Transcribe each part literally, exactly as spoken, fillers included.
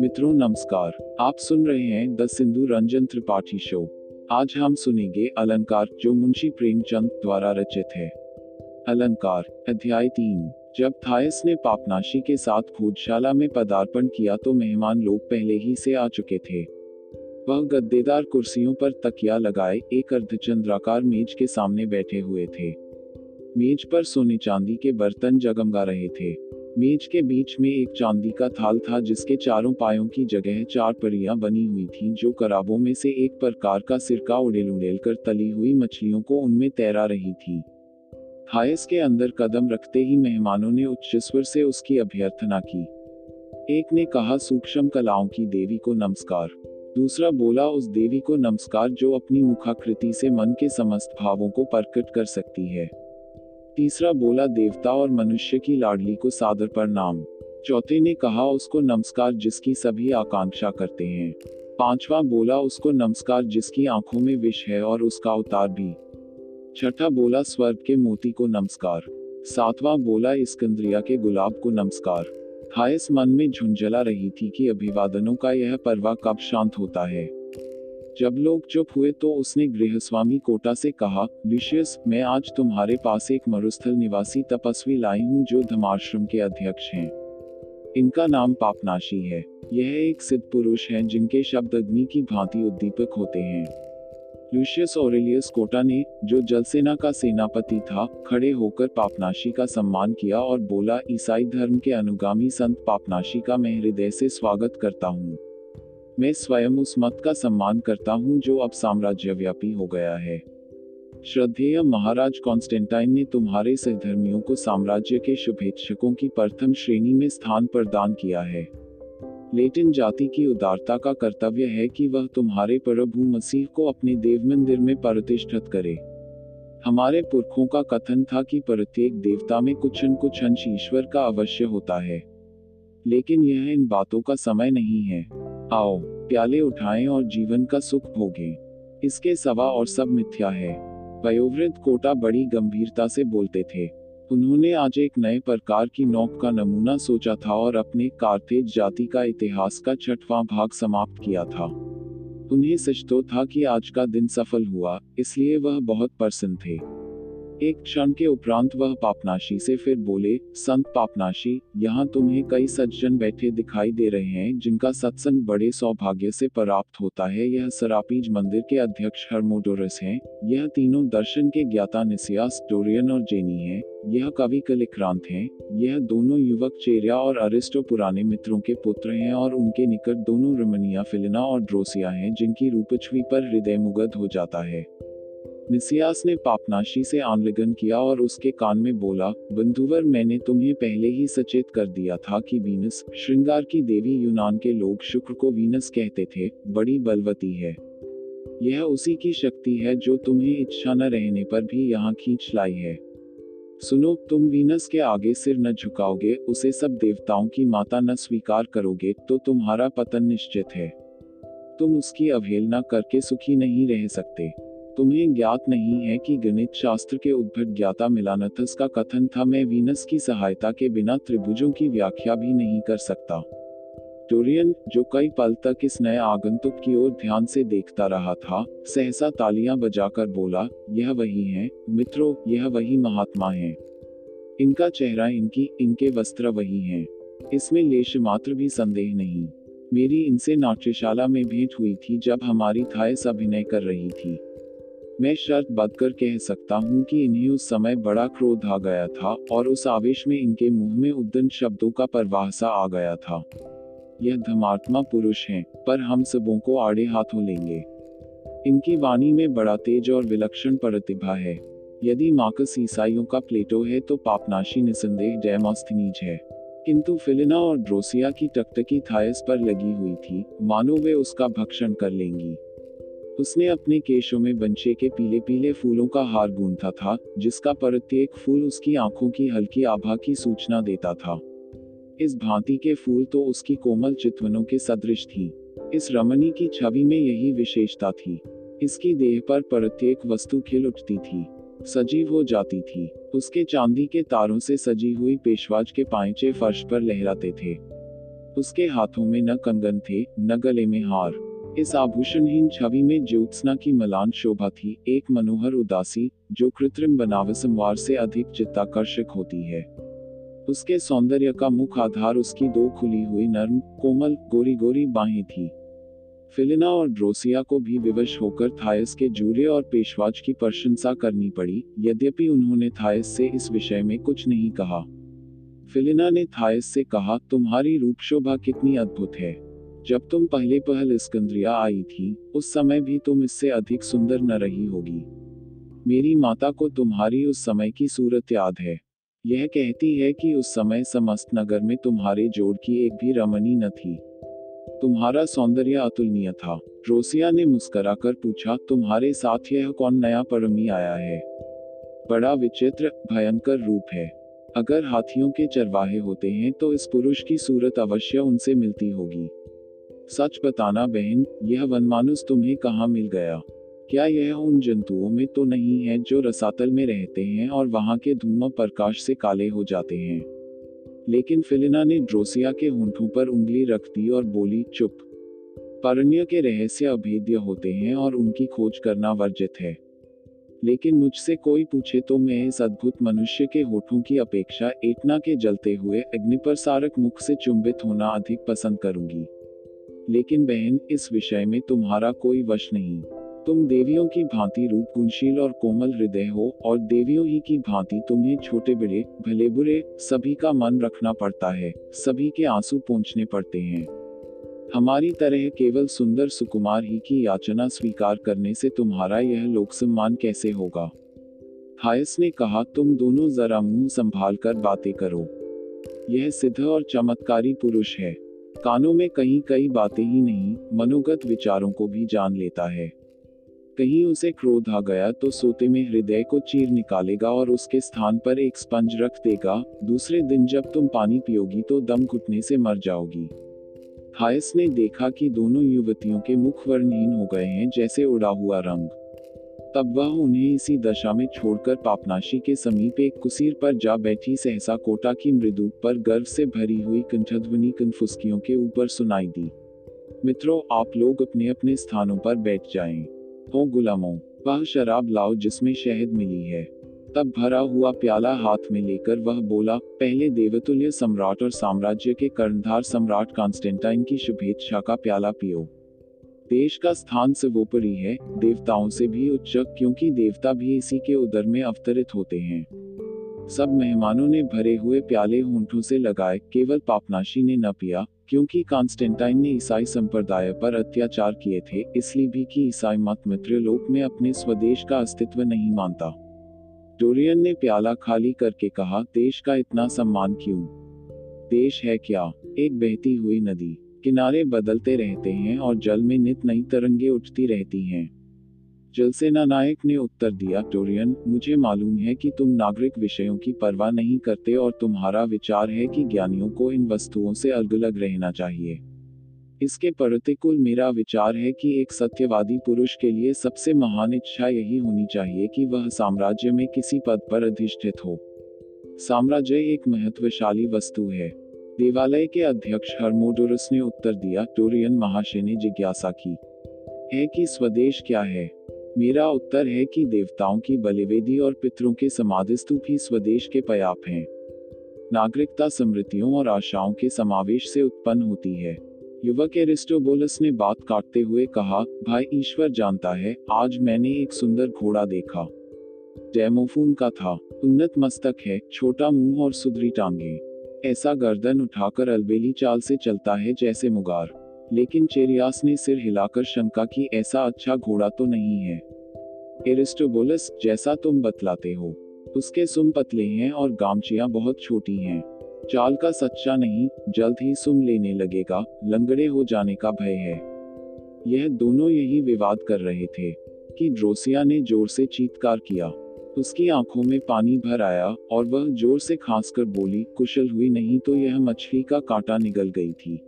मित्रों नमस्कार, आप सुन रहे हैं दस सिंधु रंजन त्रिपाठी शो। आज हम सुनेंगे अलंकार, जो मुंशी प्रेमचंद द्वारा रचित है। अलंकार अध्याय तीन। जब थायस ने पापनाशी के साथ भोजशाला में पदार्पण किया तो मेहमान लोग पहले ही से आ चुके थे। वह गद्देदार कुर्सियों पर तकिया लगाए एक अर्धचंद्राकार मेज के सामने बैठे हुए थे। मेज पर सोने चांदी के बर्तन जगमगा रहे थे। मेज के बीच में एक चांदी का थाल था जिसके चारों पायों की जगह चार परियां बनी हुई थीं, जो कराबों में से एक प्रकार का सिरका उड़ेल उड़ेल कर तली हुई मछलियों को उनमें तैरा रही थी। थायस के अंदर कदम रखते ही मेहमानों ने उच्च स्वर से उसकी अभ्यर्थना की। एक ने कहा, सूक्ष्म कलाओं की देवी को नमस्कार। दूसरा बोला, उस देवी को नमस्कार जो अपनी मुखाकृति से मन के समस्त भावों को प्रकट कर सकती है। तीसरा बोला, देवता और मनुष्य की लाडली को सादर प्रणाम। चौथे ने कहा, उसको नमस्कार जिसकी सभी आकांक्षा करते हैं। पांचवां बोला, उसको नमस्कार जिसकी आंखों में विष है और उसका अवतार भी। छठा बोला, स्वर्ग के मोती को नमस्कार। सातवां बोला, इस्कंद्रिया के गुलाब को नमस्कार। थायस मन में झुंझला रही थी कि अभिवादनों का यह पर्व कब शांत होता है। जब लोग चुप हुए तो उसने गृहस्वामी कोटा से कहा, लुशियस, मैं आज तुम्हारे पास एक मरुस्थल निवासी तपस्वी लाई हूँ जो धर्माश्रम के अध्यक्ष हैं। इनका नाम पापनाशी है। यह एक सिद्ध पुरुष हैं जिनके शब्द अग्नि की भांति उद्दीपक होते हैं। लुशियस ऑरेलियस कोटा ने, जो जलसेना का सेनापति था, खड़े होकर पापनाशी का सम्मान किया और बोला, ईसाई धर्म के अनुगामी संत पापनाशी का मैं हृदय से स्वागत करता हूँ। मैं स्वयं उस मत का सम्मान करता हूँ जो अब साम्राज्यव्यापी हो गया है। श्रद्धेय महाराज कॉन्स्टेंटाइन ने तुम्हारे सहधर्मियों को साम्राज्य के शुभेच्छकों की प्रथम श्रेणी में स्थान प्रदान किया है। लेटिन जाति की उदारता का कर्तव्य है कि वह तुम्हारे प्रभु मसीह को अपने देव मंदिर में प्रतिष्ठित करे। हमारे पुरखों का कथन था कि प्रत्येक देवता में कुछ न कुछ अंश ईश्वर का अवश्य होता है, लेकिन यह इन बातों का समय नहीं है। आओ, प्याले उठाएं और जीवन का सुख भोगें। इसके सवा और सब मिथ्या है। वयोवृद्ध कोटा बड़ी गंभीरता से बोलते थे। उन्होंने आज एक नए प्रकार की नौक का नमूना सोचा था और अपने कार्तेज जाति का इतिहास का छठवां भाग समाप्त किया था। उन्हें सच तो था कि आज का दिन सफल हुआ, इसलिए वह बहुत प्रसन्न थे। एक क्षण के उपरांत वह पापनाशी से फिर बोले, संत पापनाशी, यहाँ तुम्हें कई सज्जन बैठे दिखाई दे रहे हैं जिनका सत्संग बड़े सौभाग्य से प्राप्त होता है। यह सरापीज मंदिर के अध्यक्ष हर्मोडोरस हैं। यह तीनों दर्शन के ज्ञाता निसियास, डोरियन और जेनी हैं। यह कवि कलित्रकांत हैं। यह दोनों युवक चेरिया और अरिस्टो पुराने मित्रों के पुत्र हैं और उनके निकट दोनों रमणीया फिलिना और ड्रोसिया हैं जिनकी रूपच्छवी पर हृदय मुग्ध हो जाता है। निसियास ने पापनाशी से आलिंगन किया और उसके कान में बोला, बंधुवर, मैंने तुम्हें पहले ही सचेत कर दिया था कि वीनस, श्रृंगार की देवी, यूनान के लोग शुक्र को वीनस कहते थे, बड़ी बलवती है। यह उसी की शक्ति है जो तुम्हें इच्छा न रहने पर भी यहाँ खींच लाई है। सुनो, तुम वीनस के आगे सिर न झुकाओगे, उसे सब देवताओं की माता न स्वीकार करोगे तो तुम्हारा पतन निश्चित है। तुम उसकी अवहेलना करके सुखी नहीं रह सकते। तुम्हें ज्ञात नहीं है कि गणित शास्त्र के उद्भट ज्ञाता मिलानथस का कथन था, मैं वीनस की सहायता के बिना त्रिभुजों की व्याख्या भी नहीं कर सकता। डोरियन, जो कई पल तक इस नए आगंतुक की ओर ध्यान से देखता रहा था, सहसा तालियां बजाकर बोला, यह वही है मित्रों, यह वही महात्मा है। इनका चेहरा, इनकी इनके वस्त्र वही हैं। इसमें लेश मात्र भी संदेह नहीं। मेरी इनसे नाट्यशाला में भेंट हुई थी जब हमारी थायस अभिनय कर रही थी। मैं शर्त बदकर कह सकता हूँ कि इन्हें उस समय बड़ा क्रोध आ गया था और उस आवेश में इनके मुंह में उद्दंड शब्दों का प्रवाह सा आ गया था। यह धर्मात्मा पुरुष हैं, पर हम सबों को आड़े हाथों लेंगे। इनकी वाणी में बड़ा तेज और विलक्षण प्रतिभा है। यदि मार्कस ईसाइयों का प्लेटो है तो पापनाशी निसंदेह जेनाथेमीज है। किंतु फिलिना और ड्रोसिया की टकटकी थायस पर लगी हुई थी, मानो वे उसका भक्षण कर लेंगी। उसने अपने केशों में बंचे के पीले पीले फूलों का हार गूंथा था, जिसका प्रत्येक फूल उसकी आंखों की हल्की आभा की सूचना देता था। इस भांति के फूल तो उसकी कोमल चितवनों के सदृश थी। इस रमणी की छवि में यही विशेषता थी। इसकी देह पर प्रत्येक वस्तु खिल उठती थी, सजीव हो जाती थी। उसके चांदी के तारों से सजी हुई पेशवाज के पांचे फर्श पर लहराते थे। उसके हाथों में न कंगन थे न गले में हार। इस आभूषणहीन छवि में ज्योत्सना की मलान शोभा थी, एक मनोहर उदासी जो कृत्रिम बनावसंवार से अधिक चित्ताकर्षक होती है। उसके सौंदर्य का मुख्य आधार उसकी दो खुली हुई नर्म कोमल गोरी गोरी बाहें थी। फिलिना और ड्रोसिया को भी विवश होकर थायस के जूरे और पेशवाज की प्रशंसा करनी पड़ी, यद्यपि उन्होंने थायस से इस विषय में कुछ नहीं कहा। फिलिना ने थायस से कहा, तुम्हारी रूपशोभा कितनी अद्भुत है। जब तुम पहले पहल इस्कंद्रिया आई थी उस समय भी तुम इससे अधिक सुंदर न रही होगी। मेरी माता को तुम्हारी उस समय की सूरत याद है। यह कहती है कि उस समय समस्त नगर में तुम्हारे जोड़ की एक भी रमणी न थी। तुम्हारा सौंदर्य अतुलनीय था। ड्रोसिया ने मुस्कुराकर पूछा, तुम्हारे साथ यह कौन नया परमी आया है? बड़ा विचित्र भयंकर रूप है। अगर हाथियों के चरवाहे होते हैं तो इस पुरुष की सूरत अवश्य उनसे मिलती होगी। सच बताना बहन, यह वनमानुष तुम्हें कहाँ मिल गया? क्या यह उन जंतुओं में तो नहीं है जो रसातल में रहते हैं और वहां के धूम्र प्रकाश से काले हो जाते हैं? लेकिन फिलिना ने ड्रोसिया के होंठों पर उंगली रख दी और बोली, चुप। परण्य के रहस्य अभेद्य होते हैं और उनकी खोज करना वर्जित है। लेकिन मुझसे कोई पूछे तो मैं इस अद्भुत मनुष्य के होठों की अपेक्षा एटना के जलते हुए अग्निप्रसारक मुख से चुंबित होना अधिक पसंद करूंगी। लेकिन बहन, इस विषय में तुम्हारा कोई वश नहीं। तुम देवियों की भांति रूप गुणशील और कोमल हृदय हो और देवियों ही की भांति तुम्हें छोटे बड़े भले बुरे सभी का मन रखना पड़ता है, सभी के आंसू पोंछने पड़ते हैं। हमारी तरह केवल सुंदर सुकुमार ही की याचना स्वीकार करने से तुम्हारा यह लोक सम्मान कैसे होगा? थायस ने कहा, तुम दोनों जरा मुंह संभाल कर बातें करो। यह सिद्ध और चमत्कारी पुरुष है। कानों में कहीं कई बातें ही नहीं, मनोगत विचारों को भी जान लेता है। कहीं उसे क्रोध आ गया तो सोते में हृदय को चीर निकालेगा और उसके स्थान पर एक स्पंज रख देगा। दूसरे दिन जब तुम पानी पियोगी तो दम घुटने से मर जाओगी। थायस ने देखा कि दोनों युवतियों के मुख वर्णहीन हो गए हैं जैसे उड़ा हुआ रंग। तब वह उन्हें इसी दशा में छोड़कर पापनाशी के समीप एक कुसीर पर जा बैठी। सहसा कोटा की मृदूप पर गर्व से भरी हुई कंठध्वनि कनफुसकियों के ऊपर सुनाई दी। मित्रों, आप लोग अपने अपने स्थानों पर बैठ जाएं। ओ गुलामों, वह शराब लाओ जिसमें शहद मिली है। तब भरा हुआ प्याला हाथ में लेकर वह बोला, पहले देवतुल्य सम्राट और साम्राज्य के कर्णधार सम्राट कॉन्स्टेंटाइन की शुभेच्छा का प्याला पियो। देश का स्थान सर्वोपरि है, देवताओं से भी उच्च, क्योंकि देवता भी इसी के उदर में अवतरित होते हैं। सब मेहमानों ने भरे हुए प्याले होंठों से लगाए, केवल पापनाशी ने न पिया, क्योंकि कॉन्स्टेंटाइन ने ईसाई संप्रदाय पर अत्याचार किए थे, इसलिए भी कि ईसाई मत मित्रलोक में अपने स्वदेश का अस्तित्व नहीं मानता। डोरियन ने प्याला खाली करके कहा, देश का इतना सम्मान क्यों? देश है क्या? एक बहती हुई नदी। किनारे बदलते रहते हैं और जल में नित नई तरंगे उठती रहती हैं। जलसेना नायक ने उत्तर दिया, डोरियन, मुझे मालूम है कि तुम नागरिक विषयों की परवाह नहीं करते और तुम्हारा विचार है कि ज्ञानियों को इन वस्तुओं से अलग अलग रहना चाहिए। इसके प्रतिकूल मेरा विचार है कि एक सत्यवादी पुरुष के लिए सबसे महान इच्छा यही होनी चाहिए कि वह साम्राज्य में किसी पद पर अधिष्ठित हो। साम्राज्य एक महत्वशाली वस्तु है। देवालय के अध्यक्ष हर्मोडोरस ने उत्तर दिया, डोरियन महाशय ने जिज्ञासा की है कि स्वदेश क्या है। मेरा उत्तर है कि देवताओं की बलिवेदी और पितरों के समाधिस्तूप ही स्वदेश के पयाप हैं। नागरिकता स्मृतियों और आशाओं के समावेश से उत्पन्न होती है। युवक एरिस्टोबुलस ने बात काटते हुए कहा, भाई ईश्वर जानता है, आज मैंने एक सुंदर घोड़ा देखा। डेमोफोन का था, उन्नत मस्तक है, छोटा मुंह और सुधरी टांगे। ऐसा गर्दन उठाकर अलबेली चाल से चलता है जैसे मुगार। लेकिन चेरियास ने सिर हिलाकर शंका की, ऐसा अच्छा घोड़ा तो नहीं है। एरिस्टोबुलस, जैसा तुम बतलाते हो। उसके सुम पतले हैं और गामचियां बहुत छोटी हैं। चाल का सच्चा नहीं, जल्द ही सुम लेने लगेगा, लंगड़े हो जाने का भय है। यह दोनों यही विवाद कर रहे थे कि ड्रोसिया ने जोर से चीत्कार किया। उसकी आंखों में पानी भर आया और वह जोर से खांसकर बोली, कुशल हुई नहीं तो यह मछली का कांटा निगल गई थी।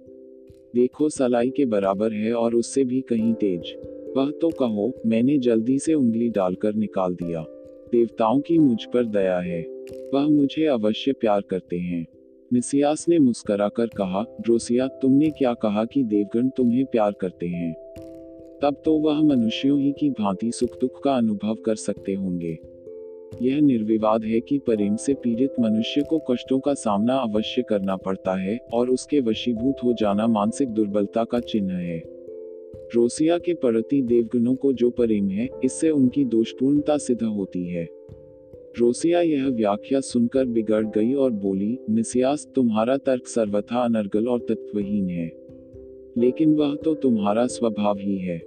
देखो, सलाई के बराबर है और उससे भी कहीं तेज। वह तो कहो, मैंने जल्दी से उंगली डालकर निकाल दिया। देवताओं की मुझ पर दया है। वह मुझे अवश्य प्यार करते हैं। निसियास ने मुस्कुराकर कहा, ड्रोसिया तुमने क्या कहा कि देवगण तुम्हें प्यार करते हैं? तब तो वह मनुष्यों ही की भांति सुख दुख का अनुभव कर सकते होंगे। यह निर्विवाद है कि प्रेम से पीड़ित मनुष्य को कष्टों का सामना अवश्य करना पड़ता है और उसके वशीभूत हो जाना मानसिक दुर्बलता का चिन्ह है। ड्रोसिया के प्रति देवगणों को जो प्रेम है, इससे उनकी दोषपूर्णता सिद्ध होती है। ड्रोसिया यह व्याख्या सुनकर बिगड़ गई और बोली, निसियास तुम्हारा तर्क सर्वथा अनर्गल और तत्वहीन है। लेकिन वह तो तुम्हारा स्वभाव ही है।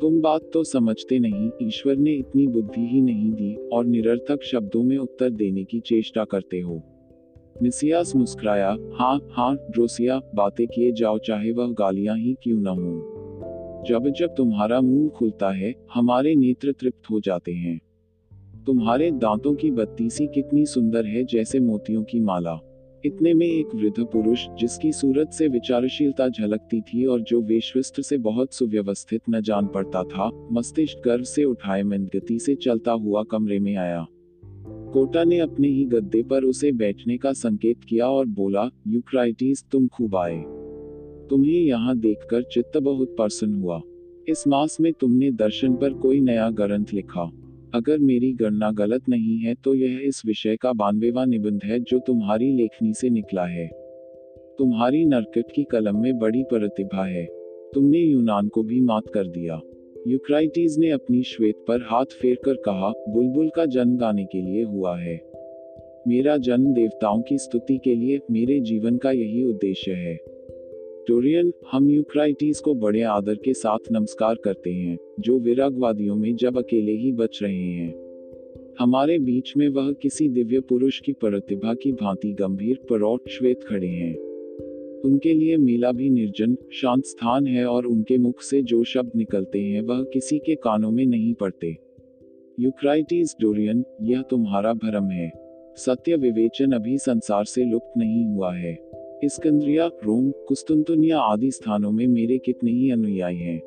तुम बात तो समझते नहीं, ईश्वर ने इतनी बुद्धि ही नहीं दी और निरर्थक शब्दों में उत्तर देने की चेष्टा करते हो। निसियास मुस्कुराया, हाँ हाँ ड्रोसिया, बातें किए जाओ चाहे वह गालियां ही क्यों न हों। जब जब तुम्हारा मुंह खुलता है हमारे नेत्र तृप्त हो जाते हैं। तुम्हारे दांतों की बत्तीसी कितनी सुंदर है, जैसे मोतियों की माला। इतने में एक वृद्ध पुरुष, जिसकी सूरत से विचारशीलता झलकती थी और जो वेशभूषा से बहुत सुव्यवस्थित न जान पड़ता था, मस्तिष्क गर्व से उठाए मंद गति से चलता हुआ कमरे में आया। कोटा ने अपने ही गद्दे पर उसे बैठने का संकेत किया और बोला, यूक्राइटीज तुम खूब आए। तुम्हें यहाँ देखकर चित्त बहुत प्रसन्न हुआ। इस मास में तुमने दर्शन पर कोई नया ग्रंथ लिखा। अगर मेरी गणना गलत नहीं है तो यह इस विषय का बानवेवां निबंध है जो तुम्हारी लेखनी से निकला है। तुम्हारी नरकट की कलम में बड़ी प्रतिभा है। तुमने यूनान को भी मात कर दिया। यूक्राइटीज ने अपनी श्वेत पर हाथ फेरकर कहा, बुलबुल का जन्म गाने के लिए हुआ है। मेरा जन्म देवताओं की स्तुति के लिए, मेरे जीवन का यही उद्देश्य है। डोरियन, हम यूक्राइटीज को बड़े आदर के साथ नमस्कार करते हैं, जो विरागवादियों में जब अकेले ही बच रहे हैं। हमारे बीच में वह किसी दिव्य पुरुष की प्रतिभा की भांति गंभीर प्रौढ़ श्वेत खड़े हैं। उनके लिए मेला भी निर्जन शांत स्थान है और उनके मुख से जो शब्द निकलते हैं वह किसी के कानों में नहीं पड़ते। यूक्राइटीज, डोरियन यह तुम्हारा भ्रम है। सत्य विवेचन अभी संसार से लुप्त नहीं हुआ है। इस्कंद्रिया, रोम, कुस्तुंतुनिया आदि स्थानों में मेरे कितने ही अनुयायी हैं।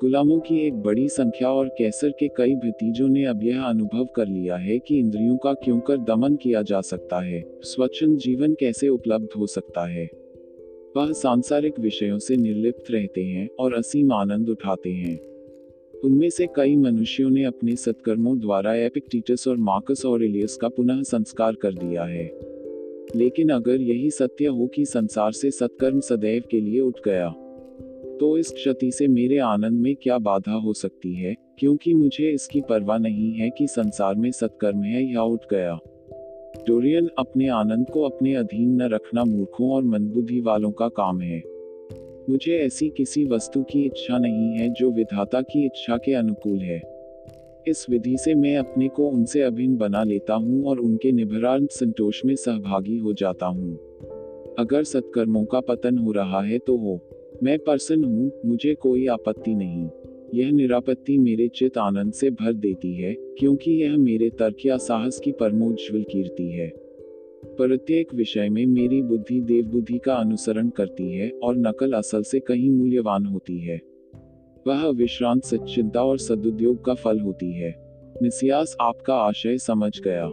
गुलामों की एक बड़ी संख्या और कैसर के कई भतीजों ने अब यह अनुभव कर लिया है कि इंद्रियों का क्यों कर दमन किया जा सकता है, स्वच्छंद जीवन कैसे उपलब्ध हो सकता है। वह सांसारिक विषयों से निर्लिप्त रहते हैं और असीम आनंद उठाते हैं। उनमें से कई मनुष्यों ने अपने सत्कर्मों द्वारा एपिक्टेटस और मार्कस एरियन का पुनः संस्कार कर दिया है। लेकिन अगर यही सत्य हो कि संसार से सत्कर्म सदैव के लिए उठ गया, तो इस क्षति से मेरे आनंद में क्या बाधा हो सकती है, क्योंकि मुझे इसकी परवाह नहीं है कि संसार में सत्कर्म है या उठ गया। डोरियन, अपने आनंद को अपने अधीन न रखना मूर्खों और मंदबुद्धि वालों का काम है। मुझे ऐसी किसी वस्तु की इच्छा नहीं है जो विधाता की इच्छा के अनुकूल है। इस विधि से मैं अपने को उनसे अभिन्न बना लेता हूँ और उनके निभरांत संतोष में सहभागी हो जाता हूँ। अगर सत्कर्मों का पतन हो रहा है तो हो, मैं प्रसन्न हूँ, मुझे कोई आपत्ति नहीं। यह निरापत्ति मेरे चित आनंद से भर देती है, क्योंकि यह मेरे तर्क या साहस की परमोज्ज्वल कीर्ति है। प्रत्येक विषय में मेरी बुद्धि देवबुद्धि का अनुसरण करती है और नकल असल से कहीं मूल्यवान होती है। वह विश्रांत सच्चिंता और सदुद्योग का फल होती है। निसियास आपका आशय समझ गया।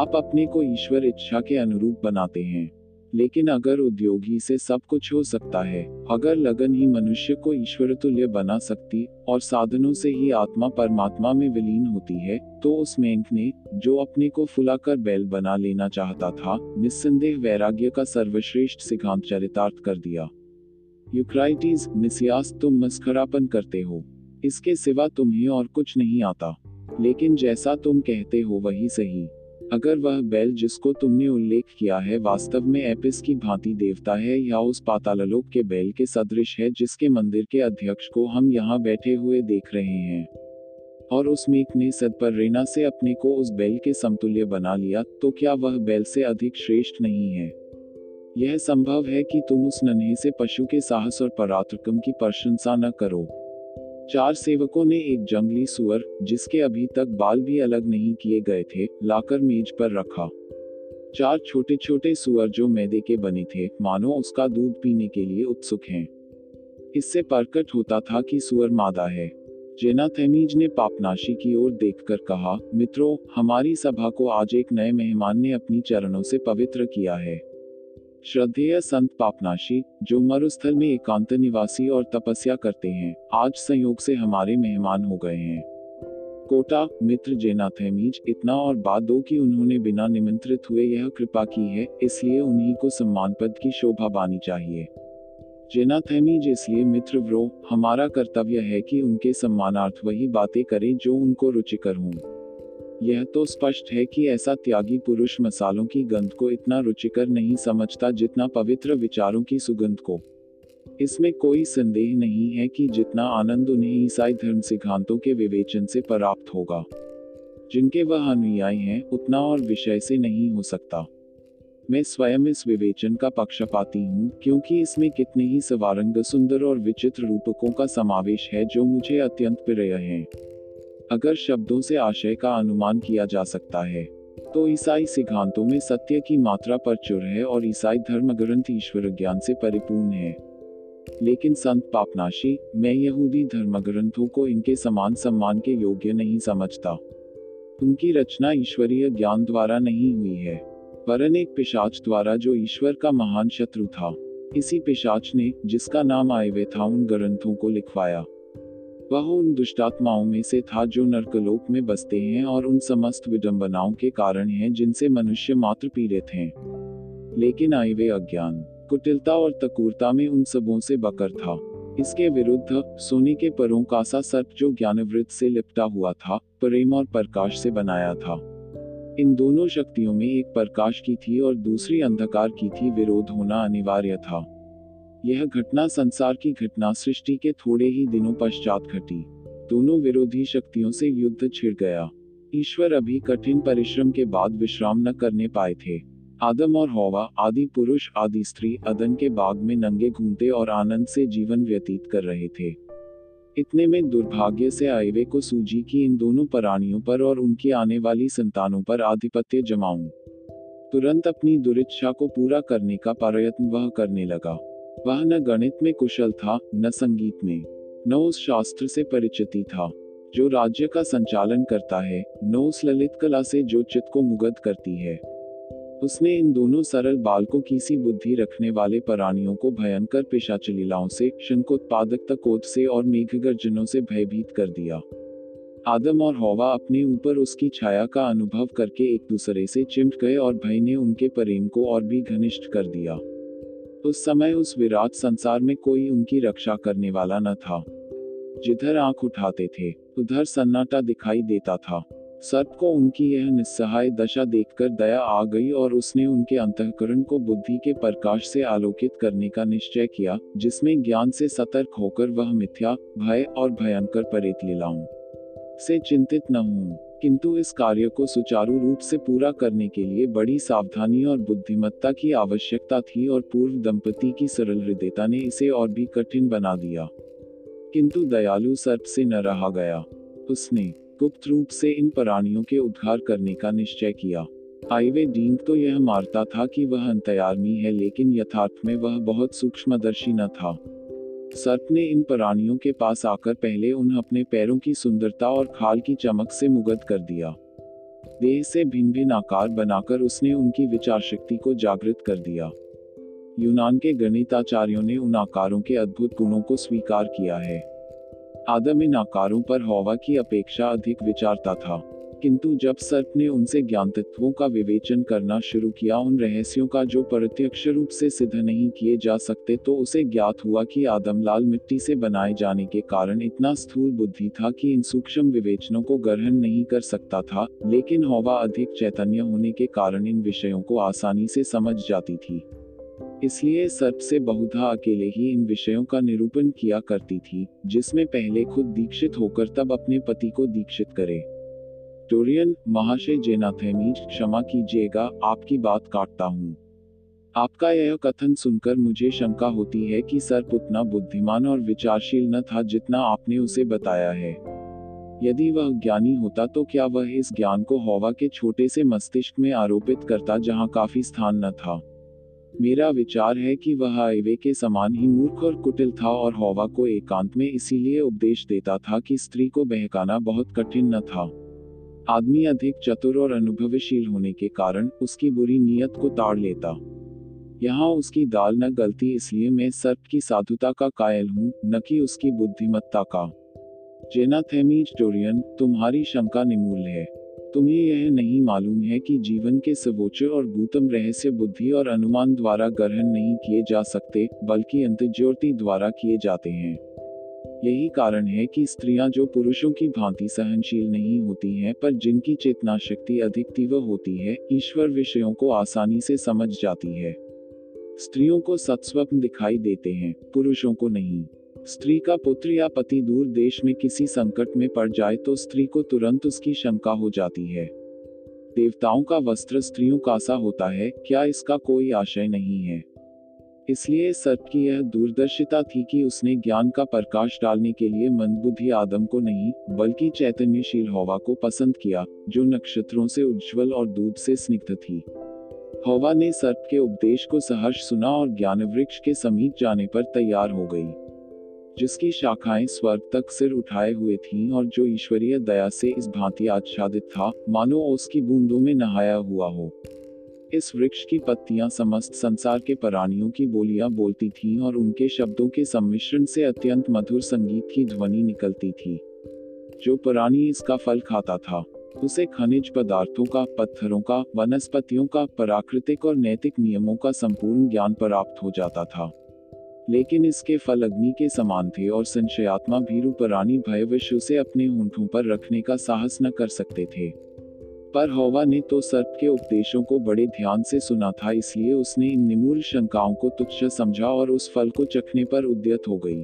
आप अपने को ईश्वर इच्छा के अनुरूप बनाते हैं। लेकिन अगर उद्योग ही से सब कुछ हो सकता है, अगर लगन ही मनुष्य को ईश्वर तुल्य बना सकती और साधनों से ही आत्मा परमात्मा में विलीन होती है, तो उस मेंख ने जो अपने को फुलाकर बैल बना लेना चाहता था, निस्संदेह वैराग्य का सर्वश्रेष्ठ सिद्धांत चरितार्थ कर दिया। यूक्राइटीज, निसियास तुम मस्खरापन करते हो। इसके सिवा तुम्हें और कुछ नहीं आता। लेकिन जैसा तुम कहते हो वही सही। अगर वह बैल जिसको तुमने उल्लेख किया है वास्तव में एपिस की भांति देवता है या उस पाताललोक के बैल के सदृश है जिसके मंदिर के अध्यक्ष को हम यहाँ बैठे हुए देख रहे हैं, और उस मेक ने सदपरेना से अपने को उस बैल के समतुल्य बना लिया, तो क्या वह बैल से अधिक श्रेष्ठ नहीं है? यह संभव है कि तुम उस नन्हे से पशु के साहस और पराक्रम की प्रशंसा न करो। चार सेवकों ने एक जंगली सुअर, जिसके अभी तक बाल भी अलग नहीं किए गए थे, लाकर मेज पर रखा। चार छोटे छोटे सुअर जो मैदे के बने थे, मानो उसका दूध पीने के लिए उत्सुक हैं। इससे प्रकट होता था कि सुअर मादा है। जेनाथेमीज ने पापनाशी की ओर देखकर कहा, मित्रों, हमारी सभा को आज एक नए मेहमान ने अपनी चरणों से पवित्र किया है। श्रद्धेय संत पापनाशी, जो मरुस्थल में एकांत निवासी और तपस्या करते हैं, आज संयोग से हमारे मेहमान हो गए हैं। कोटा मित्र जेनाथेमीज, इतना और बात दो कि उन्होंने बिना निमंत्रित हुए यह कृपा की है, इसलिए उन्हीं को सम्मान पद की शोभा पानी चाहिए। जेनाथेमीज, इसलिए मित्र व्रो, हमारा कर्तव्य है कि उनके सम्मानार्थ वही बातें करें जो उनको रुचिकर हों। यह तो स्पष्ट है कि ऐसा त्यागी पुरुष मसालों की गंध को इतना रुचिकर नहीं समझता जितना पवित्र विचारों की सुगंध को। इसमें कोई संदेह नहीं है कि जितना आनंद उन्हें ईसाई धर्म सिद्धांतों के विवेचन से प्राप्त होगा, जिनके वह अनुयायी हैं, उतना और विषय से नहीं हो सकता। मैं स्वयं इस विवेचन का पक्षपाती हूँ, क्योंकि इसमें कितने ही सवारंग सुंदर और विचित्र रूपकों का समावेश है जो मुझे अत्यंत प्रिय हैं। अगर शब्दों से आशय का अनुमान किया जा सकता है, तो ईसाई सिद्धांतों में सत्य की मात्रा प्रचुर है और ईसाई धर्म ग्रंथ ईश्वर ज्ञान से परिपूर्ण है। लेकिन संत पापनाशी, मैं यहूदी धर्म ग्रंथों को इनके समान सम्मान के योग्य नहीं समझता। उनकी रचना ईश्वरीय ज्ञान द्वारा नहीं हुई है, वरन एक पिशाच द्वारा जो ईश्वर का महान शत्रु था। इसी पिशाच ने, जिसका नाम आयवे था, उन ग्रंथों को लिखवाया। वह उन दुष्टात्माओं में से था जो नरकलोक में बसते हैं और उन समस्त विडंबनाओं के कारण हैं जिनसे मनुष्य मात्र पीड़ित हैं। लेकिन आयवे अज्ञान, कुटिलता और तकूरता में उन सबों से बकर था। इसके विरुद्ध सोने के परों का सा सर्प, जो ज्ञानवृत से लिपटा हुआ था, प्रेम और प्रकाश से बनाया था। इन दोनों शक्तियों में एक प्रकाश की थी और दूसरी अंधकार की थी। विरोध होना अनिवार्य था। यह घटना संसार की घटना सृष्टि के थोड़े ही दिनों पश्चात घटी। दोनों विरोधी शक्तियों से युद्ध छिड़ गया। ईश्वर अभी कठिन परिश्रम के बाद विश्राम न करने पाए थे। आदम और हौवा, आदि पुरुष आदि स्त्री, अदन के बाग में नंगे घूमते और आनंद से जीवन व्यतीत कर रहे थे। इतने में दुर्भाग्य से आयवे को सूझी कि इन दोनों प्राणियों पर और उनकी आने वाली संतानों पर आधिपत्य जमाऊं। तुरंत अपनी दुरिच्छा को पूरा करने का प्रयत्न वह करने लगा। वह न गणित में कुशल था, न संगीत में, न उस शास्त्र से परिचित था जो राज्य का संचालन करता है, न उस ललित कला से जो चित्त को मुग्ध करती है। उसने इन दोनों सरल बालकों की सी बुद्धि रखने वाले प्राणियों को भयंकर पिशाच लीलाओं से, शंकोत्पादक तकोत से और मेघगर्जनों से भयभीत कर दिया। आदम और हौवा अपने ऊपर उसकी छाया का अनुभव करके एक दूसरे से चिमट गए और भय ने उनके प्रेम को और भी घनिष्ठ कर दिया। उस समय उस विराट संसार में कोई उनकी रक्षा करने वाला न था। जिधर आंख उठाते थे उधर सन्नाटा दिखाई देता था। सर्प को उनकी यह निस्सहाय दशा देखकर दया आ गई और उसने उनके अंतःकरण को बुद्धि के प्रकाश से आलोकित करने का निश्चय किया, जिसमें ज्ञान से सतर्क होकर वह मिथ्या, भय और भयंकर प्रेत लीलाओं से चिंतित न हो, किंतु इस कार्य को सुचारू रूप से पूरा करने के लिए बड़ी सावधानी और बुद्धिमत्ता की आवश्यकता थी और पूर्व दंपति की सरल हृदयता ने इसे और भी कठिन बना दिया। किंतु दयालु सर्प से न रहा गया। उसने गुप्त रूप से इन प्राणियों के उद्धार करने का निश्चय किया। आईवे डींग तो यह मारता था कि वह अंतर्यामी है, लेकिन यथार्थ में वह बहुत सूक्ष्मदर्शी न था। सर्प ने इन प्राणियों के पास आकर पहले उन्हें अपने पैरों की सुंदरता और खाल की चमक से मुग्ध कर दिया। देह से भिन्न भिन्न आकार बनाकर उसने उनकी विचार शक्ति को जागृत कर दिया। यूनान के गणिताचार्यों ने उन आकारों के अद्भुत गुणों को स्वीकार किया है। आदम इन आकारों पर हौवा की अपेक्षा अधिक विचारता था, किंतु जब सर्प ने उनसे ज्ञान तत्वों का विवेचन करना शुरू किया, उन रहस्यों का जो प्रत्यक्ष रूप से सिद्ध नहीं किए जा सकते, तो उसे ज्ञात हुआ कि आदम लाल मिट्टी से बनाए जाने के कारण इतना स्थूल बुद्धि था कि इन सूक्ष्म विवेचनों को ग्रहण नहीं कर सकता था, लेकिन हौवा अधिक चैतन्य होने के कारण इन विषयों को आसानी से समझ जाती थी। इसलिए सर्प से बहुधा अकेले ही इन विषयों का निरूपण किया करती थी, जिसमें पहले खुद दीक्षित होकर तब अपने पति को दीक्षित करे। डोरियन महाशय जेनाथेमीज, क्षमा कीजिएगा, आपकी बात काटता हूँ। आपका यह कथन सुनकर मुझे शंका होती है कि सर्प उतना बुद्धिमान और विचारशील न था जितना आपने उसे बताया है। यदि वह ज्ञानी होता तो क्या वह इस ज्ञान को हौवा के छोटे से मस्तिष्क में आरोपित करता, जहाँ काफी स्थान न था। मेरा विचार है कि वह आयवे के समान ही मूर्ख और कुटिल था और हौवा को एकांत में इसीलिए उपदेश देता था कि स्त्री को बहकाना बहुत कठिन न था। आदमी अधिक चतुर और अनुभवशील होने के कारण उसकी बुरी नीयत को ताड़ लेता। यहाँ उसकी दाल न गलती, इसलिए मैं सर्प की साधुता का कायल हूँ, न कि उसकी बुद्धिमत्ता का। जेनाथेमीज डोरियन, तुम्हारी शंका निमूल है। तुम्हें यह नहीं मालूम है कि जीवन के सर्वोच्च और गूतम रहस्य बुद्धि और अनुमान द्वारा ग्रहण नहीं किए जा सकते, बल्कि अंतर्ज्योति द्वारा किए जाते हैं। यही कारण है कि स्त्रियां जो पुरुषों की भांति सहनशील नहीं होती हैं, पर जिनकी चेतना शक्ति अधिक तीव्र होती है, ईश्वर विषयों को आसानी से समझ जाती है। स्त्रियों को सत्स्वप्न दिखाई देते हैं, पुरुषों को नहीं। स्त्री का पुत्र या पति दूर देश में किसी संकट में पड़ जाए तो स्त्री को तुरंत उसकी शंका हो जाती है। देवताओं का वस्त्र स्त्रियों का सा होता है, क्या इसका कोई आशय नहीं है? इसलिए सर्प की यह दूरदर्शिता थी कि उसने ज्ञान का प्रकाश डालने के लिए मंदबुद्धि आदम को नहीं, बल्कि चैतन्यशील हौवा को पसंद किया, जो नक्षत्रों से उज्ज्वल और दूध से स्निग्ध थी। हौवा ने सर्प के उपदेश को सहर्ष सुना और ज्ञानवृक्ष के समीप जाने पर तैयार हो गई, जिसकी शाखाएं स्वर्ग तक सिर उठाए हुए थीं और जो ईश्वरीय दया से इस भांति आच्छादित था मानो उसकी बूंदों में नहाया हुआ हो। इस वृक्ष की पत्तियां समस्त संसार के प्राणियों की बोलियां बोलती थीं और उनके शब्दों के सम्मिश्रण से अत्यंत मधुर संगीत की ध्वनि निकलती थी। जो प्राणी इसका फल खाता था उसे खनिज पदार्थों का, पत्थरों का, वनस्पतियों का, प्राकृतिक और नैतिक नियमों का संपूर्ण ज्ञान प्राप्त हो जाता था, लेकिन इसके फल अग्नि के समान थे और संशयात्मा भीरु प्राणी भय विष उसे अपने होंठों पर रखने का साहस न कर सकते थे। पर हौवा ने तो सर्प के उपदेशों को बड़े ध्यान से सुना था, इसलिए उसने इन निमूल शंकाओं को तुच्छ समझा और उस फल को चखने पर उद्यत हो गई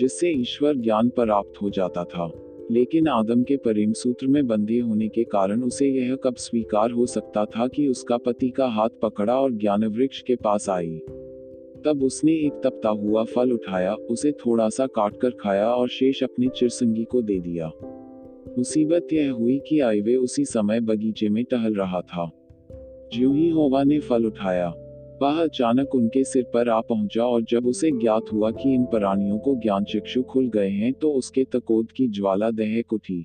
जिससे ईश्वर ज्ञान प्राप्त हो जाता था, लेकिन आदम के प्रेम सूत्र में बंधे होने के कारण उसे यह कब स्वीकार हो सकता था कि उसका पति का हाथ पकड़ा और ज्ञानवृक्ष के पास आई। तब उसने एक तपता हुआ फल उठाया, उसे थोड़ा सा काट कर खाया और शेष अपने चिरसंगी को दे दिया। मुसीबत यह हुई कि आयवे उसी समय बगीचे में टहल रहा था। ज्यों ही हौवा ने फल उठाया, वह अचानक उनके सिर पर आ पहुंचा और जब उसे ज्ञात हुआ कि इन प्राणियों को ज्ञान चक्षु खुल गए हैं तो उसके तकोद की ज्वाला दहक उठी।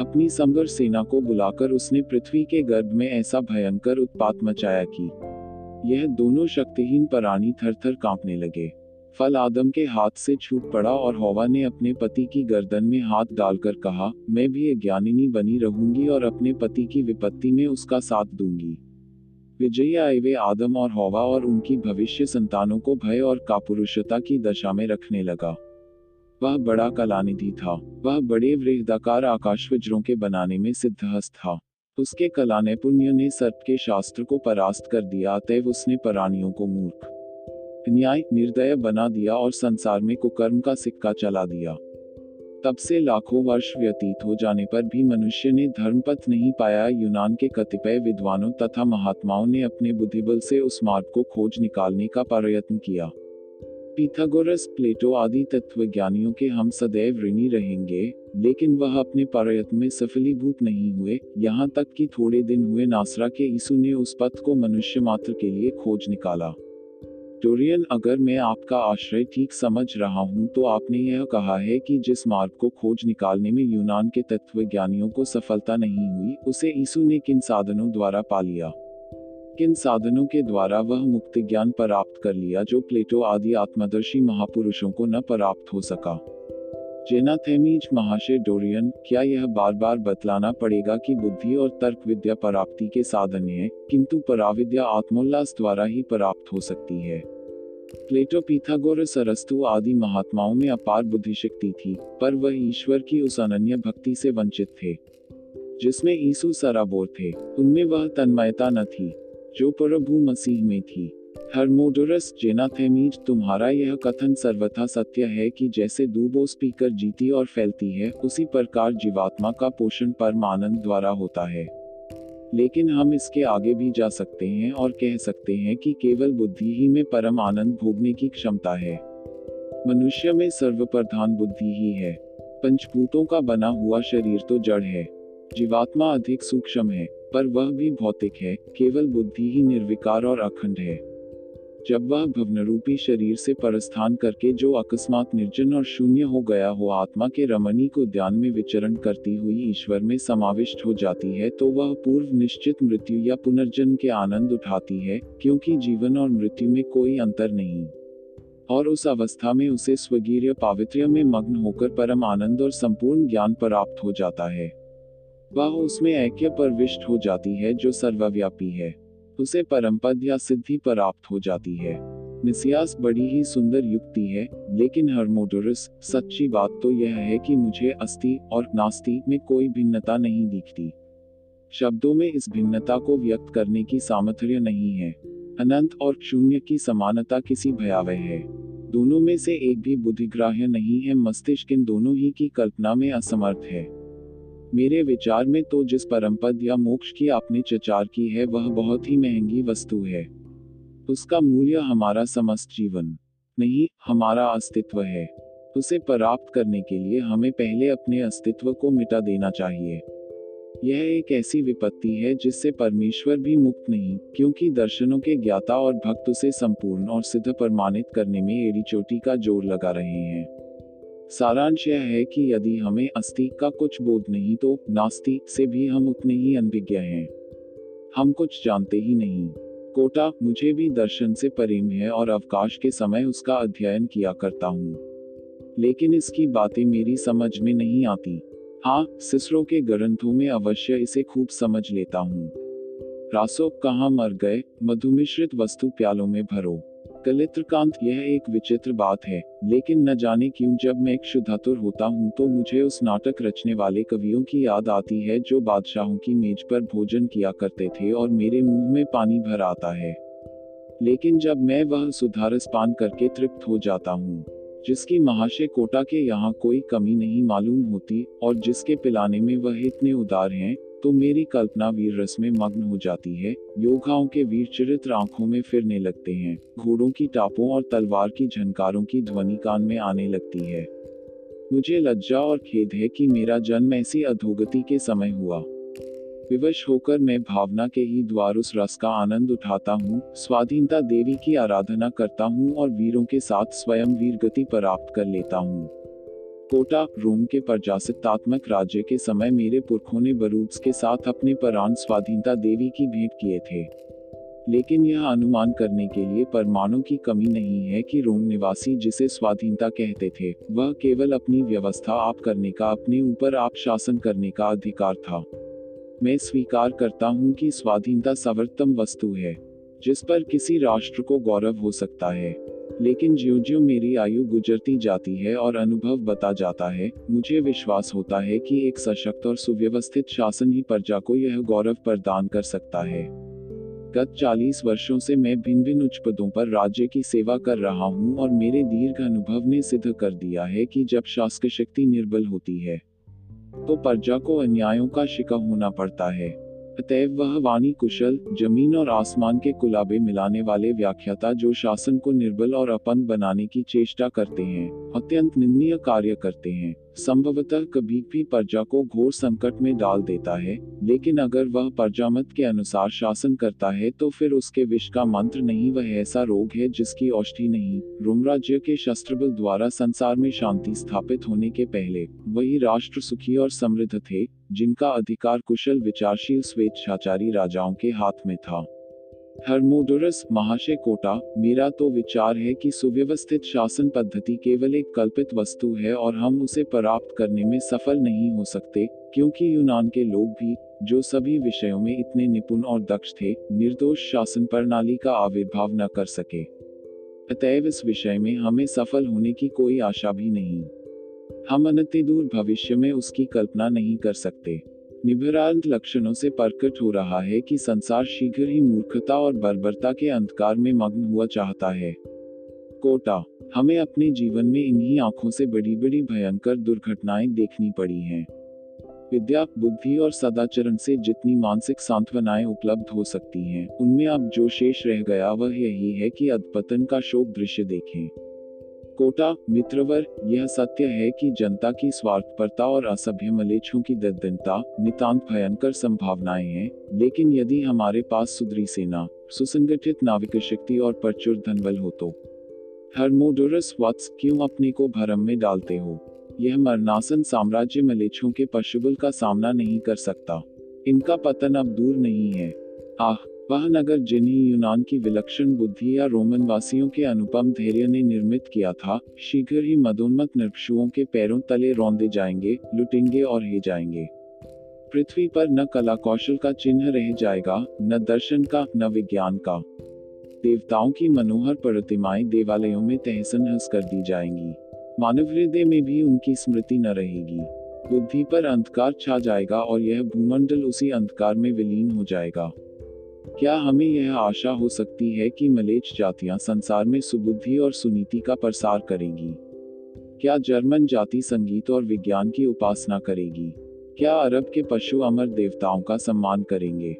अपनी समग्र सेना को बुलाकर उसने पृथ्वी के गर्भ में ऐसा भयंकर उत्पात मचाया कि यह दोनों शक्तिहीन प्राणी थरथर कांपने लगे। फल आदम के हाथ से छूट पड़ा और हौवा ने अपने पति की गर्दन में हाथ डालकर कहा, मैं भी अज्ञानिनी बनी रहूंगी और अपने पति की विपत्ति में उसका साथ दूंगी। विजयी आयवे आदम और हौवा और उनकी भविष्य संतानों को भय और कापुरुषता की दशा में रखने लगा। वह बड़ा कलानिधि था। वह बड़े वृहदाकार आकाश वज्रों के बनाने में सिद्धहस्त था। उसके कला नैपुण्य ने सर्प के शास्त्र को परास्त कर दिया, अतएव उसने प्राणियों को मूर्ख, न्याय, निर्दय बना दिया और संसार में कुकर्म का सिक्का चला दिया। तब से लाखों वर्ष व्यतीत हो जाने पर भी मनुष्य ने धर्मपथ नहीं पाया। यूनान के कतिपय विद्वानों तथा महात्माओं ने अपने बुद्धिबल से उस मार्ग को खोज निकालने का प्रयत्न किया। पाइथागोरस, प्लेटो आदि तत्वज्ञानियों के हम सदैव ऋणी रहेंगे, लेकिन वह अपने प्रयत्न में सफलीभूत नहीं हुए। यहाँ तक कि थोड़े दिन हुए नासरा के ईसु ने उस पथ को मनुष्य मात्र के लिए खोज निकाला। डोरियन, अगर मैं आपका आश्रय ठीक समझ रहा हूँ तो आपने यह कहा है कि जिस मार्ग को खोज निकालने में यूनान के तत्वज्ञानियों को सफलता नहीं हुई, उसे ईसु ने किन साधनों द्वारा पा लिया। किन साधनों के द्वारा वह मुक्ति ज्ञान प्राप्त कर लिया जो प्लेटो आदि आत्मदर्शी महापुरुषों को न प्राप्त हो सका। जेनाथेमीज महाशय डोरियन, क्या यह बार बार बतलाना पड़ेगा कि बुद्धि और तर्क विद्या प्राप्ति के साधन हैं, किंतु पराविद्या आत्मोल्लास द्वारा ही प्राप्त हो सकती है। प्लेटो, पाइथागोरस, अरस्तु आदि महात्माओं में अपार बुद्धिशक्ति थी, पर वह ईश्वर की उस अनन्य भक्ति से वंचित थे जिसमें ईसु सराबोर थे। उनमें वह तन्मयता न थी जो प्रभु मसीह में थी। हर्मोडोरस, जेनाथेमीज, तुम्हारा यह कथन सर्वथा सत्य है कि जैसे दूब वो स्पीकर जीती और फैलती है, उसी प्रकार जीवात्मा का पोषण परम आनंद द्वारा होता है। लेकिन हम इसके आगे भी जा सकते हैं और कह सकते हैं कि केवल बुद्धि ही में परम आनंद भोगने की क्षमता है। मनुष्य में सर्वप्रधान बुद्धि ही है। पंचभूतों का बना हुआ शरीर तो जड़ है, जीवात्मा अधिक सूक्ष्म है, पर वह भी भौतिक है। केवल बुद्धि ही निर्विकार और अखंड है। जब वह भवनरूपी शरीर से परस्थान करके जो अकस्मात निर्जन और शून्य हो गया हो आत्मा के रमणी को ध्यान में विचरण करती हुई ईश्वर में समाविष्ट हो जाती है तो वह पूर्व निश्चित मृत्यु या पुनर्जन्म के आनंद उठाती है, क्योंकि जीवन और मृत्यु में कोई अंतर नहीं, और उस अवस्था में उसे स्वगीर्य पावित्र्य में मग्न होकर परम आनंद और संपूर्ण ज्ञान प्राप्त हो जाता है। वह उसमें ऐक्य प्रविष्ट हो जाती है जो सर्वव्यापी है। उसे परमपद या सिद्धि प्राप्त हो जाती है। निसियास बड़ी ही सुंदर युक्ति है, लेकिन हर्मोडोरस, सच्ची बात तो यह है कि मुझे अस्ति और नास्ति में कोई भिन्नता नहीं दिखती। शब्दों में इस भिन्नता को व्यक्त करने की सामर्थ्य नहीं है। अनंत और शून्य की समानता किसी भयावह है। दोनों में से एक भी बुद्धिग्राह्य नहीं है। मस्तिष्क इन दोनों ही की कल्पना में असमर्थ है। मेरे विचार में तो जिस परमपद या मोक्ष की आपने चर्चा की है वह बहुत ही महंगी वस्तु है। उसका मूल्य हमारा समस्त जीवन नहीं, हमारा अस्तित्व है। उसे प्राप्त करने के लिए हमें पहले अपने अस्तित्व को मिटा देना चाहिए। यह एक ऐसी विपत्ति है जिससे परमेश्वर भी मुक्त नहीं, क्योंकि दर्शनों के ज्ञाता और भक्त उसे संपूर्ण और सिद्ध प्रमाणित करने में एड़ी चोटी का जोर लगा रहे हैं। सारांश यह है कि यदि हमें अस्ति का कुछ बोध नहीं तो नास्ति से भी हम उतने ही अनभिज्ञ हैं। हम कुछ जानते ही नहीं। कोटा मुझे भी दर्शन से प्रेम है और अवकाश के समय उसका अध्ययन किया करता हूँ, लेकिन इसकी बातें मेरी समझ में नहीं आती। हाँ, सिसरो के ग्रंथों में अवश्य इसे खूब समझ लेता हूँ। रासो कहाँ मर गए, मधुमिश्रित वस्तु प्यालों में भरो। कलित्रकांत, यह एक विचित्र बात है, लेकिन न जाने क्यों जब मैं एक क्षुधातुर होता हूँ तो मुझे उस नाटक रचने वाले कवियों की याद आती है जो बादशाहों की मेज पर भोजन किया करते थे और मेरे मुंह में पानी भर आता है। लेकिन जब मैं वह सुधारस पान करके तृप्त हो जाता हूँ जिसकी महाशय कोटा के यहाँ कोई कमी नहीं मालूम होती और जिसके पिलाने में वह इतने उदार हैं, तो मेरी कल्पना वीर रस में मग्न हो जाती है। योद्धाओं के वीर चरित्र आंखों में फिरने लगते हैं, घोड़ों की टापों और तलवार की झनकारों की ध्वनि कान में आने लगती है। मुझे लज्जा और खेद है कि मेरा जन्म ऐसी अधोगति के समय हुआ। विवश होकर मैं भावना के ही द्वार उस रस का आनंद उठाता हूँ, स्वाधीनता देवी की आराधना करता हूँ और वीरों के साथ स्वयं वीर गति प्राप्त कर लेता हूँ। कोटा, रोम के प्रजासत्तात्मक राज्य के समय मेरे पुरखों ने बरूद्स के साथ अपने प्राण स्वाधीनता देवी की भेंट किए थे, लेकिन यह अनुमान करने के लिए परमाणु की कमी नहीं है कि रोम निवासी जिसे स्वाधीनता कहते थे वह केवल अपनी व्यवस्था आप करने का, अपने ऊपर आप शासन करने का अधिकार था। मैं स्वीकार करता हूँ कि स्वाधीनता सर्वोत्तम वस्तु है जिस पर किसी राष्ट्र को गौरव हो सकता है, लेकिन ज्यों ज्यों मेरी आयु गुजरती जाती है और अनुभव बता जाता है, मुझे विश्वास होता है कि एक सशक्त और सुव्यवस्थित शासन ही प्रजा को यह गौरव प्रदान कर सकता है। गत चालीस वर्षों से मैं भिन्न भिन्न उच्च पदों पर राज्य की सेवा कर रहा हूं और मेरे दीर्घ अनुभव ने सिद्ध कर दिया है कि जब शासक शक्ति निर्बल होती है तो प्रजा को अन्यायों का शिकार होना पड़ता है। अतएव वह वाणी कुशल, जमीन और आसमान के कुलाबे मिलाने वाले व्याख्याता जो शासन को निर्बल और अपंग बनाने की चेष्टा करते हैं, अत्यंत निंदनीय कार्य करते हैं। संभवतः कभी भी प्रजा को घोर संकट में डाल देता है, लेकिन अगर वह प्रजामत के अनुसार शासन करता है तो फिर उसके विष का मंत्र नहीं, वह ऐसा रोग है जिसकी औषधि नहीं। रोम राज्य के शस्त्र बल द्वारा संसार में शांति स्थापित होने के पहले वही राष्ट्र सुखी और समृद्ध थे जिनका अधिकार कुशल, विचारशील, स्वेच्छाचारी राजाओं के हाथ में था। हर्मोडोरस महाशय कोटा, मेरा तो विचार है कि सुव्यवस्थित शासन पद्धति केवल एक कल्पित वस्तु है और हम उसे प्राप्त करने में सफल नहीं हो सकते, क्योंकि यूनान के लोग भी जो सभी विषयों में इतने निपुण और दक्ष थे, निर्दोष शासन प्रणाली का आविर्भाव न कर सके। अतएव इस विषय में हमें सफल होने की कोई आशा भी नहीं। हम अनति दूर भविष्य में उसकी कल्पना नहीं कर सकते। निभरांत लक्षणों से प्रकट हो रहा है कि संसार शीघ्र ही मूर्खता और बर्बरता के अंधकार में मग्न हुआ चाहता है। कोटा, हमें अपने जीवन में इन्हीं आंखों से बड़ी बड़ी भयंकर दुर्घटनाएं देखनी पड़ी हैं। विद्या, बुद्धि और सदाचरण से जितनी मानसिक सांत्वनाएं उपलब्ध हो सकती हैं, उनमें अब जो शेष रह गया वह यही है कि अधपतन का शोक दृश्य देखें। कोटा, मित्रवर, यह सत्य है कि जनता की स्वार्थपरता और असभ्य मलेच्छों की दद्दनता नितांत भयंकर संभावनाएं हैं, लेकिन यदि हमारे पास सुदृढ़ सेना, सुसंगठित नाविक शक्ति और प्रचुर धनबल हो तो हर्मोडोरस वत्स क्यों अपने को भ्रम में डालते हो। यह मरणासन साम्राज्य मलेच्छों के पशुबल का सामना नहीं कर सकता। इनका पतन अब दूर नहीं है। आह, वह नगर जिन्हें यूनान की विलक्षण बुद्धि या रोमन वासियों के अनुपम धैर्य ने निर्मित किया था, शीघ्र ही मदोन्मत नरपशुओं के पैरों तले रौंदे जाएंगे, लुटेंगे और हे जाएंगे। पृथ्वी पर न कला कौशल का चिन्ह रह जाएगा, न दर्शन का, न विज्ञान का। देवताओं की मनोहर प्रतिमाएं देवालयों में तहसन हंस कर दी जाएंगी। मानव हृदय में भी उनकी स्मृति न रहेगी। बुद्धि पर अंधकार छा जाएगा और यह भूमंडल उसी अंधकार में विलीन हो जाएगा। क्या हमें यह आशा हो सकती है कि मलेच्छ जातियां संसार में सुबुद्धि और सुनीति का प्रसार करेंगी? क्या जर्मन जाति संगीत और विज्ञान की उपासना करेगी? क्या अरब के पशु अमर देवताओं का सम्मान करेंगे?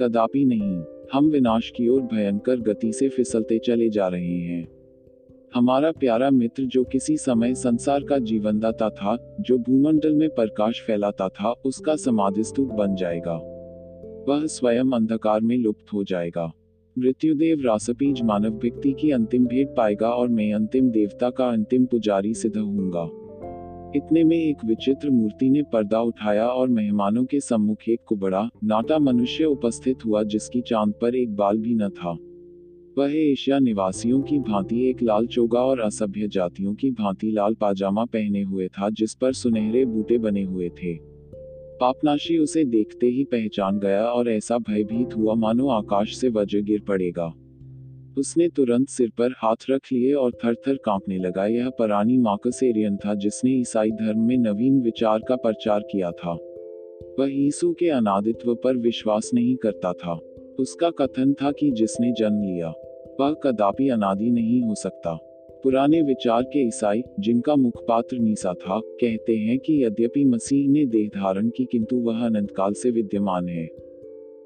कदापि नहीं। हम विनाश की ओर भयंकर गति से फिसलते चले जा रहे हैं। हमारा प्यारा मित्र जो किसी समय संसार का जीवनदाता था, जो भूमंडल में प्रकाश फैलाता था, उसका समाधिस्तूप बन जाएगा। वह स्वयं अंधकार में लुप्त हो जाएगा। मृत्युदेव रासपीज मानव व्यक्ति की अंतिम भेंट पाएगा और मैं अंतिम देवता का अंतिम पुजारी सिद्ध होऊंगा। इतने में एक विचित्र मूर्ति ने पर्दा उठाया और मेहमानों के सम्मुख एक कुबड़ा नाटा मनुष्य उपस्थित हुआ, जिसकी चांद पर एक बाल भी न था। वह एशिया निवासियों की भांति एक लाल चोगा और असभ्य जातियों की भांति लाल पाजामा पहने हुए था, जिस पर सुनहरे बूटे बने हुए थे। पापनाशी उसे देखते ही पहचान गया और ऐसा भयभीत हुआ मानो आकाश से वज्र गिर पड़ेगा। उसने तुरंत सिर पर हाथ रख लिए और थर-थर कांपने लगा। यह परानी मार्कस एरियन था, जिसने ईसाई धर्म में नवीन विचार का प्रचार किया था। वह यीशु के अनादित्व पर विश्वास नहीं करता था। उसका कथन था कि जिसने जन्म लिया वह कदापि अनादि नहीं हो सकता। पुराने विचार के ईसाई, जिनका मुखपात्र नीसा था, कहते हैं कि यद्यपि मसीह ने देह धारण की, किंतु वह अनंत काल से विद्यमान है।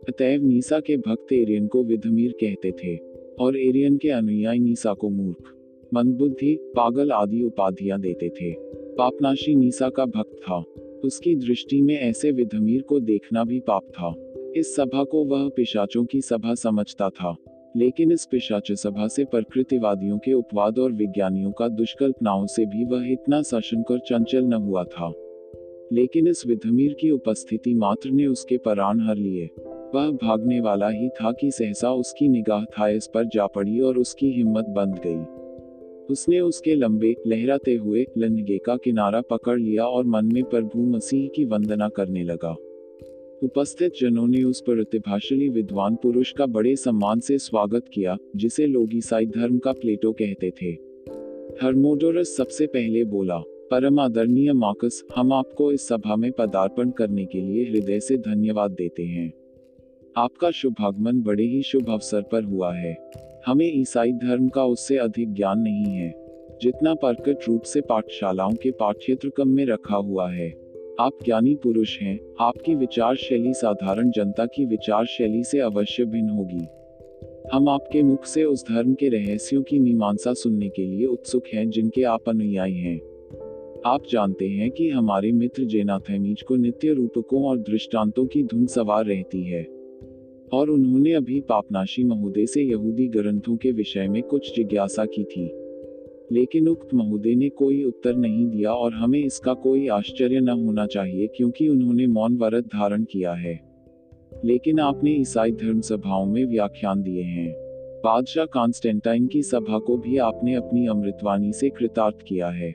अतएव नीसा के भक्त एरियन को विधमीर कहते थे और एरियन के अनुयायी नीसा को मूर्ख, मंदबुद्धि, पागल आदि उपाधियां देते थे। पापनाशी नीसा का भक्त था। उसकी दृष्टि में ऐसे विधमीर को देखना भी पाप था। इस सभा को वह पिशाचों की सभा समझता था, लेकिन इस पिशाच सभा से प्रकृतिवादियों के उपवाद और विज्ञानियों का दुष्कल्पनाओं से भी वह इतना सशंक और चंचल न हुआ था। लेकिन इस विधमीर की उपस्थिति मात्र ने उसके प्राण हर लिए। वह भागने वाला ही था कि सहसा उसकी निगाह थायस पर जा पड़ी और उसकी हिम्मत बंध गई। उसने उसके लंबे लहराते हुए लनगे का किनारा पकड़ लिया और मन में प्रभु मसीह की वंदना करने लगा। उपस्थित जनों ने उस प्रतिभाशाली विद्वान पुरुष का बड़े सम्मान से स्वागत किया, जिसे लोग ईसाई धर्म का प्लेटो कहते थे। हर्मोडोरस सबसे पहले बोला, परम आदरणीय मार्कस, हम आपको इस सभा में पदार्पण करने के लिए हृदय से धन्यवाद देते हैं। आपका शुभागमन बड़े ही शुभ अवसर पर हुआ है। हमें ईसाई धर्म का उससे अधिक ज्ञान नहीं है जितना प्रकट रूप से पाठशालाओं के पाठ्यक्रम में रखा हुआ है। आप ज्ञानी पुरुष हैं। आपकी विचार शैली साधारण जनता की विचार शैली से अवश्य भिन्न होगी। हम आपके मुख से उस धर्म के रहस्यों की मीमांसा सुनने के लिए उत्सुक हैं जिनके आप अनुयायी हैं। आप जानते हैं कि हमारे मित्र जेनाथेमीज को नित्य रूपकों और दृष्टांतों की धुन सवार रहती है और उन्होंने अभी पापनाशी महोदय से यहूदी ग्रंथों के विषय में कुछ जिज्ञासा की थी, लेकिन उक्त महोदय ने कोई उत्तर नहीं दिया और हमें इसका कोई आश्चर्य न होना चाहिए क्योंकि उन्होंने मौन व्रत धारण किया है। लेकिन आपने ईसाई धर्म सभाओं में व्याख्यान दिए हैं। बादशाह कॉन्स्टेंटाइन की सभा को भी आपने अपनी अमृतवाणी से कृतार्थ किया है।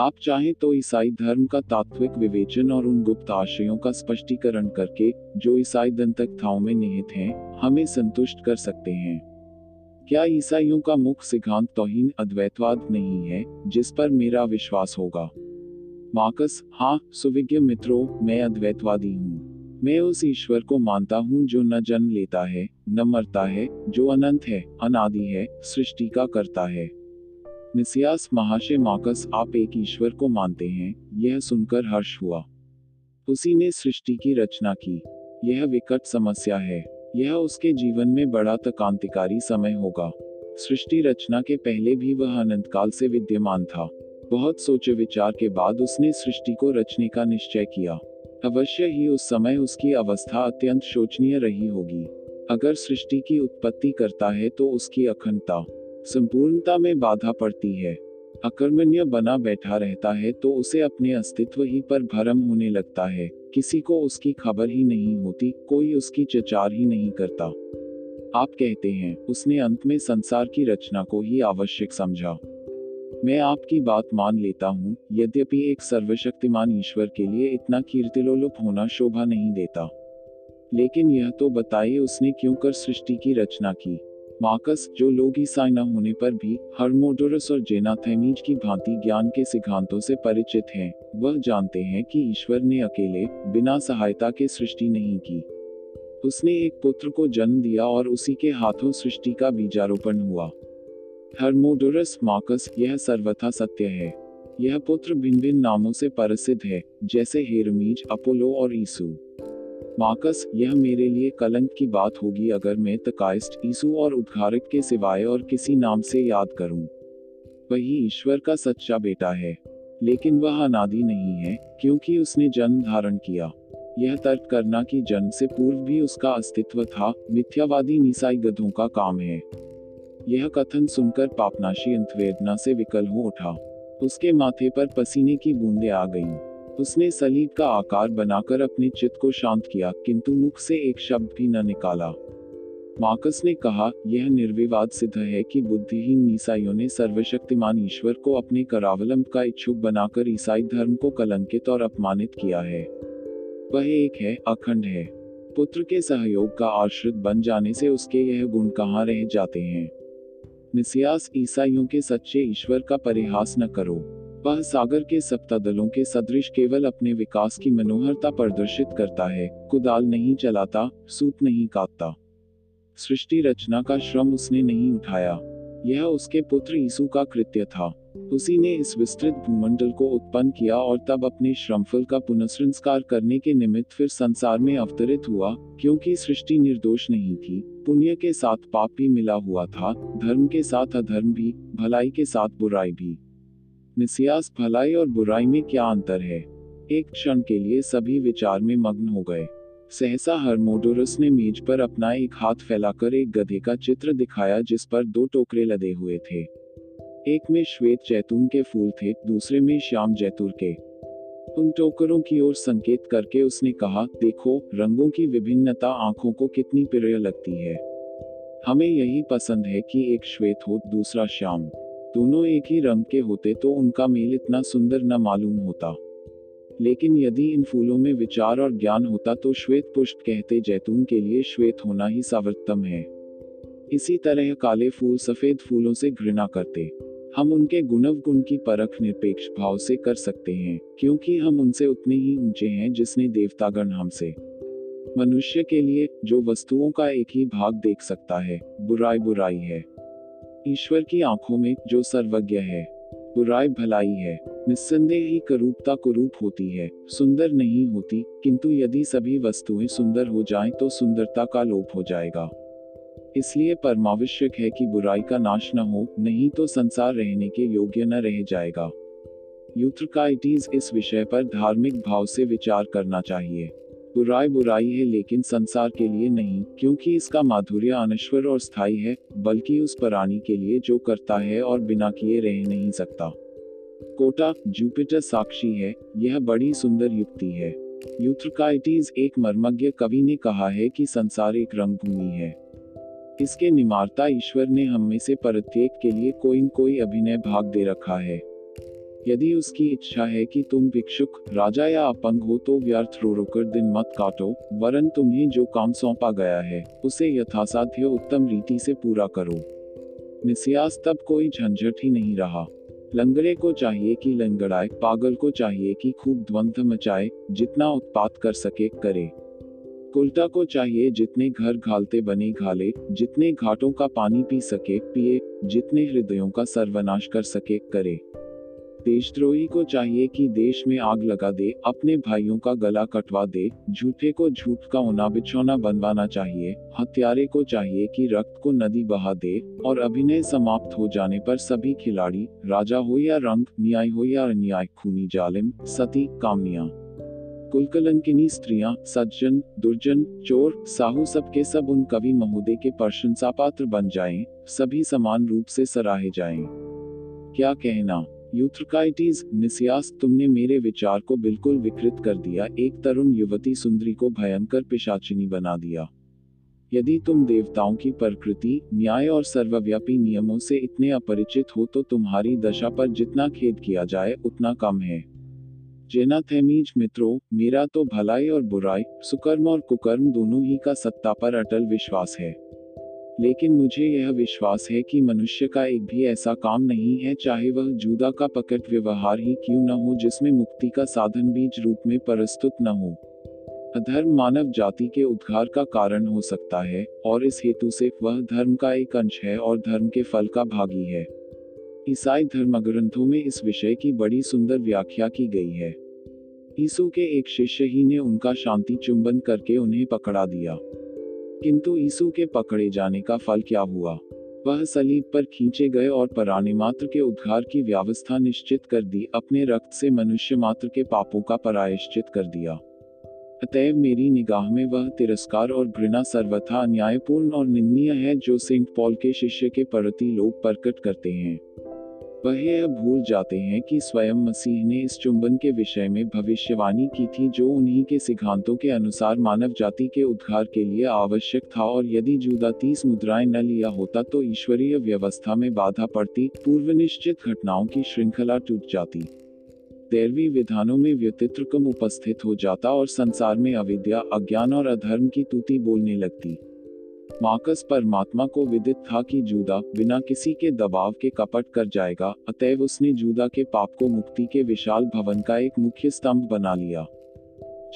आप चाहें तो ईसाई धर्म का तात्विक विवेचन और उन गुप्त आशयों का स्पष्टीकरण करके जो ईसाई दंतकथाओं में निहित हैं, हमें संतुष्ट कर सकते हैं। क्या ईसाइयों का मुख्य सिद्धांत तौहीन अद्वैतवाद नहीं है, जिस पर मेरा विश्वास होगा? मार्कस: हाँ सुविज्ञ मित्रों, मैं अद्वैतवादी हूँ। मैं उस ईश्वर को मानता हूँ जो न जन्म लेता है न मरता है, जो अनंत है, अनादि है, सृष्टि का करता है। निसियास महाशय: मार्कस, आप एक ईश्वर को मानते हैं। यह सुनकर हर्ष हुआ। उसी ने सृष्टि की रचना की। यह विकट समस्या है। यह उसके जीवन में बड़ा क्रांतिकारी समय होगा। सृष्टि रचना के पहले भी वह अनंत काल से विद्यमान था। बहुत सोच विचार के बाद उसने सृष्टि को रचने का निश्चय किया। अवश्य ही उस समय उसकी अवस्था अत्यंत शोचनीय रही होगी। अगर सृष्टि की उत्पत्ति करता है तो उसकी अखंडता, संपूर्णता में बाधा पड़ती है। अकर्मण्य बना बैठा रहता है तो उसे अपने अस्तित्व ही पर भ्रम होने लगता है। किसी को उसकी खबर ही नहीं होती, कोई उसकी चर्चा ही नहीं करता। आप कहते हैं उसने अंत में संसार की रचना को ही आवश्यक समझा। मैं आपकी बात मान लेता हूँ, यद्यपि एक सर्वशक्तिमान ईश्वर के लिए इतना कीर्तिलोलुप होना शोभा नहीं देता। लेकिन यह तो बताइए उसने क्यों कर सृष्टि की रचना की? मार्कस, जो लोग ईसाई न होने पर भी हर्मोडोरस और जेनाथेमीज की भांति ज्ञान के सिद्धांतों से परिचित हैं, वह जानते हैं कि ईश्वर ने अकेले बिना सहायता के सृष्टि नहीं की। उसने एक पुत्र को जन्म दिया और उसी के हाथों सृष्टि का बीजारोपण हुआ। हर्मोडोरस, मार्कस, यह सर्वथा सत्य है। यह पुत्र भिन्न भिन्न नामों से प्रसिद्ध है, जैसे हेरमीज, अपोलो और ईसु। मार्कस, यह मेरे लिए कलंक की बात होगी अगर मैं तकाइस्ट, ईसु और उद्घारक के सिवाय और किसी नाम से याद करूं। वही ईश्वर का सच्चा बेटा है, लेकिन वह अनादि नहीं है क्योंकि उसने जन्म धारण किया। यह तर्क करना कि जन्म से पूर्व भी उसका अस्तित्व था, मिथ्यावादी निसाई गधों का काम है। यह कथन सुनकर पापनाशी अंतवेदना से विकल हो उठा। उसके माथे पर पसीने की बूंदें आ गईं। उसने सलीब का आकार बनाकर अपने चित्त को शांत किया, किंतु मुख से एक शब्द भी न निकाला। मार्कस ने कहा, यह निर्विवाद सिद्ध है कि बुद्धिहीन ईसाइयों ने सर्वशक्तिमान ईश्वर को अपने करावलंब का इच्छुक बनाकर ईसाई धर्म को कलंकित और अपमानित किया है। वह एक है, अखंड है। पुत्र के सहयोग का आश्रित बन जाने से उसके यह गुण कहाँ रह जाते हैं? निसियास, ईसाइयों के सच्चे ईश्वर का परिहास न करो। वह सागर के सप्तदलों के सदृश केवल अपने विकास की मनोहरता प्रदर्शित करता है, कुदाल नहीं चलाता, सूत नहीं काटता। सृष्टि रचना का श्रम उसने नहीं उठाया, यह उसके पुत्र यीशु का कृत्य था। उसी ने इस विस्तृत भूमंडल को उत्पन्न किया और तब अपने श्रमफल का पुनर्संस्कार करने के निमित्त फिर संसार में अवतरित हुआ, क्योंकि सृष्टि निर्दोष नहीं थी। पुण्य के साथ पाप भी मिला हुआ था, धर्म के साथ अधर्म भी, भलाई के साथ बुराई भी। निसियास, भलाई और बुराई में क्या अंतर है? एक क्षण के लिए सभी विचार में मग्न हो गए। सहसा हर्मोडोरस ने मेज पर अपना एक हाथ फैलाकर एक गधे का चित्र दिखाया जिस पर दो टोकरे लदे हुए थे। एक में श्वेत जैतून के फूल थे, दूसरे में श्याम जैतून के। उन टोकरों की ओर संकेत करके उसने कहा, देखो, रंगों की विभिन्नता आंखों को कितनी प्रिय लगती है। हमें यही पसंद है कि एक श्वेत हो, दूसरा श्याम। दोनों एक ही रंग के होते तो उनका मेल इतना सुंदर न मालूम होता। लेकिन यदि इन फूलों में विचार और ज्ञान होता तो श्वेत पुष्प कहते जैतून के लिए श्वेत होना ही सर्वोत्तम है। इसी तरह काले फूल सफेद फूलों से घृणा करते। हम उनके गुणवगुण की परख निरपेक्ष भाव से कर सकते हैं, क्योंकि हम उनसे उतने ही ऊंचे हैं जिसने देवतागण हमसे। मनुष्य के लिए, जो वस्तुओं का एक ही भाग देख सकता है, बुराई बुराई है। ईश्वर की आंखों में, जो सर्वज्ञ है, बुराई भलाई है। निस्संदेह ही करूपता कुरूप होती है, सुंदर नहीं होती, किंतु यदि सभी वस्तुएं सुंदर हो जाएं तो सुंदरता का लोप हो जाएगा। इसलिए परमावश्यक है कि बुराई का नाश न हो, नहीं तो संसार रहने के योग्य न रह जाएगा। यूथ्रकाइटिस, इस विषय पर धार्मिक भाव से विचार करना चाहिए। बुराई बुराई है, लेकिन संसार के लिए नहीं, क्योंकि इसका माधुर्य अनश्वर और स्थायी है, बल्कि उस प्राणी के लिए जो करता है और बिना किए रह नहीं सकता। कोटा, जुपिटर साक्षी है। यह बड़ी सुंदर युक्ति है। यूथ्रकाइटिस, एक मर्मज्ञ कवि ने कहा है कि संसार एक रंगभूमि है। इसके निमार्ता ईश्वर ने हम में से प्रत्येक के लिए कोई न कोई अभिनय भाग दे रखा है। यदि उसकी इच्छा है कि तुम भिक्षुक, राजा या अपंग हो तो व्यर्थ रो रोकर दिन मत काटो, वरन तुम्हें जो काम सौंपा गया है उसे यथासाध्य उत्तम रीति से पूरा करो। निसियास, तब कोई झंझट ही नहीं रहा। लंगड़े को चाहिए कि लंगड़ाए, पागल को चाहिए कि खूब द्वंद्व मचाए, जितना उत्पात कर सके करे। कुल्टा को चाहिए जितने घर घालते बने घाले, जितने घाटों का पानी पी सके पिए, जितने हृदयों का सर्वनाश कर सके करे। देशद्रोही को चाहिए कि देश में आग लगा दे, अपने भाइयों का गला कटवा दे। झूठे को झूठ का उना बिछौना बनवाना चाहिए। हत्यारे को चाहिए कि रक्त को नदी बहा दे। और अभिनय समाप्त हो जाने पर सभी खिलाड़ी, राजा हो या रंग, न्याय हो या अन्याय, खूनी जालिम, सती, कामनिया, कुलकलंकिनी स्त्रियां, सज्जन, दुर्जन, चोर, साहू सब के सब उन कवि महोदय के प्रशंसा पात्र बन जाएं, सभी समान रूप से सराहे जाएं। क्या कहना यूथ्रकाइटिस, निसियास, तुमने मेरे विचार को बिल्कुल विकृत कर दिया। एक तरुण युवती सुंदरी को भयंकर पिशाचिनी बना दिया। यदि तुम देवताओं की प्रकृति, न्याय और सर्वव्यापी नियमों से इतने अपरिचित हो तो तुम्हारी दशा पर जितना खेद किया जाए उतना कम है। जेनाथेमीज मित्रों, मेरा तो भलाई और बुराई, सुकर्म और कुकर्म दोनों ही का सत्ता पर अटल विश्वास है, लेकिन मुझे यह विश्वास है कि मनुष्य का एक भी ऐसा काम नहीं है, चाहे वह जूदा का प्रकट व्यवहार ही क्यों न हो, जिसमें मुक्ति का साधन बीज रूप में प्रस्तुत न हो। अधर्म मानव जाति के उद्धार का कारण हो सकता है और इस हेतु से वह धर्म का एक अंश है और धर्म के फल का भागी है। ईसाई धर्मग्रंथों में इस विषय की बड़ी सुंदर व्याख्या की गई है। ईसु के एक शिष्य ही ने उनका शांति चुंबन करके उन्हें पकड़ा दिया, किंतु यीशु के पकड़े जाने का फल क्या हुआ? वह सलीब पर खींचे गए और पराने मात्र के उद्धार की व्यवस्था निश्चित कर दी, अपने रक्त से मनुष्य मात्र के पापों का प्रायश्चित कर दिया। अतएव मेरी निगाह में वह तिरस्कार और घृणा सर्वथा अन्यायपूर्ण और निंदनीय है जो सेंट पॉल के शिष्य के प्रति लोग प्रकट करते हैं। वह यह भूल जाते हैं कि स्वयं मसीह ने इस चुंबन के विषय में भविष्यवाणी की थी, जो उन्हीं के सिद्धांतों के अनुसार मानव जाति के उद्धार के लिए आवश्यक था, और यदि जूदा तीस मुद्राएं न लिया होता तो ईश्वरीय व्यवस्था में बाधा पड़ती, पूर्व निश्चित घटनाओं की श्रृंखला टूट जाती, दैवीय विधानों में व्यतिक्रम उपस्थित हो जाता और संसार में अविद्या, अज्ञान और अधर्म की तूती बोलने लगती। मार्कस परमात्मा को विदित था कि जूदा बिना किसी के दबाव के कपट कर जाएगा, अतएव उसने जूदा के पाप को मुक्ति के विशाल भवन का एक मुख्य स्तंभ बना लिया।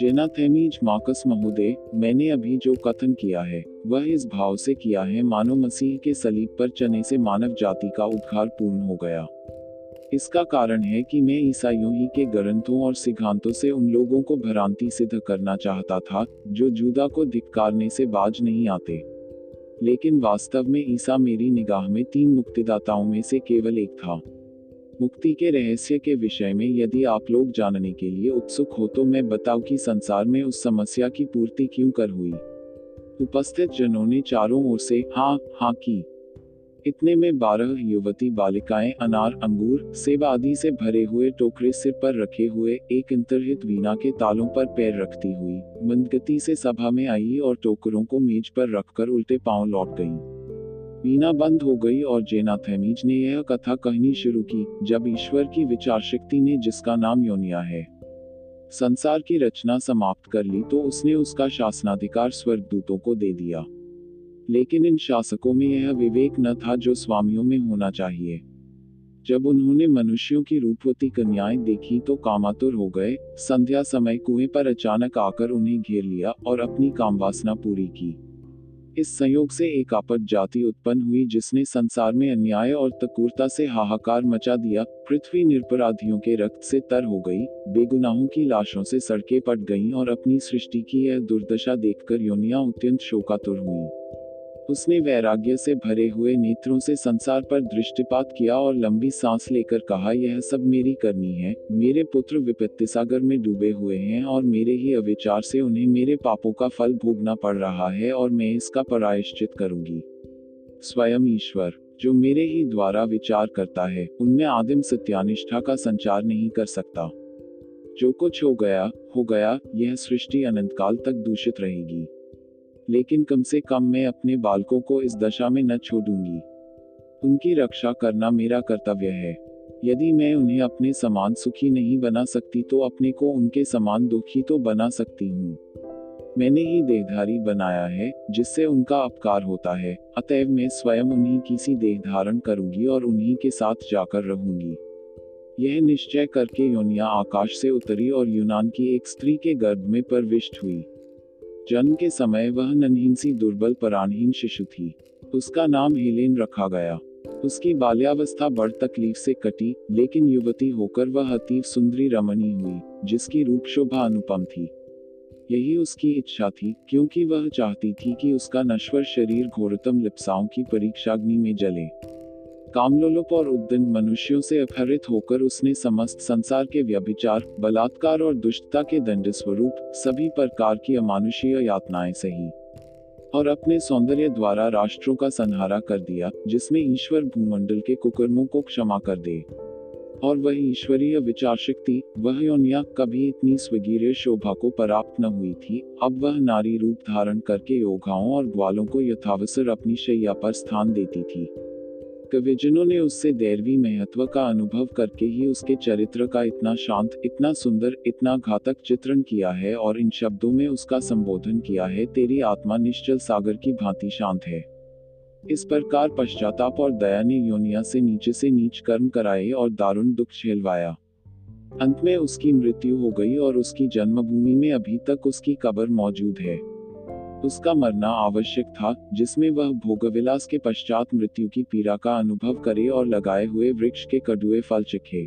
जेनाथेमीज मार्कस महोदय, मैंने अभी जो कथन किया है वह इस भाव से किया है मानो मसीह के सलीब पर चने से मानव जाति का उद्धार पूर्ण हो गया। इसका कारण है कि मैं ईसाइयों ही के ग्रंथों और सिद्धांतों से उन लोगों को भ्रांति सिद्ध करना चाहता था जो जूदा को धिक्कारने से बाज नहीं आते, लेकिन वास्तव में ईसा मेरी निगाह में तीन मुक्तिदाताओं में से केवल एक था। मुक्ति के रहस्य के विषय में यदि आप लोग जानने के लिए उत्सुक हो तो मैं बताऊं कि संसार में उस समस्या की पूर्ति क्यों कर हुई। उपस्थित जनों ने चारों ओर से हाँ हाँ की। इतने में बारह युवती बालिकाएं अनार, अंगूर, सेब आदि से भरे हुए टोकरे सिर पर रखे हुए एक अंतर्हित वीणा के तालों पर पैर रखती हुई मंदगति से सभा में आई और टोकरों को मेज पर रखकर उल्टे पांव लौट गईं। वीणा बंद हो गई और जेनाथेमीज ने यह कथा कहनी शुरू की, जब ईश्वर की विचार शक्ति ने, जिसका नाम योनिया है, संसार की रचना समाप्त कर ली तो उसने उसका शासनाधिकार स्वर्गदूतों को दे दिया, लेकिन इन शासकों में यह विवेक न था जो स्वामियों में होना चाहिए। जब उन्होंने मनुष्यों की रूपवती कन्याएं देखी तो कामातुर हो गए, संध्या समय कुएं पर अचानक आकर उन्हें घेर लिया और अपनी कामवासना पूरी की। इस संयोग से एक आपद जाति उत्पन्न हुई जिसने संसार में अन्याय और तकूरता से हाहाकार मचा दिया। पृथ्वी निरपराधियों के रक्त से तर हो गई, बेगुनाहों की लाशों से सड़कें पट गईं और अपनी सृष्टि की यह दुर्दशा देखकर योनिया अत्यंत शोकातुर हुई। उसने वैराग्य से भरे हुए नेत्रों से संसार पर दृष्टिपात किया और लंबी सांस लेकर कहा, यह सब मेरी करनी है, मेरे पुत्र विपत्ति सागर में डूबे हुए हैं और मेरे ही अविचार से उन्हें मेरे पापों का फल भोगना पड़ रहा है और मैं इसका प्रायश्चित करूंगी। स्वयं ईश्वर जो मेरे ही द्वारा विचार करता है उनमें आदिम सत्यानिष्ठा का संचार नहीं कर सकता। जो कुछ हो गया हो गया, यह सृष्टि अनंतकाल तक दूषित रहेगी, लेकिन कम से कम मैं अपने बालकों को इस दशा में न छोड़ूंगी। उनकी रक्षा करना मेरा कर्तव्य है। यदि मैं उन्हें अपने समान सुखी नहीं बना सकती तो अपने को उनके समान दुखी तो बना सकती हूँ। मैंने ही देहधारी बनाया है जिससे उनका अपकार होता है, अतएव मैं स्वयं उन्हीं की सी देह धारण करूंगी और उन्हीं के साथ जाकर रहूंगी। यह निश्चय करके योनिया आकाश से उतरी और यूनान की एक स्त्री के गर्भ में प्रविष्ट हुई। जन्म के समय वह नन्हीन सी दुर्बल प्राणहीन शिशु थी। उसका नाम हेलेन रखा गया। उसकी बाल्यावस्था बड़ी तकलीफ से कटी, लेकिन युवती होकर वह अतीव सुंदरी रमणी हुई जिसकी रूप शोभा अनुपम थी। यही उसकी इच्छा थी, क्योंकि वह चाहती थी कि उसका नश्वर शरीर घोरतम लिप्साओं की परीक्षाग्नि में जले। कामलोलोप और उद्दंड मनुष्यों से अपहरित होकर उसने समस्त संसार के व्यभिचार, बलात्कार और दुष्टता के दंड स्वरूप सभी प्रकार की अमानुषीय यातनाएं सही और अपने सौंदर्य द्वारा राष्ट्रों का संहारा कर दिया, जिसमें ईश्वर भूमंडल के कुकर्मों को क्षमा कर दे। और वह ईश्वरीय विचार शक्ति, वह योनिया, कभी इतनी स्वगीर्य शोभा को प्राप्त न हुई थी। अब वह नारी रूप धारण करके योद्धाओं और ग्वालों को यथावसर अपनी शैया पर स्थान देती थी। कविजनों ने उससे दैवी महत्व का अनुभव करके ही उसके चरित्र का इतना शांत, इतना सुंदर, इतना घातक चित्रण किया है और इन शब्दों में उसका संबोधन किया है, तेरी आत्मा निश्चल सागर की भांति शांत है। इस प्रकार पश्चाताप और दया ने योनिया से नीचे से नीच कर्म कराए और दारुण दुख झेलवाया। अंत में उसकी मृत्यु हो गई और उसकी जन्मभूमि में अभी तक उसकी कब्र मौजूद है। उसका मरना आवश्यक था, जिसमें वह भोगविलास के पश्चात मृत्यु की पीड़ा का अनुभव करे और लगाए हुए वृक्ष के कड़वे फल चखे।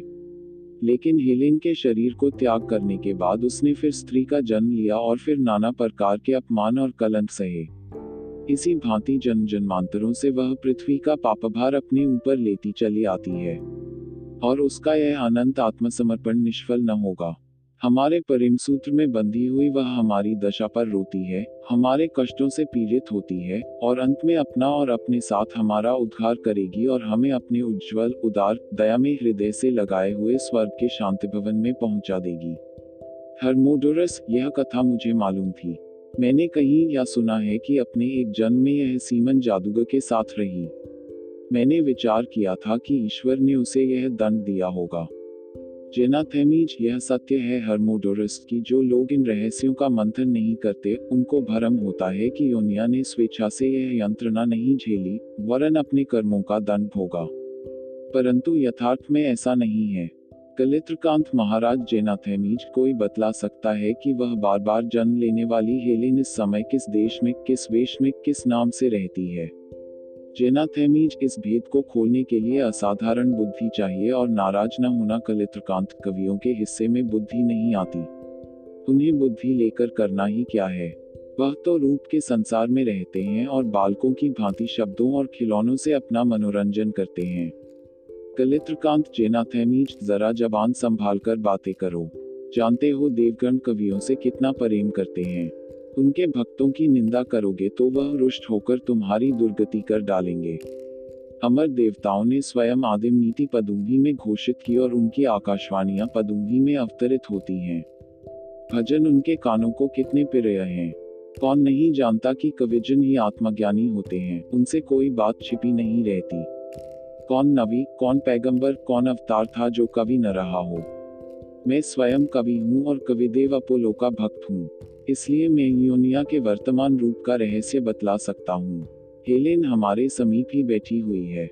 लेकिन हेलेन के शरीर को त्याग करने के बाद उसने फिर स्त्री का जन्म लिया और फिर नाना प्रकार के अपमान और कलंक सहे। इसी भांति जन्म जन्मांतरों से वह पृथ्वी का पापभार अपने ऊपर लेती चली आती है और उसका यह अनंत आत्मसमर्पण निष्फल न होगा। हमारे परिम सूत्र में बंधी हुई वह हमारी दशा पर रोती है, हमारे कष्टों से पीड़ित होती है और अंत में अपना और अपने साथ हमारा उद्धार करेगी और हमें अपने उज्जवल, उदार, दयामय हृदय से लगाए हुए स्वर्ग के शांति भवन में पहुंचा देगी। हर्मोडोरस, यह कथा मुझे मालूम थी। मैंने कहीं यह सुना है कि अपने एक जन्म में यह सीमन जादूगर के साथ रही। मैंने विचार किया था कि ईश्वर ने उसे यह दंड दिया होगा। जेनाथेमीज, यह सत्य है हर्मोडोरस की, जो लोग इन रहस्यों का मंथन नहीं करते उनको भ्रम होता है कि योनिया ने स्वेच्छा से यह यंत्रणा नहीं झेली, वरन अपने कर्मों का दंड भोगा, परंतु यथार्थ में ऐसा नहीं है। कलित्रकांत महाराज जेनाथेमीज कोई बतला सकता है कि वह बार बार जन्म लेने वाली हेलेन इस समय किस देश में, किस वेश में, किस नाम से रहती है? जेनाथेमीज, इस भेद को खोलने के लिए असाधारण बुद्धि चाहिए और नाराज न होना। कलित्रकांत, कवियों के हिस्से में बुद्धि नहीं आती, उन्हें बुद्धि लेकर करना ही क्या है? वह तो रूप के संसार में रहते हैं और बालकों की भांति शब्दों और खिलौनों से अपना मनोरंजन करते हैं। कलित्रकांत, जेनाथेमीज, जरा जबान संभाल कर बातें करो। जानते हो देवगण कवियों से कितना प्रेम करते हैं। उनके भक्तों की निंदा करोगे तो वह रुष्ट होकर तुम्हारी दुर्गति कर डालेंगे। अमर देवताओं ने स्वयं आदिम नीति पदुंगी में घोषित की और उनकी आकाशवाणियां पदुंगी में अवतरित होती हैं। भजन उनके कानों को कितने प्रिय हैं। कौन नहीं जानता कि कविजन ही आत्मज्ञानी होते हैं, उनसे कोई बात छिपी नहीं रहती। कौन नबी, कौन पैगंबर, कौन अवतार था जो कवि न रहा हो? मैं स्वयं कवि हूँ और कविदेव अपोलो का भक्त हूँ, इसलिए मैं योनिया के वर्तमान रूप का रहस्य बतला सकता हूँ। हेलेन हमारे समीप ही बैठी हुई है,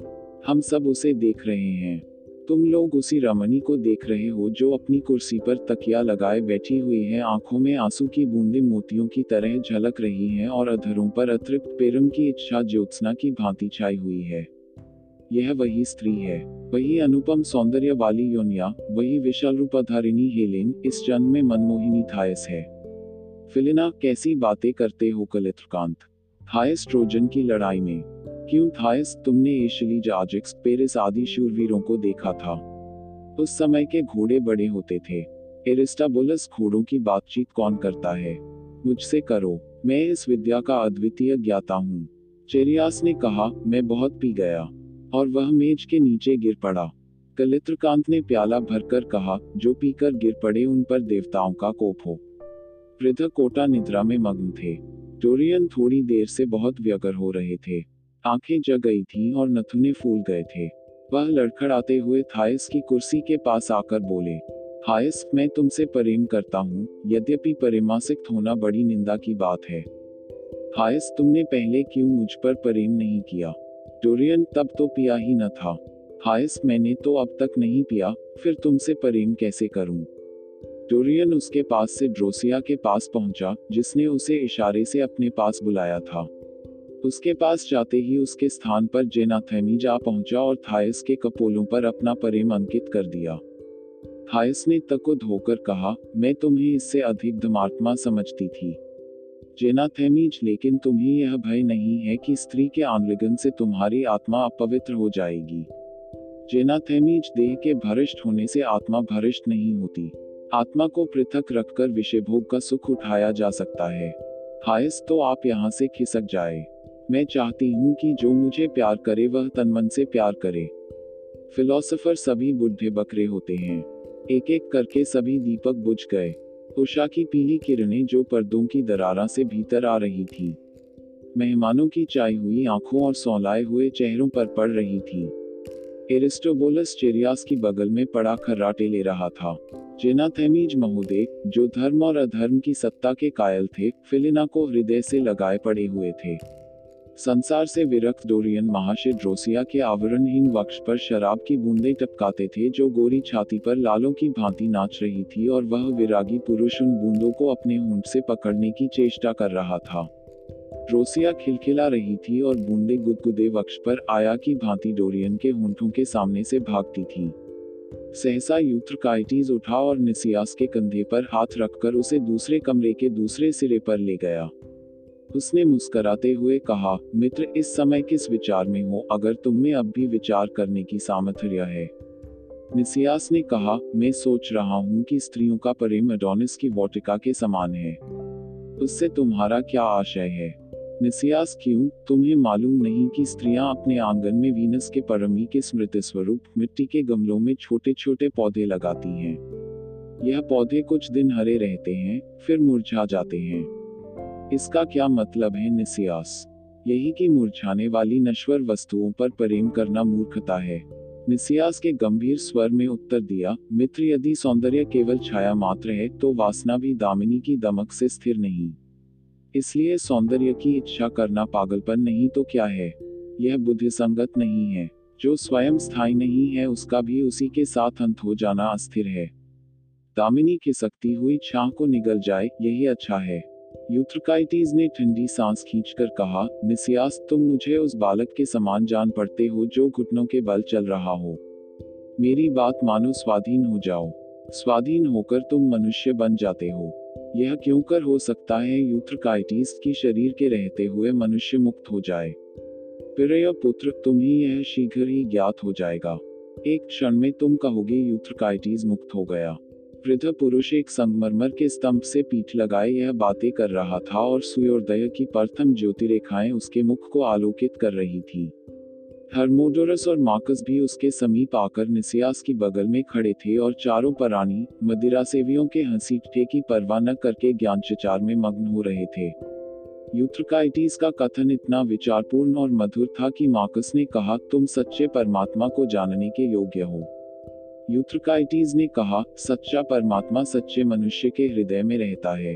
हम सब उसे देख रहे हैं। तुम लोग उसी रमणी को देख रहे हो जो अपनी कुर्सी पर तकिया लगाए बैठी हुई है, आंखों में आंसू की बूंदें मोतियों की तरह झलक रही हैं और अधरों पर अतृप्त प्रेम की इच्छा ज्योत्सना की भांति छाई हुई है। यह वही स्त्री है, वही अनुपम सौंदर्य वाली योनिया, वही विशाल रूपधारिणी हेलेन, इस जन्म में मनमोहिनी थायस है। फिलिना, कैसी बातें करते हो कलित्रकांत? थायस ट्रोजन की लड़ाई में? क्यों थायस, तुमने एशलीज, आजिक्स, पेरिस आदि शूरवीरों को देखा था। उस समय के घोड़े बड़े होते थे। एरिस्टोबुलस, घोड़ों की बातचीत कौन करता है? मुझसे करो, मैं इस विद्या का अद्वितीय ज्ञाता हूँ। चेरियास ने कहा, मैं बहुत पी गया, और वह मेज के नीचे गिर पड़ा। कलित्रकांत ने प्याला भरकर कहा, जो पीकर गिर पड़े उन पर देवताओं का कोप हो। वृद्ध कोटा निद्रा में मग्न थे। डोरियन थोड़ी देर से बहुत व्यग्र हो रहे थे, आंखें जग गई थीं और नथुने फूल गए थे। वह लड़खड़ाते हुए थायस की कुर्सी के पास आकर बोले, थायस, मैं तुमसे प्रेम करता हूँ, यद्यपि प्रेमासक्त होना बड़ी निंदा की बात है। थायस, तुमने पहले क्यों मुझ पर प्रेम नहीं किया? डोरियन, तब तो पिया ही न था। थायस, मैंने तो अब तक नहीं पिया, फिर तुमसे प्रेम कैसे करूँ? डोरियन उसके पास से ड्रोसिया के पास पहुंचा, जिसने उसे इशारे से अपने पास बुलाया था। उसके पास जाते ही उसके स्थान पर जेनाथेमीज आ पहुंचा और थायस के कपोलों पर अपना प्रेम अंकित कर दिया। थायस ने तको धोकर कहा, मैं तुम्हें इससे अधिक धर्मात्मा समझती थी। जेनाथेमीज, लेकिन तुम्हें यह भय नहीं है कि स्त्री के आलिंगन से तुम्हारी आत्मा अपवित्र हो जाएगी? जेनाथेमीज देह के भ्रष्ट होने से आत्मा भ्रष्ट नहीं होती। आत्मा को पृथक रखकर विषयभोग का सुख उठाया जा सकता है। थायस, तो आप यहाँ से खिसक जाए। मैं चाहती हूँ कि जो मुझे प्यार करे वह तनमन से प्यार करे। फिलोसोफर सभी बुढ़े बकरे होते हैं। एक एक करके सभी दीपक बुझ गए। उषा की पीली किरणें जो पर्दों की दरारों से भीतर आ रही थी, मेहमानों की चाई हुई आंखों और सौलाए हुए चेहरों पर पड़ रही थी। एरिस्टोबुलस चेरियास की बगल में पड़ा खर्राटे ले रहा था। जेनाथेमीज महोदय, जो धर्म और अधर्म की सत्ता के कायल थे, फिलिना को हृदय से लगाए पड़े हुए थे। संसार से विरक्त डोरियन महाशय ड्रोसिया के आवरणहीन वक्ष पर शराब की बूंदें टपकाते थे, जो गोरी छाती पर लालों की भांति नाच रही थी, और वह विरागी पुरुष उन बूंदों को अपने होंठ से पकड़ने की चेष्टा कर रहा था। ड्रोसिया खिलखिला रही थी और बूंदें गुदगुदे वक्ष पर आया की भांति डोरियन के होंठों के सामने से भागती थी। सहसा यूथ्रकाइटिस उठा और निसियास के कंधे पर हाथ रखकर उसे दूसरे कमरे के दूसरे सिरे पर ले गया। उसने मुस्कराते हुए कहा, मित्र, इस समय किस विचार में हो? अगर तुम में अब भी विचार करने की सामर्थ्य है। निसियास ने कहा, मैं सोच रहा हूँ कि स्त्रियों का प्रेम अडोनिस की वाटिका के समान है। उससे तुम्हारा क्या आशय है? निसियास, क्यों? तुम्हें मालूम नहीं कि स्त्रियां अपने आंगन में वीनस के परमी के स्मृति स्वरूप मिट्टी के गमलों में छोटे छोटे पौधे लगाती हैं। यह पौधे कुछ दिन हरे रहते हैं, फिर मुरझा जाते हैं। इसका क्या मतलब है निसियास? यही कि मुरझाने वाली नश्वर वस्तुओं पर प्रेम करना मूर्खता है। निसियास के गंभीर स्वर में उत्तर दिया, मित्र, यदि सौंदर्य केवल छाया मात्र है तो वासना भी दामिनी की दमक से स्थिर नहीं। इसलिए सौंदर्य की इच्छा करना पागलपन नहीं तो क्या है? यह बुद्धिसंगत नहीं है। जो स्वयं स्थायी नहीं है उसका भी उसी के साथ अंत हो जाना अस्थिर है। दामिनी खिसकती हुई छां को निगल जाए, यही अच्छा है। यूथ्रकाइटिस ने ठंडी सांस खींचकर कहा, निसियास, तुम मुझे उस बालक के समान जान पड़ते हो जो घुटनों के बल चल रहा हो। मेरी बात मानो, स्वाधीन हो जाओ। स्वाधीन होकर तुम मनुष्य बन जाते हो। यह क्यों कर हो सकता है यूथ्रकाइटिस की शरीर के रहते हुए मनुष्य मुक्त हो जाए? प्रिय पुत्र, तुम्हें यह शीघ्र ही ज्ञात हो जाएगा। एक क्षण में तुम कहोगे, यूथ्रकाइटिस मुक्त हो गया। वृद्ध पुरुष एक संगमरमर के स्तंभ से पीठ लगाए यह बातें कर रहा था और सूर्योदय की प्रथम ज्योतिरेखाएं उसके मुख को आलोकित कर रही थी। हर्मोडोरस और मार्कस भी उसके समीप आकर निसियास की बगल में खड़े थे और चारों परानी मदिरा सेवियों के हंसी ठे की परवाह न करके ज्ञान चचार में मग्न हो रहे थे। यूथ्रकाइटिस का कथन इतना विचारपूर्ण और मधुर था कि मार्कस ने कहा, तुम सच्चे परमात्मा को जानने के योग्य हो। यूथ्रकाइटिस ने कहा, सच्चा परमात्मा सच्चे मनुष्य के हृदय में रहता है।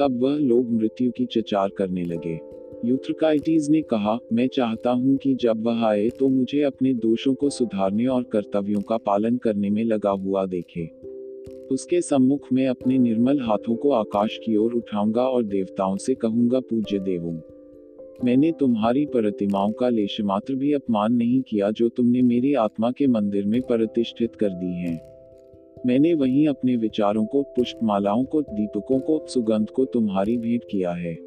तब वह लोग मृत्यु की चर्चा करने लगे। यूथ्रकाइटिस ने कहा, मैं चाहता हूं कि जब वह आए तो मुझे अपने दोषों को सुधारने और कर्तव्यों का पालन करने में लगा हुआ देखे। उसके सम्मुख में अपने निर्मल हाथों को आकाश की ओर उठाऊंगा और देवताओं से कहूंगा, पूज्य देवों, मैंने तुम्हारी प्रतिमाओं का लेशमात्र भी अपमान नहीं किया जो तुमने मेरी आत्मा के मंदिर में प्रतिष्ठित कर दी हैं। मैंने वहीं अपने विचारों को, पुष्पमालाओं को, दीपकों को, सुगंध को तुम्हारी भेंट किया है।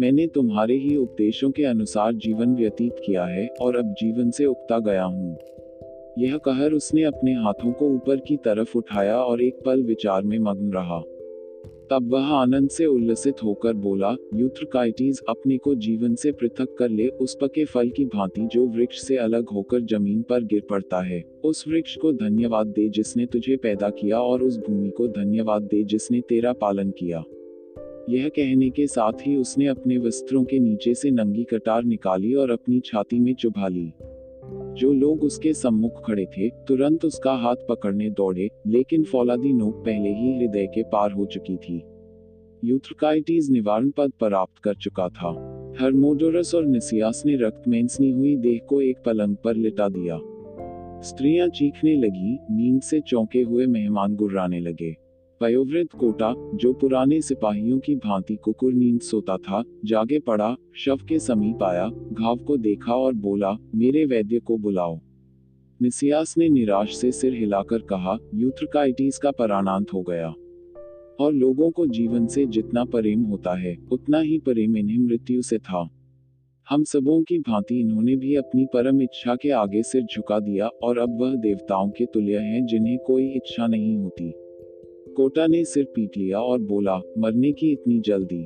मैंने तुम्हारे ही उपदेशों के अनुसार जीवन व्यतीत किया है और अब जीवन से उगता गया हूँ। यह कहर उसने अपने हाथों को ऊपर की तरफ उठाया और एक पल विचार में मग्न रहा। तब वह आनंद से उल्लसित होकर बोला, यूथ्रकाइटिस, अपने को जीवन से पृथक कर ले, उस पके फल की भांति जो वृक्ष से अलग होकर जमीन पर गिर पड़ता है। उस वृक्ष को धन्यवाद दे जिसने तुझे पैदा किया और उस भूमि को धन्यवाद दे जिसने तेरा पालन किया। यह कहने के साथ ही उसने अपने वस्त्रों के नीचे से नंगी कटार निकाली और अपनी छाती में चुभा ली। जो लोग उसके सम्मुख खड़े थे तुरंत उसका हाथ पकड़ने दौड़े, लेकिन फौलादी नोक पहले ही हृदय के पार हो चुकी थी। यूथ्रकाइटिस निवारण पद प्राप्त कर चुका था। हर्मोडोरस और निसियास ने रक्तमेंसनी हुई देह को एक पलंग पर लिटा दिया। स्त्रियां चीखने लगी, नींद से चौंके हुए मेहमान गुर्राने लगे। वयोवृद्ध कोटा, जो पुराने सिपाहियों की भांति कुकुर नींद सोता था, जागे पड़ा, शव के समीप आया, घाव को देखा और बोला, मेरे वैद्य को बुलाओ। निसियास ने निराश से सिर हिलाकर कहा, यूथ्रकाइटिस का प्राणांत हो गया। और लोगों को जीवन से जितना प्रेम होता है उतना ही प्रेम इन्हें मृत्यु से था। हम सबों की भांति इन्होंने भी अपनी परम इच्छा के आगे सिर झुका दिया और अब वह देवताओं के तुल्य हैं जिन्हें कोई इच्छा नहीं होती। कोटा ने सिर पीट लिया और बोला, मरने की इतनी जल्दी?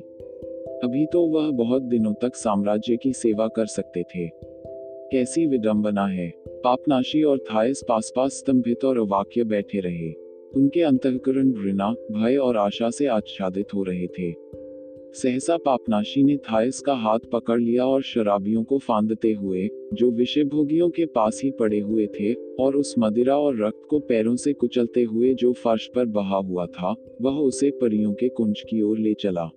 अभी तो वह बहुत दिनों तक साम्राज्य की सेवा कर सकते थे। कैसी विडंबना है। पापनाशी और थायस पास पास स्तंभित और अवाक्य बैठे रहे। उनके अंतःकरण घृणा, भय और आशा से आच्छादित हो रहे थे। सहसा पापनाशी ने थायस का हाथ पकड़ लिया और शराबियों को फांदते हुए, जो विषयभोगियों के पास ही पड़े हुए थे, और उस मदिरा और रक्त को पैरों से कुचलते हुए जो फर्श पर बहा हुआ था, वह उसे परियों के कुंज की ओर ले चला।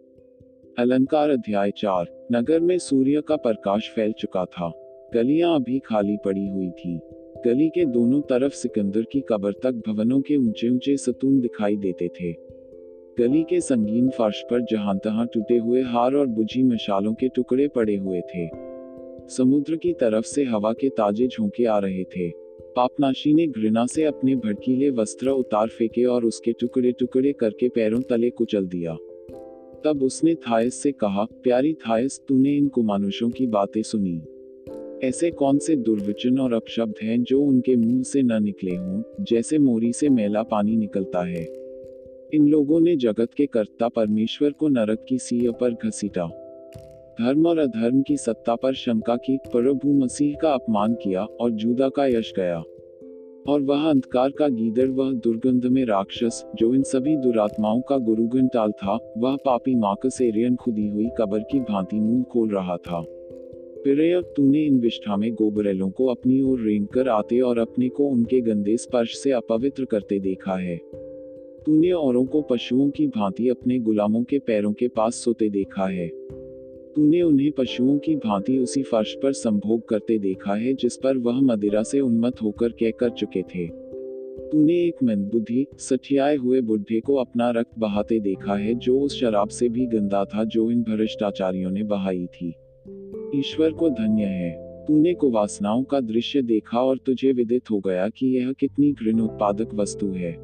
अलंकार अध्याय चार। नगर में सूर्य का प्रकाश फैल चुका था। गलियां अभी खाली पड़ी हुई थी। गली के दोनों तरफ सिकंदर की कब्र तक भवनों के ऊंचे ऊंचे सतून दिखाई देते थे। गली के संगीन फर्श पर जहां तहां टूटे हुए हार और बुझी मशालों के टुकड़े पड़े हुए थे। समुद्र की तरफ से हवा के ताजे झोंके आ रहे थे। पापनाशी ने घृणा से अपने भड़कीले वस्त्र उतार फेंके और उसके टुकड़े टुकड़े करके पैरों तले कुचल दिया। तब उसने थायस से कहा, प्यारी थायस, तूने इन कुमानुषों की बातें सुनी? ऐसे कौन से दुर्वचन और अपशब्द हैं जो उनके मुंह से न निकले हों, जैसे मोरी से मैला पानी निकलता है। इन लोगों ने जगत के कर्ता परमेश्वर को नरक की सीढ़ी पर घसीटा, धर्म और अधर्म की सत्ता पर शंका की, प्रभु मसीह का अपमान किया और जूदा का यश गया। और वह अंधकार का गीदड़, वह दुर्गंध में राक्षस जो इन सभी दुरात्माओं का गुरुगंटाल था, वह पापी मार्कस एरियन खुदी हुई कब्र की भांति मुंह खोल रहा था। पिरेय, तूने इन विष्ठा में गोबरेलों को अपनी ओर रेंगकर आते और अपने को उनके गंदे स्पर्श से अपवित्र करते देखा है। तूने औरों को पशुओं की भांति अपने गुलामों के पैरों के पास सोते देखा है। तूने उन्हें पशुओं की भांति उसी फर्श पर संभोग करते देखा है जिस पर वह मदिरा से उन्मत्त होकर कह कर चुके थे। तूने एक मंदबुद्धि, सठियाए हुए बुढ़े को अपना रक्त बहाते देखा है जो उस शराब से भी गंदा था जो इन भ्रष्टाचारियों ने बहाई थी। ईश्वर को धन्य है, तूने कुवासनाओं का दृश्य देखा और तुझे विदित हो गया कि यह कितनी घृणोत्पादक वस्तु है।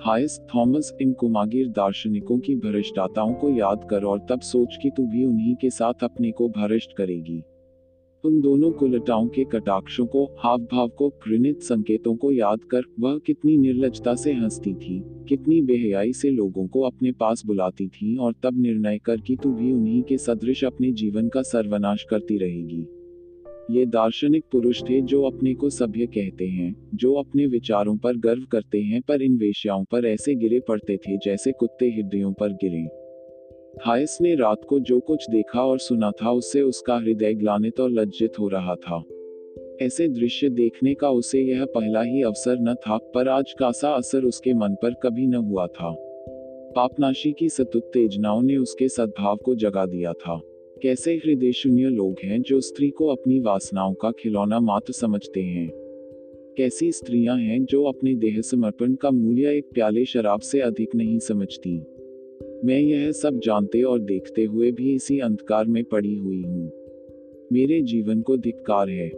हायस थॉमस, इन कुमागिर दार्शनिकों की भ्रष्टताओं को याद कर और तब सोच कि तू भी उन्हीं के साथ अपने को भ्रष्ट करेगी। उन दोनों कुलटाओं के कटाक्षों को, हाव भाव को, घृणित संकेतों को याद कर। वह कितनी निर्लजता से हंसती थी, कितनी बेहयाई से लोगों को अपने पास बुलाती थी, और तब निर्णय कर कि तू भी उन्हीं के सदृश अपने जीवन का सर्वनाश करती रहेगी। ये दार्शनिक पुरुष थे जो अपने को सभ्य कहते हैं, जो अपने विचारों पर गर्व करते हैं, पर इन वेश्याओं पर ऐसे गिरे पड़ते थे जैसे कुत्ते हड्डियों पर गिरे। थायस ने रात को जो कुछ देखा और सुना था उससे उसका हृदय ग्लानित और लज्जित हो रहा था। ऐसे दृश्य देखने का उसे यह पहला ही अवसर न था, पर आज का सा असर उसके मन पर कभी न हुआ था। पापनाशी की सतुत्तेजनाओं ने उसके सद्भाव को जगा दिया था। कैसे हृदय शून्य लोग हैं जो स्त्री को अपनी वासनाओं का खिलौना मात्र समझते हैं। कैसी स्त्रियां हैं जो अपने देह समर्पण का मूल्य एक प्याले शराब से अधिक नहीं समझती। मैं यह सब जानते और देखते हुए भी इसी अंधकार में पड़ी हुई हूँ। मेरे जीवन को धिक्कार है।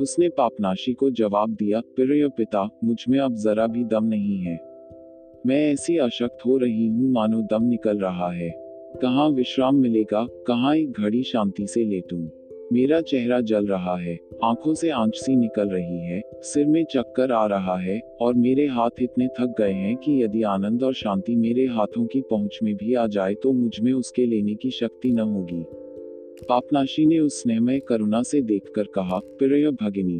उसने पापनाशी को जवाब दिया, प्रिय पिता, मुझ में अब जरा भी दम नहीं है। मैं ऐसी अशक्त हो रही हूँ मानो दम निकल रहा है। कहाँ विश्राम मिलेगा, कहाँ एक घड़ी शांति से लेटूं। मेरा चेहरा जल रहा है, आंखों से आंच सी निकल रही है, सिर में चक्कर आ रहा है, और मेरे हाथ इतने थक गए हैं कि यदि आनंद और शांति मेरे हाथों की पहुंच में भी आ जाए तो मुझ में उसके लेने की शक्ति न होगी। पापनाशी ने उस स्नेहमय करुणा से देखकर कहा, प्रिय भगिनी,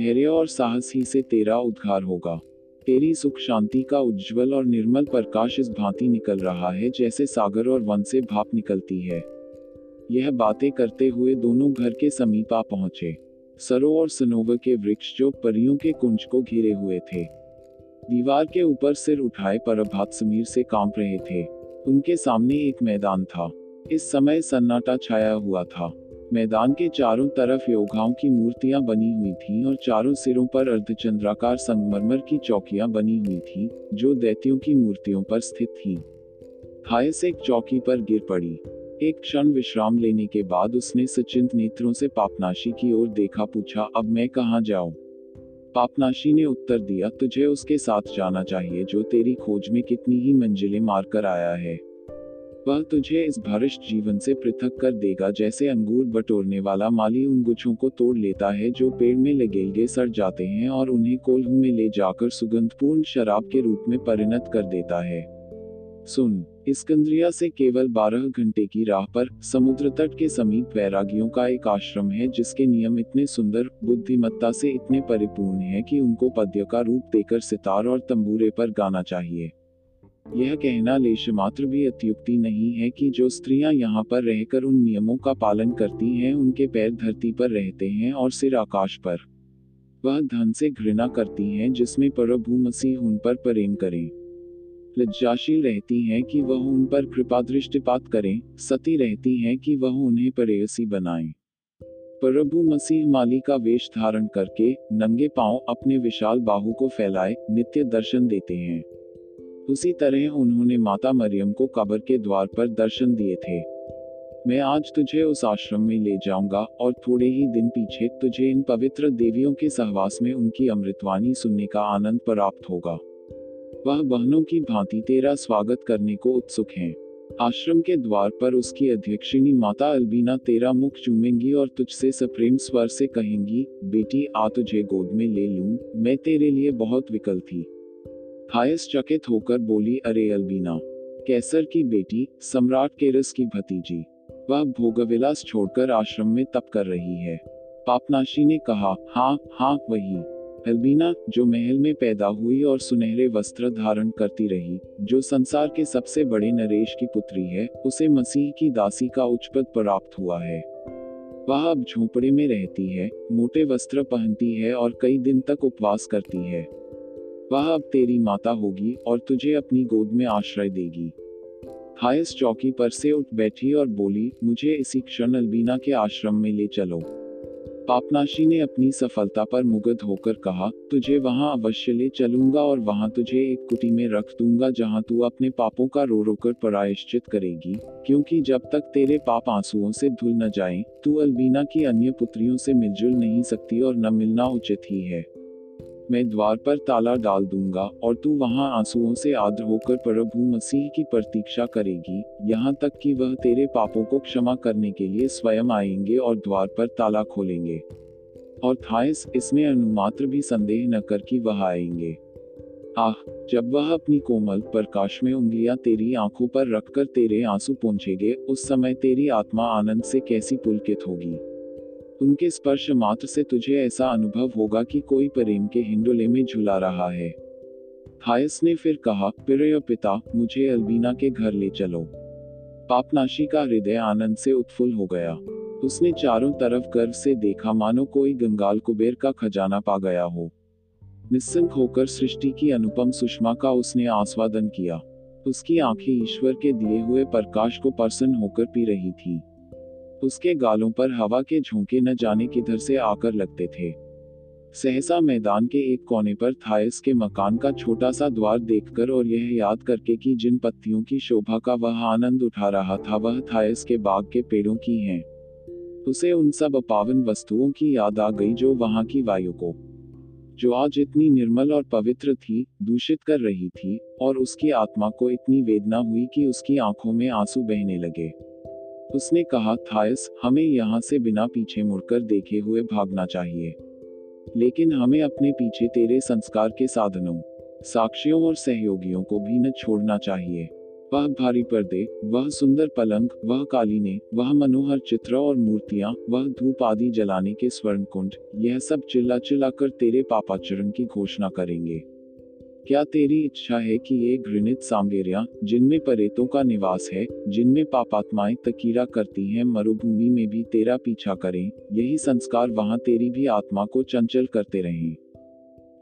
धैर्य और साहस ही से तेरा उद्धार होगा। तेरी सुख शांति का उज्ज्वल और निर्मल प्रकाश इस भांति निकल रहा है जैसे सागर और वन से भाप निकलती है। यह बातें करते हुए दोनों घर के समीप आ पहुंचे। सरो और सनोवर के वृक्ष जो परियों के कुंज को घिरे हुए थे, दीवार के ऊपर सिर उठाए प्रभात समीर से कांप रहे थे। उनके सामने एक मैदान था। इस समय सन्नाटा छाया हुआ था। मैदान के चारों तरफ योद्धाओं की मूर्तियां बनी हुई थीं और चारों सिरों पर अर्धचंद्राकार संगमरमर की चौकियां बनी हुई थीं, जो दैत्यों की मूर्तियों पर स्थित थीं। थायस एक चौकी पर गिर पड़ी। एक क्षण विश्राम लेने के बाद उसने सचिंत नेत्रों से पापनाशी की ओर देखा, पूछा, अब मैं कहाँ जाऊं? पापनाशी ने उत्तर दिया, तुझे उसके साथ जाना चाहिए जो तेरी खोज में कितनी ही मंजिलें मारकर आया है। वह तुझे इस भ्रष्ट जीवन से पृथक कर देगा, जैसे अंगूर बटोरने वाला माली उन गुच्छों को तोड़ लेता है जो पेड़ में लगे सड़ जाते हैं और उन्हें कोल्हू में ले जाकर सुगंधपूर्ण शराब के रूप में परिणत कर देता है। सुन, इस्कंद्रिया से केवल बारह घंटे की राह पर समुद्र तट के समीप वैरागियों का एक आश्रम है, जिसके नियम इतने सुंदर बुद्धिमत्ता से इतने परिपूर्ण हैं कि उनको पद्य का रूप देकर सितार और तंबूरे पर गाना चाहिए। यह कहना लेशमात्र भी अत्युक्ति नहीं है कि जो स्त्रियां यहाँ पर रहकर उन नियमों का पालन करती हैं, उनके पैर धरती पर रहते हैं और सिर आकाश पर। वह धन से घृणा करती हैं जिसमें प्रभु मसीह उन पर प्रेम करें, लज्जाशील रहती हैं कि वह उन पर कृपा दृष्टिपात करें, सती रहती हैं कि वह उन्हें प्रेयसी बनाएं। प्रभु मसीह माली का वेश धारण करके नंगे पांव अपने विशाल बाहु को फैलाए नित्य दर्शन देते हैं। उसी तरह उन्होंने माता मरियम को कब्र के द्वार पर दर्शन दिए थे। मैं आज तुझे उस आश्रम में ले जाऊंगा और थोड़े ही दिन पीछे तुझे इन पवित्र देवियों के सहवास में उनकी अमृतवाणी सुनने का आनंद प्राप्त होगा। वह बहनों की भांति तेरा स्वागत करने को उत्सुक हैं। आश्रम के द्वार पर उसकी अध्यक्षिणी माता अल्बीना तेरा मुख चूमेंगी और तुझसे सप्रेम स्वर से कहेंगी, बेटी आ तुझे गोद में ले लूं, मैं तेरे लिए बहुत विकल थी। थायस चकित होकर बोली, अरे अल्बीना, कैसर की बेटी, सम्राट केरस की भतीजी, वह भोगविलास छोड़कर आश्रम में तप कर रही है। पापनाशी ने कहा, हाँ हाँ वही अल्बीना, जो महल में पैदा हुई और सुनहरे वस्त्र धारण करती रही, जो संसार के सबसे बड़े नरेश की पुत्री है, उसे मसीह की दासी का उच्च पद प्राप्त हुआ है। वह अब झोपड़े में रहती है, मोटे वस्त्र पहनती है और कई दिन तक उपवास करती है। वह अब तेरी माता होगी और तुझे अपनी गोद में आश्रय देगी। थायस चौकी पर से उठ बैठी और बोली, मुझे इसी क्षण अल्बीना के आश्रम में ले चलो। पापनाशी ने अपनी सफलता पर मुग्ध होकर कहा, तुझे वहां अवश्य ले चलूंगा और वहां तुझे एक कुटी में रख दूंगा जहां तू अपने पापों का रो रोकर प्रायश्चित करेगी, क्योंकि जब तक तेरे पाप आंसुओं से धुल न जाएं, तू अल्बीना की अन्य पुत्रियों से मिलजुल नहीं सकती और न मिलना उचित ही है। मैं द्वार पर ताला डाल दूंगा और तू वहां आंसुओं से आर्द्र होकर प्रभु मसीह की प्रतीक्षा करेगी, यहाँ तक कि वह तेरे पापों को क्षमा करने के लिए स्वयं आएंगे और द्वार पर ताला खोलेंगे। और थायस इसमें अनुमात्र भी संदेह न कर कि वह आएंगे। आह, जब वह अपनी कोमल प्रकाश में उंगलियां तेरी आंखों पर रखकर तेरे आंसू पोंछेंगे, उस समय तेरी आत्मा आनंद से कैसी पुलकित होगी। उनके स्पर्श मात्र से तुझे ऐसा अनुभव होगा कि कोई प्रेम के हिंडोले में झुला रहा है। थायस ने फिर कहा, प्रिय पिता, मुझे अल्बीना के घर ले चलो। पापनाशी का हृदय आनंद से उत्फुल्ल हो गया। उसने चारों तरफ गर्व से देखा, मानो कोई गंगाल कुबेर का खजाना पा गया हो। निस्संग होकर सृष्टि की अनुपम सुषमा का उसने आस्वादन किया। उसकी आंखें ईश्वर के दिए हुए प्रकाश को प्रसन्न होकर पी रही थी। उसके गालों पर हवा के झोंके न जाने किधर से आकर लगते थे। सहसा मैदान के एक कोने पर थायस के मकान का छोटा सा द्वार देखकर और यह याद करके कि जिन पत्तियों की शोभा का वह आनंद उठा रहा था वह थायस के बाग के पेड़ों की हैं, उसे उन सब अपावन वस्तुओं की याद आ गई जो वहां की वायु को, जो आज इतनी निर्मल और पवित्र थी, दूषित कर रही थी, और उसकी आत्मा को इतनी वेदना हुई कि उसकी आंखों में आंसू बहने लगे। उसने कहा, थायस, हमें यहाँ से बिना पीछे मुड़कर देखे हुए भागना चाहिए, लेकिन हमें अपने पीछे तेरे संस्कार के साधनों, साक्षियों और सहयोगियों को भी न छोड़ना चाहिए। वह भारी पर्दे, वह सुंदर पलंग, वह कालीने, वह मनोहर चित्र और मूर्तियां, वह धूप आदि जलाने के स्वर्ण कुंड, यह सब चिल्ला चिल्ला कर तेरे पापाचरण की घोषणा करेंगे। क्या तेरी इच्छा है कि ये घृणित सांगेरियां, जिनमें प्रेतों का निवास है, जिनमें पापात्माएं तकीरा करती हैं, मरुभूमि में भी तेरा पीछा करें? यही संस्कार वहां तेरी भी आत्मा को चंचल करते रहें।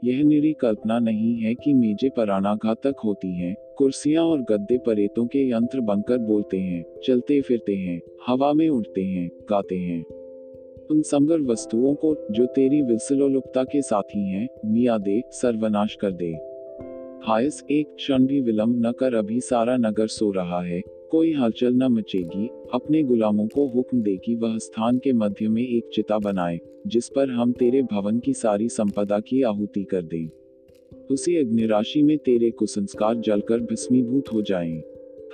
यह निरी कल्पना नहीं है कि मेजे प्राणाघातक होती हैं, कुर्सियां और गद्दे प्रेतों के यंत्र बनकर बोलते हैं, चलते फिरते हैं, हवा में उड़ते हैं, गाते हैं। उन समगर वस्तुओं को जो तेरी विलसलोलुपता के साथी हैं, मिया दे, सर्वनाश कर दे। थायस, एक क्षण भी विलंब न कर, अभी सारा नगर सो रहा है, कोई हलचल न मचेगी। अपने गुलामों को हुक्म दे कि वह स्थान के मध्य में एक चिता बनाए जिस पर हम तेरे भवन की सारी संपदा की आहुति कर दें। उसी अग्निराशि में तेरे कुसंस्कार जलकर भस्मीभूत हो जाएं।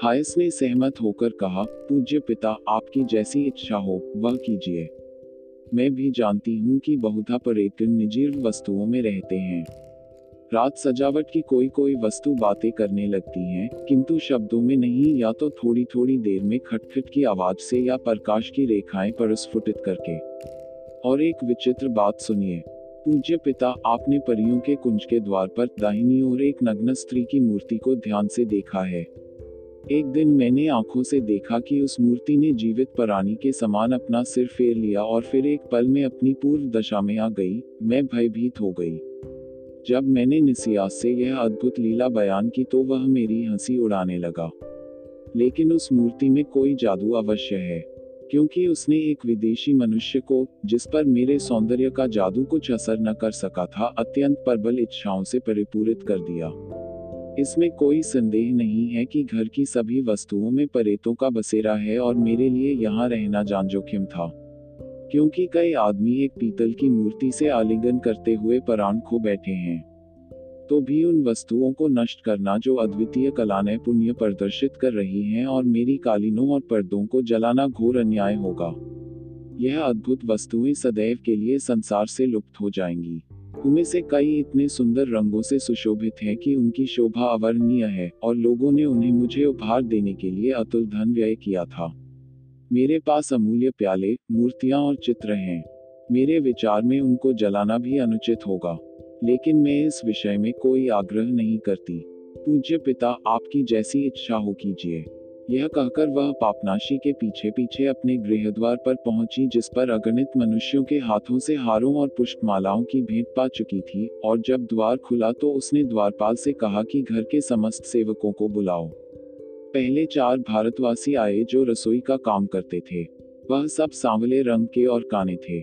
थायस ने सहमत होकर कहा, पूज्य पिता, आपकी जैसी इच्छा हो वह कीजिए। मैं भी जानती हूँ कि बहुधा पर्यटक निजीव वस्तुओं में रहते हैं। रात सजावट की कोई कोई वस्तु बातें करने लगती हैं, किंतु शब्दों में नहीं, या तो थोड़ी थोड़ी देर में खटखट की आवाज से या प्रकाश की रेखाएं प्रस्फुटित करके। और एक विचित्र बात सुनिए, पूज्य पिता, आपने परियों के कुंज के द्वार पर दाहिनी ओर एक नग्न स्त्री की मूर्ति को ध्यान से देखा है। एक दिन मैंने आंखों से देखा कि उस मूर्ति ने जीवित प्राणी के समान अपना सिर फेर लिया और फिर एक पल में अपनी पूर्व दशा में आ गई। मैं भयभीत हो गई। जब मैंने निसियास से यह अद्भुत लीला बयान की तो वह मेरी हंसी उड़ाने लगा। लेकिन उस मूर्ति में कोई जादू अवश्य है, क्योंकि उसने एक विदेशी मनुष्य को, जिस पर मेरे सौंदर्य का जादू कुछ असर न कर सका था, अत्यंत प्रबल इच्छाओं से परिपूरित कर दिया। इसमें कोई संदेह नहीं है कि घर की सभी वस्तुओं में प्रेतों का बसेरा है और मेरे लिए यहाँ रहना जान जोखिम था, क्योंकि कई आदमी एक पीतल की मूर्ति से आलिंगन करते हुए प्राण खो बैठे हैं। तो भी उन वस्तुओं को नष्ट करना जो अद्वितीय कलाएं पुण्य प्रदर्शित कर रही हैं, और मेरी कालीनों और पर्दों को जलाना घोर अन्याय होगा। यह अद्भुत वस्तुएं सदैव के लिए संसार से लुप्त हो जाएंगी। उनमें से कई इतने सुंदर रंगों से सुशोभित हैं कि उनकी शोभा अवर्णनीय है, और लोगों ने उन्हें मुझे उपहार देने के लिए अतुल धन व्यय किया था। मेरे पास अमूल्य प्याले, मूर्तियां और चित्र हैं। मेरे विचार में उनको जलाना भी अनुचित होगा, लेकिन मैं इस विषय में कोई आग्रह नहीं करती। पूज्य पिता, आपकी जैसी इच्छा हो कीजिए। यह कहकर वह पापनाशी के पीछे पीछे अपने गृहद्वार पर पहुंची, जिस पर अगणित मनुष्यों के हाथों से हारों और पुष्पमालाओं की भेंट पा चुकी थी। और जब द्वार खुला तो उसने द्वारपाल से कहा कि घर के समस्त सेवकों को बुलाओ। पहले चार भारतवासी आए जो रसोई का काम करते थे। वह सब सांवले रंग के और काने थे।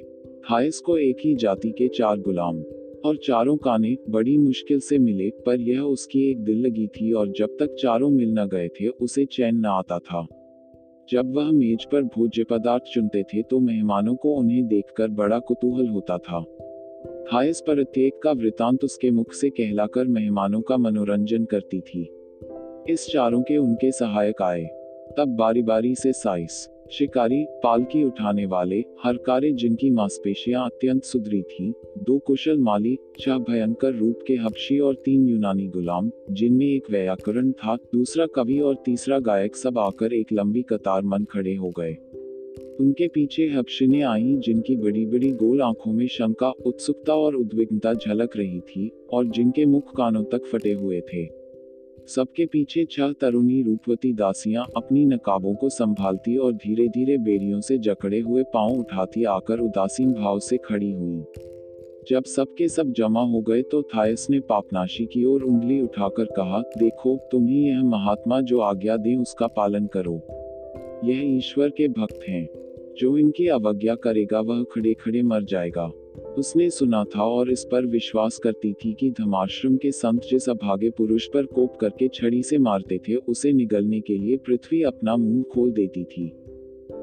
थायस को एक ही जाति के चार गुलाम और चारों काने बड़ी मुश्किल से मिले, पर यह उसकी एक दिल लगी थी, और जब तक चारों मिल न गए थे उसे चैन न आता था। जब वह मेज पर भोज्य पदार्थ चुनते थे तो मेहमानों को उन्हें देखकर बड़ा कुतूहल होता था। थायस प्रत्येक का वृतांत उसके मुख से कहलाकर मेहमानों का मनोरंजन करती थी। इस चारों के उनके सहायक आए। तब बारी बारी से साइस, शिकारी, पालकी उठाने वाले, हरकारे जिनकी मांसपेशियां अत्यंत सुदृढ़ थीं, दो कुशल माली, छह भयंकर रूप के हबशी और तीन यूनानी गुलाम, जिनमें एक व्याकरण था, दूसरा कवि और तीसरा गायक, सब आकर एक लंबी कतार मन खड़े हो गए। उनके पीछे हबशिने आईं, जिनकी बड़ी बड़ी गोल आंखों में शंका, उत्सुकता और उद्विग्नता झलक रही थी, और जिनके मुख कानों तक फटे हुए थे। सबके पीछे छह तरुणी रूपवती दासियां अपनी नकाबों को संभालती और धीरे धीरे बेड़ियों से जकड़े हुए पांव उठाती आकर उदासीन भाव से खड़ी हुई। जब सबके सब जमा हो गए तो थायस ने पापनाशी की ओर उंगली उठाकर कहा, देखो, तुम्हें यह महात्मा जो आज्ञा दें उसका पालन करो। यह ईश्वर के भक्त हैं। जो इनकी अवज्ञा करेगा वह खड़े खड़े मर जाएगा। उसने सुना था और इस पर विश्वास करती थी कि धर्माश्रम के संत जिस अभागे पुरुष पर कोप करके छड़ी से मारते थे, उसे निगलने के लिए पृथ्वी अपना मुंह खोल देती थी।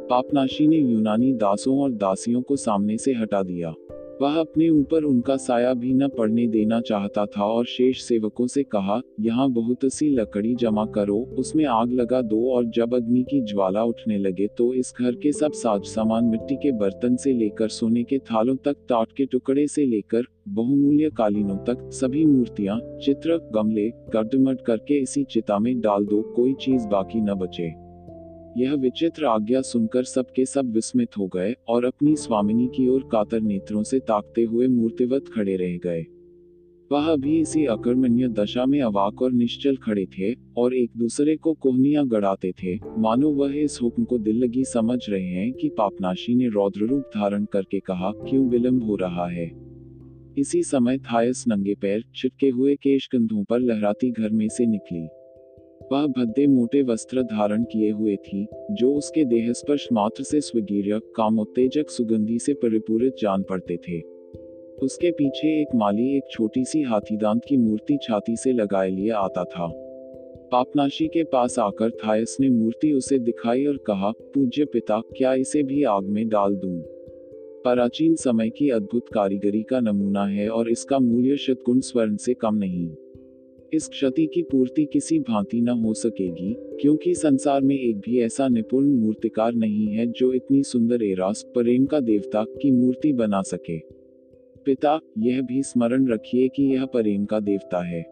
पापनाशी ने यूनानी दासों और दासियों को सामने से हटा दिया। वह अपने ऊपर उनका साया भी न पड़ने देना चाहता था और शेष सेवकों से कहा, यहाँ बहुत सी लकड़ी जमा करो, उसमें आग लगा दो, और जब अग्नि की ज्वाला उठने लगे तो इस घर के सब साज सामान, मिट्टी के बर्तन से लेकर सोने के थालों तक, टाट के टुकड़े से लेकर बहुमूल्य कालीनों तक, सभी मूर्तियां, चित्र, गमले, गर्दमट करके इसी चिता में डाल दो, कोई चीज बाकी न बचे। यह विचित्र आज्ञा सुनकर सबके सब विस्मित हो गए और अपनी स्वामिनी की ओर कातर नेत्रों से ताकते हुए मूर्तिवत खड़े रह गए। वह भी इसी अकर्मण्य दशा में अवाक और निश्चल खड़े थे और एक दूसरे को कोहनियां गड़ाते थे, मानो वह इस हुक्म को दिल लगी समझ रहे हैं कि पापनाशी ने रौद्र रूप धारण करके कहा, क्यों विलम्ब हो रहा है। इसी समय थायस नंगे पैर, छिटके हुए केश कंधों पर लहराती घर में से निकली। वह भद्दे मोटे वस्त्र धारण किए हुए थी, जो उसके देह स्पर्श मात्र से स्वीगीर्य, कामोत्तेजक सुगंधी से परिपूरित जान पड़ते थे। उसके पीछे एक माली एक छोटी सी हाथीदांत की मूर्ति छाती से लगाए लिए आता था। पापनाशी के पास आकर थायस ने मूर्ति उसे दिखाई और कहा, पूज्य पिता, क्या इसे भी आग में डाल दूं? प्राचीन समय की अद्भुत कारीगरी का नमूना है और इसका मूल्य शतगुण स्वर्ण से कम नहीं। इस क्षति की पूर्ति किसी भांति न हो सकेगी, क्योंकि संसार में एक भी ऐसा निपुण मूर्तिकार नहीं है जो इतनी सुंदर एरास प्रेम का देवता की मूर्ति बना सके। पिता, यह भी स्मरण रखिए कि यह प्रेम का देवता है,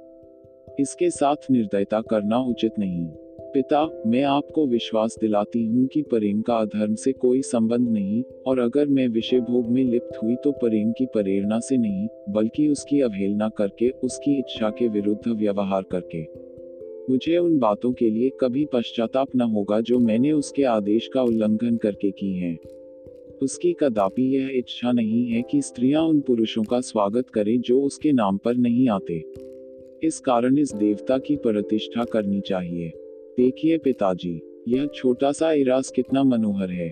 इसके साथ निर्दयता करना उचित नहीं। पिता, मैं आपको विश्वास दिलाती हूँ कि प्रेम का अधर्म से कोई संबंध नहीं, और अगर मैं विषय भोग में लिप्त हुई तो प्रेम की प्रेरणा से नहीं, बल्कि उसकी अवहेलना करके, उसकी इच्छा के विरुद्ध व्यवहार करके। मुझे उन बातों के लिए कभी पश्चाताप न होगा जो मैंने उसके आदेश का उल्लंघन करके की है। उसकी कदापि यह इच्छा नहीं है कि स्त्रियां उन पुरुषों का स्वागत करें जो उसके नाम पर नहीं आते। इस कारण इस देवता की प्रतिष्ठा करनी चाहिए। देखिए पिताजी, यह छोटा सा इरास कितना मनोहर है।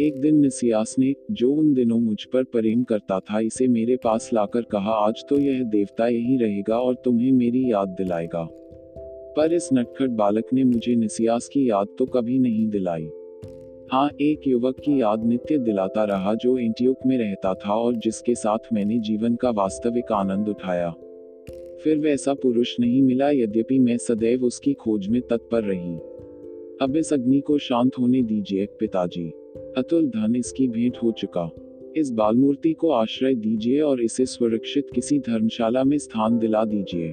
एक दिन निसियास ने, जो उन दिनों मुझ पर प्रेम करता था, इसे मेरे पास लाकर कहा, आज तो यह देवता यही रहेगा और तुम्हें मेरी याद दिलाएगा। पर इस नटखट बालक ने मुझे निसियास की याद तो कभी नहीं दिलाई। हाँ, एक युवक की याद नित्य दिलाता रहा जो एंटियोक में रहता था और जिसके साथ मैंने जीवन का वास्तविक आनंद उठाया। फिर वैसा पुरुष नहीं मिला, यद्यपि मैं सदैव उसकी खोज में तत्पर रही। अब इस अग्नि को शांत होने दीजिए पिताजी। अतुल धन इसकी भेंट हो चुका। इस बालमूर्ति को आश्रय दीजिए और इसे सुरक्षित किसी धर्मशाला में स्थान दिला दीजिए।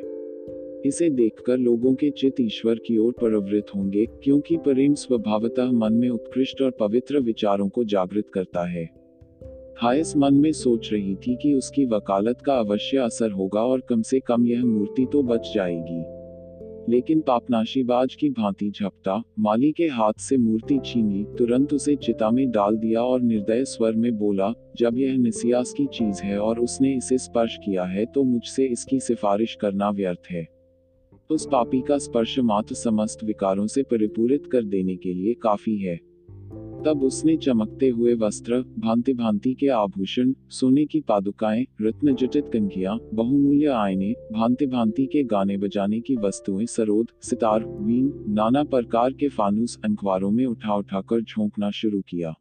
इसे देखकर लोगों के चित ईश्वर की ओर प्रवृत्त होंगे, क्योंकि प्रेम स्वभावतः मन में उत्कृष्ट और पवित्र विचारों को जागृत करता है। थायस मन में सोच रही थी कि उसकी वकालत का अवश्य असर होगा और कम से कम यह मूर्ति तो बच जाएगी। लेकिन पापनाशी बाज की भांति झपटा, माली के हाथ से मूर्ति छीनी, तुरंत उसे चिता में डाल दिया और निर्दय स्वर में बोला, जब यह निसियास की चीज है और उसने इसे स्पर्श किया है तो मुझसे इसकी सिफारिश करना व्यर्थ है। उस पापी का स्पर्श मात्र समस्त विकारों से परिपूरित कर देने के लिए काफी है। तब उसने चमकते हुए वस्त्र, भांति भांति के आभूषण, सोने की पादुकाएं, रत्नजटित कंघियां, बहुमूल्य आईने, भांति भांति के गाने बजाने की वस्तुएं, सरोद, सितार, वीण, नाना प्रकार के फानूस अंखवारों में उठा उठाकर झोंकना शुरू किया।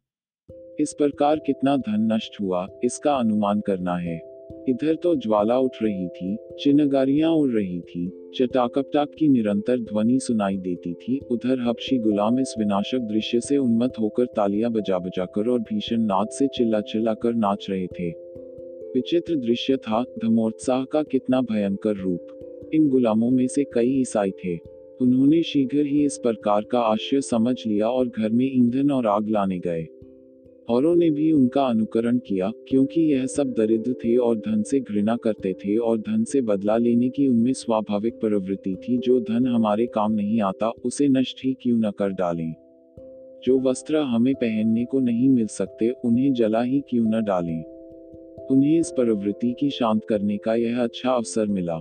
इस प्रकार कितना धन नष्ट हुआ, इसका अनुमान करना है। इधर तो ज्वाला उठ रही थी, चिनगारियां उड़ रही थी, चटाकपटाक की निरंतर ध्वनि सुनाई देती थी, उधर हबशी गुलाम इस विनाशक दृश्य से उन्मत्त होकर तालियां बजा बजाकर और भीषण नाद से चिल्ला चिल्ला कर नाच रहे थे। विचित्र दृश्य था, धर्मोत्साह का कितना भयंकर रूप। इन गुलामों में से कई ईसाई थे। उन्होंने शीघ्र ही इस प्रकार का आशय समझ लिया और घर में ईंधन और आग लाने गए। औरों ने भी उनका अनुकरण किया, क्योंकि यह सब दरिद्र थे और धन से घृणा करते थे और धन से बदला लेने की उनमें स्वाभाविक प्रवृत्ति थी। जो धन हमारे काम नहीं आता उसे नष्ट ही क्यों न कर डालें, जो वस्त्र हमें पहनने को नहीं मिल सकते उन्हें जला ही क्यों न डालें। उन्हें इस प्रवृत्ति की शांत करने का यह अच्छा अवसर मिला।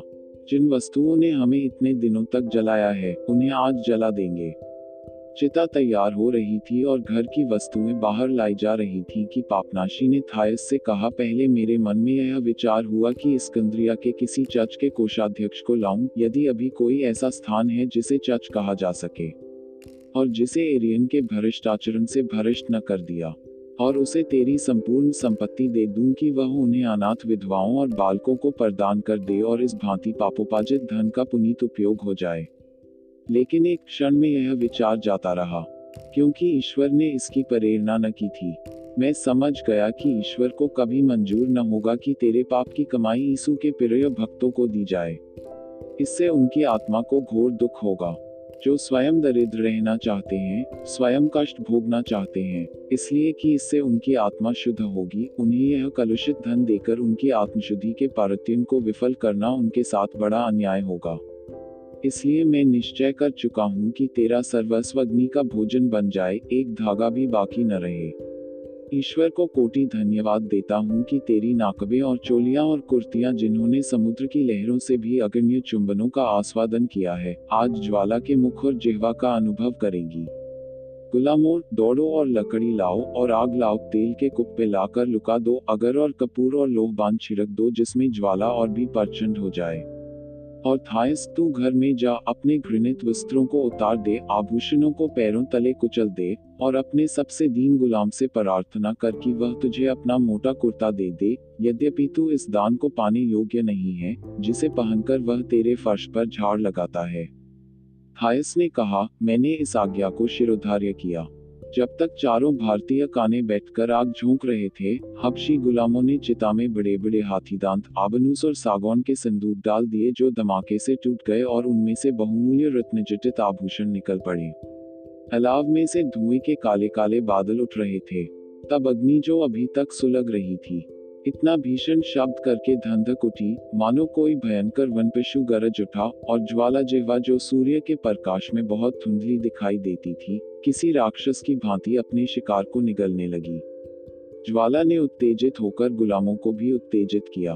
जिन वस्तुओं ने हमें इतने दिनों तक जलाया है उन्हें आज जला देंगे। चिता तैयार हो रही थी और घर की वस्तुएं बाहर लाई जा रही थी कि पापनाशी ने थायस से कहा, पहले मेरे मन में यह विचार हुआ कि इस्कंद्रिया के किसी चर्च के कोषाध्यक्ष को लाऊं, यदि अभी कोई ऐसा स्थान है जिसे चर्च कहा जा सके और जिसे एरियन के भ्रष्ट आचरण से भ्रष्ट न कर दिया, और उसे तेरी संपूर्ण संपत्ति दे दूं कि वह उन्हें अनाथ विधवाओं और बालकों को प्रदान कर दे और इस भांति पापोपार्जित धन का पुनीत उपयोग हो जाए। लेकिन एक क्षण में यह विचार जाता रहा, क्योंकि ईश्वर ने इसकी प्रेरणा न की थी। मैं समझ गया कि ईश्वर को कभी मंजूर न होगा कि तेरे पाप की कमाई यीशु के प्रिय भक्तों को दी जाए। इससे उनकी आत्मा को घोर दुख होगा, जो स्वयं दरिद्र रहना चाहते हैं, स्वयं कष्ट भोगना चाहते हैं, इसलिए कि इससे उनकी आत्मा शुद्ध होगी। उन्हें यह कलुषित धन देकर उनकी आत्मशुद्धि के पारत्यन को विफल करना उनके साथ बड़ा अन्याय होगा। इसलिए मैं निश्चय कर चुका हूँ कि तेरा सर्वस्व अग्नि का भोजन बन जाए, एक धागा भी बाकी न रहे। ईश्वर को कोटि धन्यवाद देता हूँ कि तेरी नाकबें और चोलियाँ और कुर्तियाँ, जिन्होंने समुद्र की लहरों से भी अगण्य चुंबनों का आस्वादन किया है, आज ज्वाला के मुख और जिह्वा का अनुभव करेंगी। गुलामों, दौड़ो और लकड़ी लाओ और आग लाओ, तेल के कुप्पे लाकर लुका दो, अगर और कपूर और लोह बांध छिड़क दो, जिसमें ज्वाला और भी प्रचंड हो जाए। और थायस, तू घर में जा, अपने घृणित वस्त्रों को उतार दे, आभूषणों को पैरों तले कुचल दे, और अपने सबसे दीन गुलाम से प्रार्थना कर कि वह तुझे अपना मोटा कुर्ता दे दे, यद्यपि तू इस दान को पाने योग्य नहीं है, जिसे पहनकर वह तेरे फर्श पर झाड़ लगाता है। थायस ने कहा, मैंने इस आज्ञा को शिरोधार्य किया। जब तक चारों भारतीय काने बैठकर आग झोंक रहे थे, हबशी गुलामों ने चिता में बड़े बड़े हाथी दांत, आबनूस और सागौन के संदूक डाल दिए, जो धमाके से टूट गए और उनमें से बहुमूल्य रत्नजटित आभूषण निकल पड़े। अलाव में से धुएं के काले काले बादल उठ रहे थे। तब अग्नि, जो अभी तक सुलग रही थी, इतना भीषण शब्द करके धंधक उठी मानो कोई भयंकर वन पशु गरज उठा, और ज्वाला जिह्वा, जो सूर्य के प्रकाश में बहुत धुंधली दिखाई देती थी, किसी राक्षस की भांति अपने शिकार को निगलने लगी। ज्वाला ने उत्तेजित होकर गुलामों को भी उत्तेजित किया।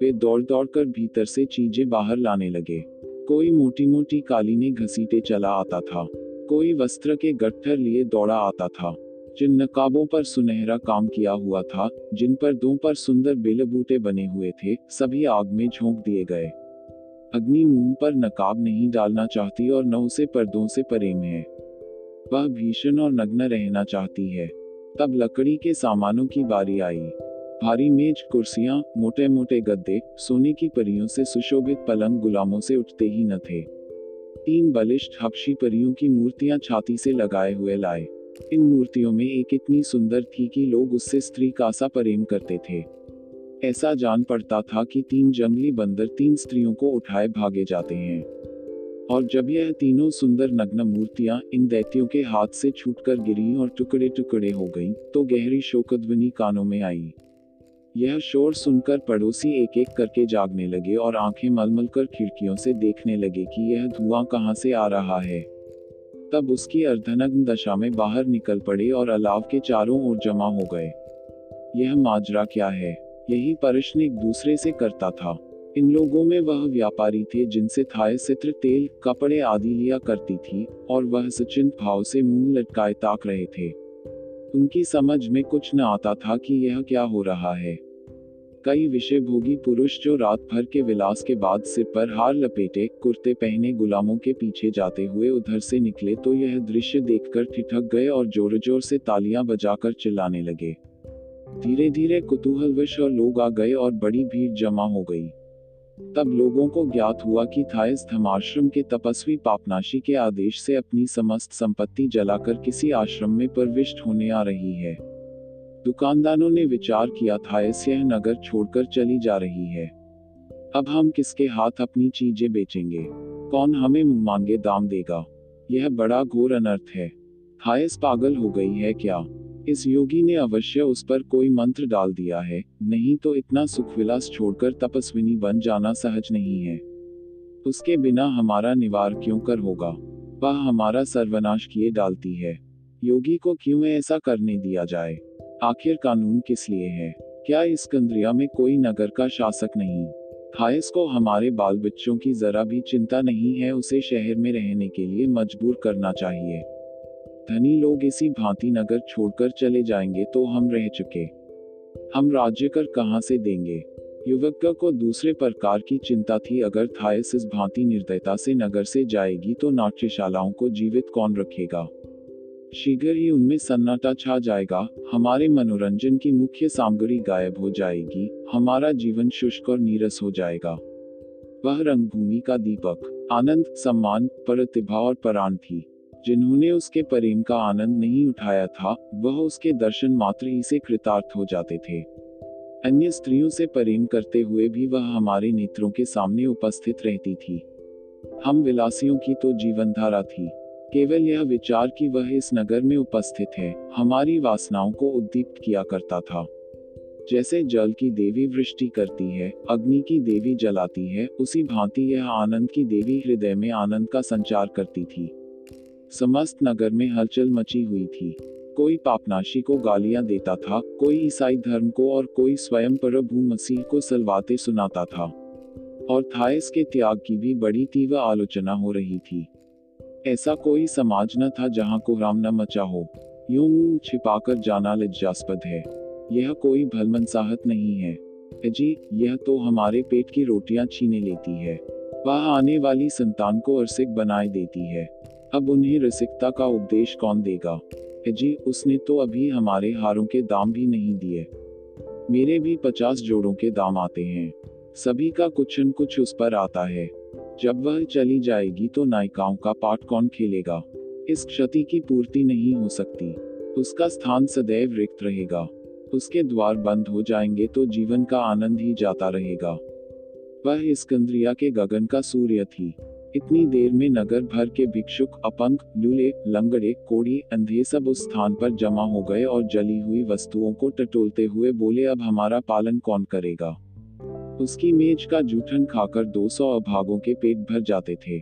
वे दौड़ दौड़ कर भीतर से चीजें बाहर लाने लगे। कोई मोटी मोटी कालीने घसीटे चला आता था, कोई वस्त्र के गट्ठर लिए दौड़ा आता था। जिन नकाबों पर सुनहरा काम किया हुआ था, जिन पर्दों पर सुंदर बेलबूटे बने हुए थे, सभी आग में झोंक दिए गए। अग्नि मुंह पर नकाब नहीं डालना चाहती और न उसे पर्दों से प्रेम है। वह भीषण और नग्न रहना चाहती है। तब लकड़ी के सामानों की बारी आई। भारी मेज, कुर्सियां, मोटे मोटे गद्दे, सोने की परियों से सुशोभित पलंग गुलामों से उठते ही न थे। तीन बलिष्ठ हबशी परियों की मूर्तियां छाती से लगाए हुए लाए। इन मूर्तियों में एक इतनी सुंदर थी कि लोग उससे स्त्री का सा प्रेम करते थे। ऐसा जान पड़ता था कि तीन जंगली बंदर तीन स्त्रियों को उठाए भागे जाते हैं। और जब यह तीनों सुंदर नग्न मूर्तियां इन दैत्यों के हाथ से छूटकर गिरी और टुकड़े टुकड़े हो गईं, तो गहरी शोकध्वनि कानों में आई। यह शोर सुनकर पड़ोसी एक एक करके जागने लगे और आंखें मलमल कर खिड़कियों से देखने लगे कि यह धुआं कहां से आ रहा है। तब उसकी अर्धनग्न दशा में बाहर निकल पड़े और अलाव के चारों ओर जमा हो गए। यह माजरा क्या है? यही प्रश्न एक दूसरे से करता था। इन लोगों में वह व्यापारी थे जिनसे थायस इत्र, तेल, कपड़े आदि लिया करती थी, और वह सचिंत भाव से मुंह लटकाए ताक रहे थे। उनकी समझ में कुछ न आता था कि यह क्या हो रहा है। कई विषय भोगी पुरुष, जो रात भर के विलास के बाद सिर पर हार लपेटे कुर्ते पहने गुलामों के पीछे जाते हुए उधर से निकले, तो यह दृश्य देखकर ठिठक गए और जोर जोर से तालियां बजाकर चिल्लाने लगे। धीरे धीरे कुतूहलवश और लोग आ गए और बड़ी भीड़ जमा हो गई। तब लोगों को ज्ञात हुआ कि थायस धर्माश्रम के तपस्वी पापनाशी के आदेश से अपनी समस्त संपत्ति जलाकर किसी आश्रम में प्रविष्ट होने आ रही है। दुकानदारों ने विचार किया, थायस यह नगर छोड़कर चली जा रही है। अब हम किसके हाथ अपनी चीजें बेचेंगे? कौन हमें मांगे दाम देगा? यह बड़ा घोर अनर्थ है। थायस पागल हो गई है क्या? इस योगी ने अवश्य उस पर कोई मंत्र डाल दिया है, नहीं तो इतना सुखविलास छोड़कर तपस्विनी बन जाना सहज नहीं है। उसके बिना हमारा निवार क्यों कर होगा? वह हमारा सर्वनाश किए डालती है। योगी को क्यों ऐसा करने दिया जाए? आखिर कानून किस लिए है? क्या इस्कंद्रिया में कोई नगर का शासक नहीं? थायस को हमारे बाल बच्चों की जरा भी चिंता नहीं है। उसे शहर में रहने के लिए मजबूर करना चाहिए। धनी लोग इसी भांति नगर छोड़कर चले जाएंगे तो हम रह चुके। हम राज्य कर कहां से देंगे? युवक को दूसरे प्रकार की चिंता थी। अगर थायस इस भांति निर्दयता से नगर से जाएगी तो नाट्यशालाओं को जीवित कौन रखेगा? शीघ्र ही उनमें सन्नाटा छा जाएगा। हमारे मनोरंजन की मुख्य सामग्री गायब हो जाएगी। हमारा जीवन शुष्क और नीरस हो जाएगा। वह रंगभूमि का दीपक, आनंद, सम्मान, प्रतिभा और प्राण थी। जिन्होंने उसके प्रेम का आनंद नहीं उठाया था, वह उसके दर्शन मात्र ही से कृतार्थ हो जाते थे। अन्य स्त्रियों से प्रेम करते हुए भी वह हमारे नेत्रों के सामने उपस्थित रहती थी। हम विलासियों की तो जीवनधारा थी। केवल यह विचार कि वह इस नगर में उपस्थित है, हमारी वासनाओं को उद्दीप्त किया करता था। जैसे जल की देवी वृष्टि करती है, अग्नि की देवी जलाती है, उसी भांति यह आनंद की देवी हृदय में आनंद का संचार करती थी। समस्त नगर में हलचल मची हुई थी। कोई पापनाशी को गालियां देता था, कोई ईसाई धर्म को और कोई स्वयं प्रभु मसीह को सलवाते सुनाता था। और थायस के त्याग की भी बड़ी तीव्र आलोचना हो रही थी। ऐसा कोई समाज न था जहां कोहराम न मचा हो। यूं मुंह छिपाकर जाना लज्जास्पद है। यह कोई भलमनसाहत नहीं है। अजी, यह तो हमारे पेट की रोटियां छीने लेती है। वह आने वाली संतान को अरसिक बनाए देती है। अब उन्हें रसिकता का उपदेश कौन देगा? जी उसने तो अभी हमारे हारों के दाम भी नहीं दिए। मेरे भी पचास जोड़ों के दाम आते हैं, सभी का कुछ न कुछ उस पर आता है। जब वह चली जाएगी तो नायिकाओं का पार्ट कौन खेलेगा? इस क्षति की पूर्ति नहीं हो सकती, उसका स्थान सदैव रिक्त रहेगा। उसके द्वार बंद हो जाएंगे तो जीवन का आनंद ही जाता रहेगा। वह इस्कंद्रिया के गगन का सूर्य थी। इतनी देर में नगर भर के भिक्षुक, अपंग, लूले, लंगड़े, कोढ़ी, अंधे सब उस स्थान पर जमा हो गए और जली हुई वस्तुओं को टटोलते हुए बोले, अब हमारा पालन कौन करेगा? उसकी मेज का जूठन खाकर दो सौ अभागों के पेट भर जाते थे।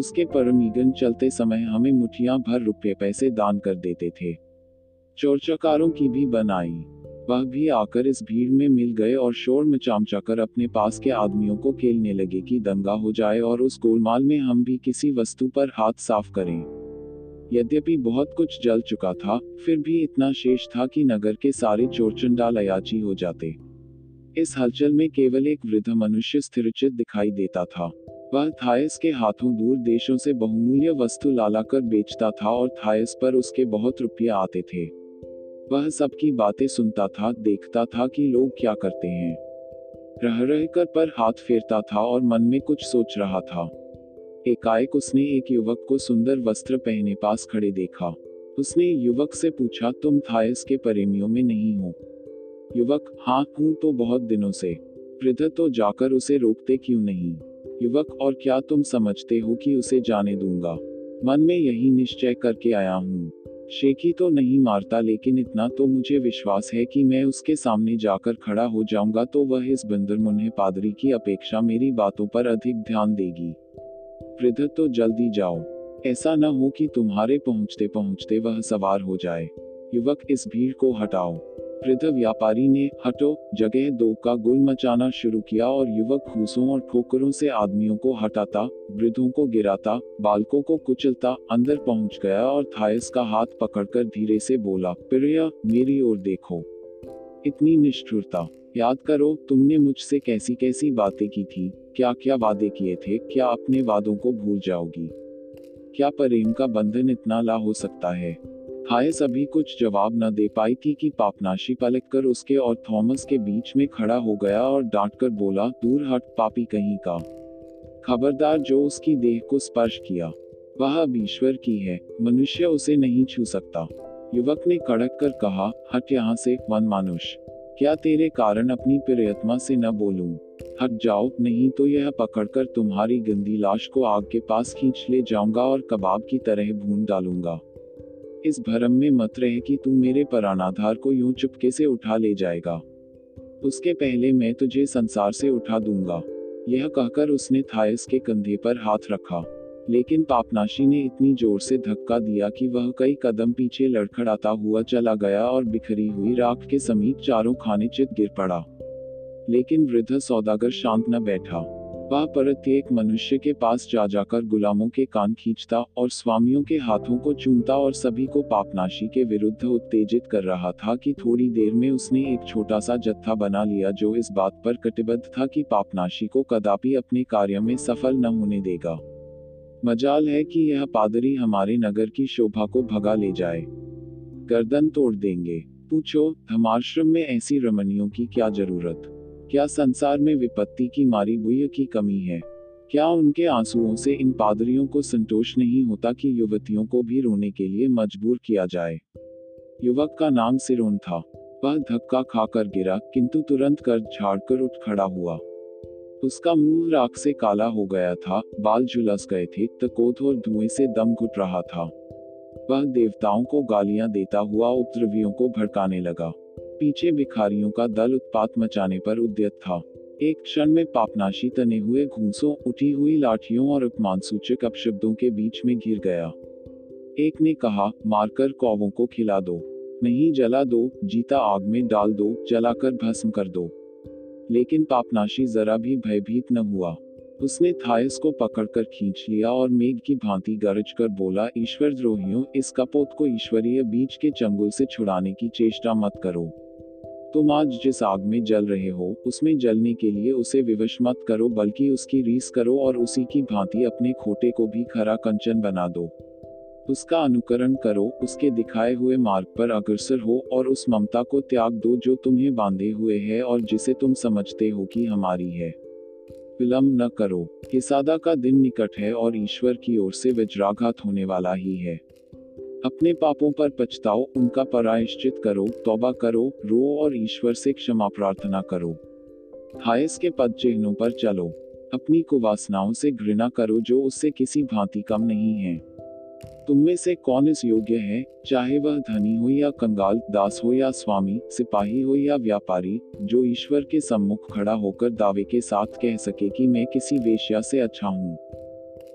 उसके परमीगन चलते समय हमें मुठियां भर रुपये पैसे दान कर देते थे। चोरचकारों की भी बनाई, वह भी आकर इस भीड़ में मिल गए और शोर मचामचाकर अपने पास के आदमियों को खेलने लगे कि दंगा हो जाए और उस गोलमाल में हम भी किसी वस्तु पर हाथ साफ करें। यद्यपि बहुत कुछ जल चुका था, फिर भी इतना शेष था कि नगर के सारे चोरचंडाल अयाची हो जाते। इस हलचल में केवल एक वृद्ध मनुष्य स्थिरचित दिखाई देता था। वह थायस के हाथों दूर देशों से बहुमूल्य वस्तु लाला कर बेचता था और थायस पर उसके बहुत रुपये आते थे। वह सबकी बातें सुनता था, देखता था कि लोग क्या करते हैं, रह रह कर पर हाथ फेरता था और मन में कुछ सोच रहा था। एकाएक उसने एक युवक को सुंदर वस्त्र पहने पास खड़े देखा। उसने युवक से पूछा, तुम थायस के प्रेमियों में नहीं हो? युवक, हाँ हूँ तो बहुत दिनों से। वृद्ध, तो जाकर उसे रोकते क्यों नहीं? युवक, और क्या तुम समझते हो कि उसे जाने दूंगा? मन में यही निश्चय करके आया हूँ। शेखी तो नहीं मारता, लेकिन इतना तो मुझे विश्वास है कि मैं उसके सामने जाकर खड़ा हो जाऊंगा तो वह इस बंदर मुन्हे पादरी की अपेक्षा मेरी बातों पर अधिक ध्यान देगी। वृद्ध, तो जल्दी जाओ, ऐसा न हो कि तुम्हारे पहुंचते पहुंचते वह सवार हो जाए। युवक, इस भीड़ को हटाओ। वृद्ध व्यापारी ने हटो जगह दो का गुल मचाना शुरू किया और युवक घूसों और ठोकरों से आदमियों को हटाता, वृद्धों को गिराता, बालकों को कुचलता अंदर पहुंच गया और थायस का हाथ पकड़कर धीरे से बोला, प्रिया मेरी ओर देखो। इतनी निष्ठुरता! याद करो तुमने मुझसे कैसी कैसी बातें की थी, क्या क्या वादे किए थे। क्या अपने वादों को भूल जाओगी? क्या प्रेम का बंधन इतना ला हो सकता है? थायस अभी कुछ जवाब न दे पाई थी कि पापनाशी पलट कर उसके और थॉमस के बीच में खड़ा हो गया और डांटकर बोला, दूर हट पापी कहीं का, खबरदार जो उसकी देह को स्पर्श किया। वह अब ईश्वर की है, मनुष्य उसे नहीं छू सकता। युवक ने कड़क कर कहा, हट यहाँ से वनमानुष, क्या तेरे कारण अपनी प्रियतमा से न बोलूं? हट जाओ नहीं तो यह पकड़कर तुम्हारी गंदी लाश को आग के पास खींच ले जाऊंगा और कबाब की तरह भून डालूंगा। इस भरम में मत रहे कि तू मेरे प्राणाधार को यूं चुपके से उठा ले जाएगा, उसके पहले मैं तुझे संसार से उठा दूंगा। यह कहकर उसने थायस के कंधे पर हाथ रखा, लेकिन पापनाशी ने इतनी जोर से धक्का दिया कि वह कई कदम पीछे लड़खड़ाता हुआ चला गया और बिखरी हुई राख के समीप चारों खाने चित गिर पड़ा। लेकिन वृद्ध सौदागर शांत न बैठा। वह प्रत्येक मनुष्य के पास जा जाकर गुलामों के कान खींचता और स्वामियों के हाथों को चूमता और सभी को पापनाशी के विरुद्ध उत्तेजित कर रहा था कि थोड़ी देर में उसने एक छोटा सा जत्था बना लिया जो इस बात पर कटिबद्ध था कि पापनाशी को कदापि अपने कार्य में सफल न होने देगा। मजाल है कि यह पादरी हमारे नगर की शोभा को भगा ले जाए, गर्दन तोड़ देंगे। पूछो, धर्माश्रम में ऐसी रमणियों की क्या जरूरत? क्या संसार में विपत्ति की मारी बुई की कमी है? क्या उनके आंसुओं से इन पादरियों को संतोष नहीं होता कि युवतियों को भी रोने के लिए मजबूर किया जाए? युवक का नाम सिरोन था। वह धक्का खाकर गिरा, किंतु तुरंत गर्द झाड़कर उठ खड़ा हुआ। उसका मुंह राख से काला हो गया था, बाल झुलस गए थे, तकोत और धुएं से दम घुट रहा था। वह देवताओं को गालियां देता हुआ उपद्रवियों को भड़काने लगा। पीछे भिखारियों का दल उत्पात मचाने पर उद्यत था। एक क्षण में पापनाशी तने हुए घूंसों, उठी हुई लाठियों और अपमानसूचक अपशब्दों के बीच में घिर गया। एक ने कहा, मारकर कौवों को खिला दो, नहीं जला दो, जीता आग में डाल दो, जलाकर भस्म कर दो। लेकिन पापनाशी जरा भी भयभीत न हुआ। उसने थायस को पकड़कर खींच लिया और मेघ की भांति गरज कर बोला, ईश्वर द्रोहियों, इस कपोत को ईश्वरीय बीज के चंगुल से छुड़ाने की चेष्टा मत करो। तुम आज जिस आग में जल रहे हो उसमें जलने के लिए उसे विवश मत करो, बल्कि उसकी रीस करो और उसी की भांति अपने खोटे को भी खरा कंचन बना दो। उसका अनुकरण करो, उसके दिखाए हुए मार्ग पर अग्रसर हो और उस ममता को त्याग दो जो तुम्हें बांधे हुए है और जिसे तुम समझते हो कि हमारी है। विलम्ब न करो, किसादा का दिन निकट है और ईश्वर की ओर से वज्राघात होने वाला ही है। अपने पापों पर पछताओ, उनका प्रायश्चित करो, तौबा करो, रो और ईश्वर से क्षमा प्रार्थना करो। थायस के पद चिन्हों पर चलो, अपनी कुवासनाओं से घृणा करो जो उससे किसी भांति कम नहीं है। तुम में से कौन इस योग्य है, चाहे वह धनी हो या कंगाल, दास हो या स्वामी, सिपाही हो या व्यापारी, जो ईश्वर के सम्मुख खड़ा होकर दावे के साथ कह सके कि मैं किसी वेश्या से अच्छा हूँ।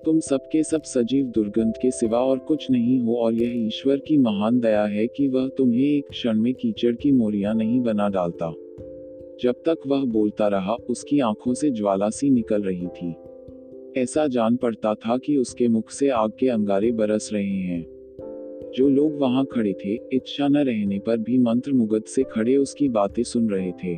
तुम सबके सब सजीव दुर्गंध के सिवा और कुछ नहीं हो और यह ईश्वर की महान दया है कि वह तुम्हें एक क्षण में कीचड़ की मोरियां नहीं बना डालता। जब तक वह बोलता रहा, उसकी आंखों से ज्वाला सी निकल रही थी। ऐसा जान पड़ता था कि उसके मुख से आग के अंगारे बरस रहे हैं। जो लोग वहां खड़े थे, इच्छा न रहने पर भी मंत्रमुग्ध से खड़े उसकी बातें सुन रहे थे,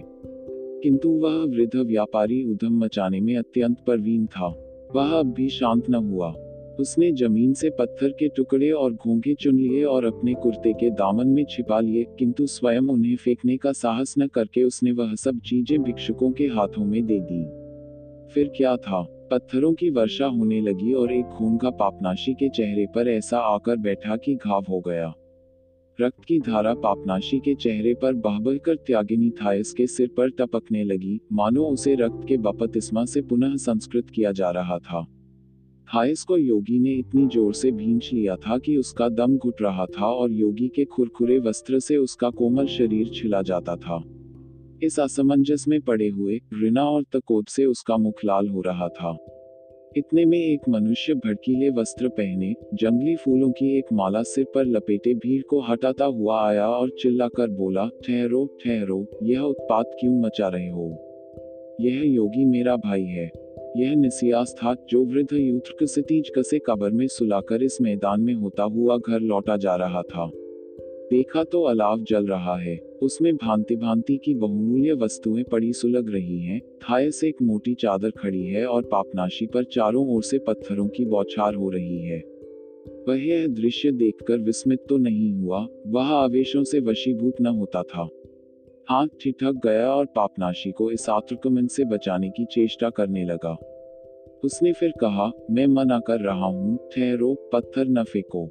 किंतु वह वृद्ध व्यापारी उधम मचाने में अत्यंत प्रवीण था। वह अब भी शांत न हुआ। उसने जमीन से पत्थर के टुकड़े और घोंघे चुन लिए और अपने कुर्ते के दामन में छिपा लिए, किंतु स्वयं उन्हें फेंकने का साहस न करके उसने वह सब चीजें भिक्षुकों के हाथों में दे दी। फिर क्या था, पत्थरों की वर्षा होने लगी और एक घोंघा पापनाशी के चेहरे पर ऐसा आकर बैठा कि घाव हो गया। रक्त की धारा पापनाशी के चेहरे पर बह-बह कर त्यागिनी थायस के सिर पर टपकने लगी, मानो उसे रक्त के बपतिस्मा से पुनः संस्कृत किया जा रहा था। थायस को योगी ने इतनी जोर से भींच लिया था कि उसका दम घुट रहा था और योगी के खुरखुरे वस्त्र से उसका कोमल शरीर छिला जाता था। इस असमंजस में पड़े हुए घृणा और तकोप से उसका मुख लाल हो रहा था। इतने में एक मनुष्य भड़कीले वस्त्र पहने, जंगली फूलों की एक माला सिर पर लपेटे भीड़ को हटाता हुआ आया और चिल्लाकर बोला, ठहरो ठहरो, यह उत्पात क्यों मचा रहे हो? यह योगी मेरा भाई है। यह निसियास था जो वृद्ध यूथ्रकाइटिस कसे कब्र में सुलाकर इस मैदान में होता हुआ घर लौटा जा रहा था। देखा तो अलाव जल रहा है, उसमें भांति भांति की बहुमूल्य वस्तुएं पड़ी सुलग रही हैं। थायस एक मोटी चादर खड़ी है और पापनाशी पर चारों ओर से पत्थरों की बौछार हो रही है। वह यह दृश्य देखकर विस्मित तो नहीं हुआ, वह आवेशों से वशीभूत न होता था। हाथ ठिठक गया और पापनाशी को इस आक्रमण से बचाने की चेष्टा करने लगा। उसने फिर कहा, मैं मना कर रहा हूँ, ठहरो, पत्थर न फेंको।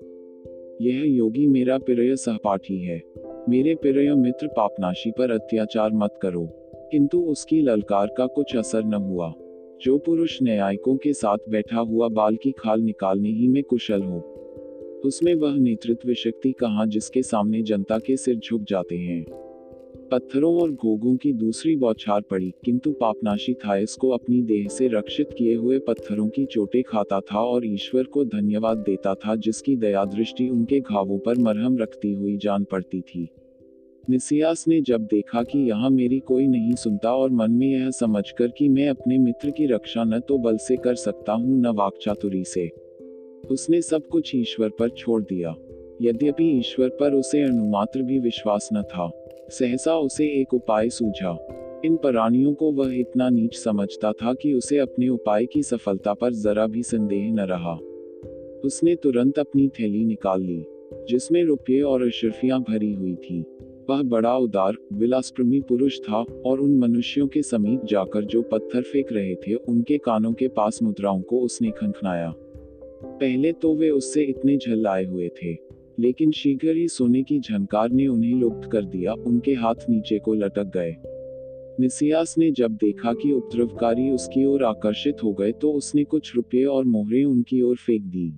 यह योगी मेरा प्रिय सहपाठी है। मेरे प्रिय मित्र, पापनाशी पर अत्याचार मत करो। किंतु उसकी ललकार का कुछ असर न हुआ। जो पुरुष न्यायिकों के साथ बैठा हुआ बाल की खाल निकालने ही में कुशल हो, उसमें वह नेतृत्व शक्ति कहाँ जिसके सामने जनता के सिर झुक जाते हैं। पत्थरों और घोंघों की दूसरी बौछार पड़ी, किंतु पापनाशी थायस को अपनी देह से रक्षित किए हुए पत्थरों की चोटें खाता था और ईश्वर को धन्यवाद देता था जिसकी दया दृष्टि उनके घावों पर मरहम रखती हुई जान पड़ती थी। निसियास ने जब देखा कि यहाँ मेरी कोई नहीं सुनता और मन में यह समझकर कि मैं अपने मित्र की रक्षा न तो बल से कर सकता हूँ न वाक्चातुरी से, उसने सब कुछ ईश्वर पर छोड़ दिया। यद्यपि ईश्वर पर उसे अनुमात्र भी विश्वास न था। सहसा उसे एक उपाय सूझा। इन प्राणियों को वह इतना नीच समझता था कि उसे अपने उपाय की सफलता पर जरा भी संदेह न रहा। उसने तुरंत अपनी थैली निकाल ली जिसमें रुपये और अशर्फियां भरी हुई थी। वह बड़ा उदार विलासप्रेमी पुरुष था और उन मनुष्यों के समीप जाकर जो पत्थर फेंक रहे थे, उनके कानों के पास मुद्राओं को उसने खनखनाया। पहले तो वे उससे इतने झल्लाए हुए थे, लेकिन शीघ्र ही सोने की झनकार ने उन्हें लुप्त कर दिया। उनके हाथ नीचे को लटक गए। निसियास ने जब देखा कि उपद्रवकारी उसकी ओर आकर्षित हो गए, तो उसने कुछ रुपये और मोहरें उनकी ओर फेंक दी।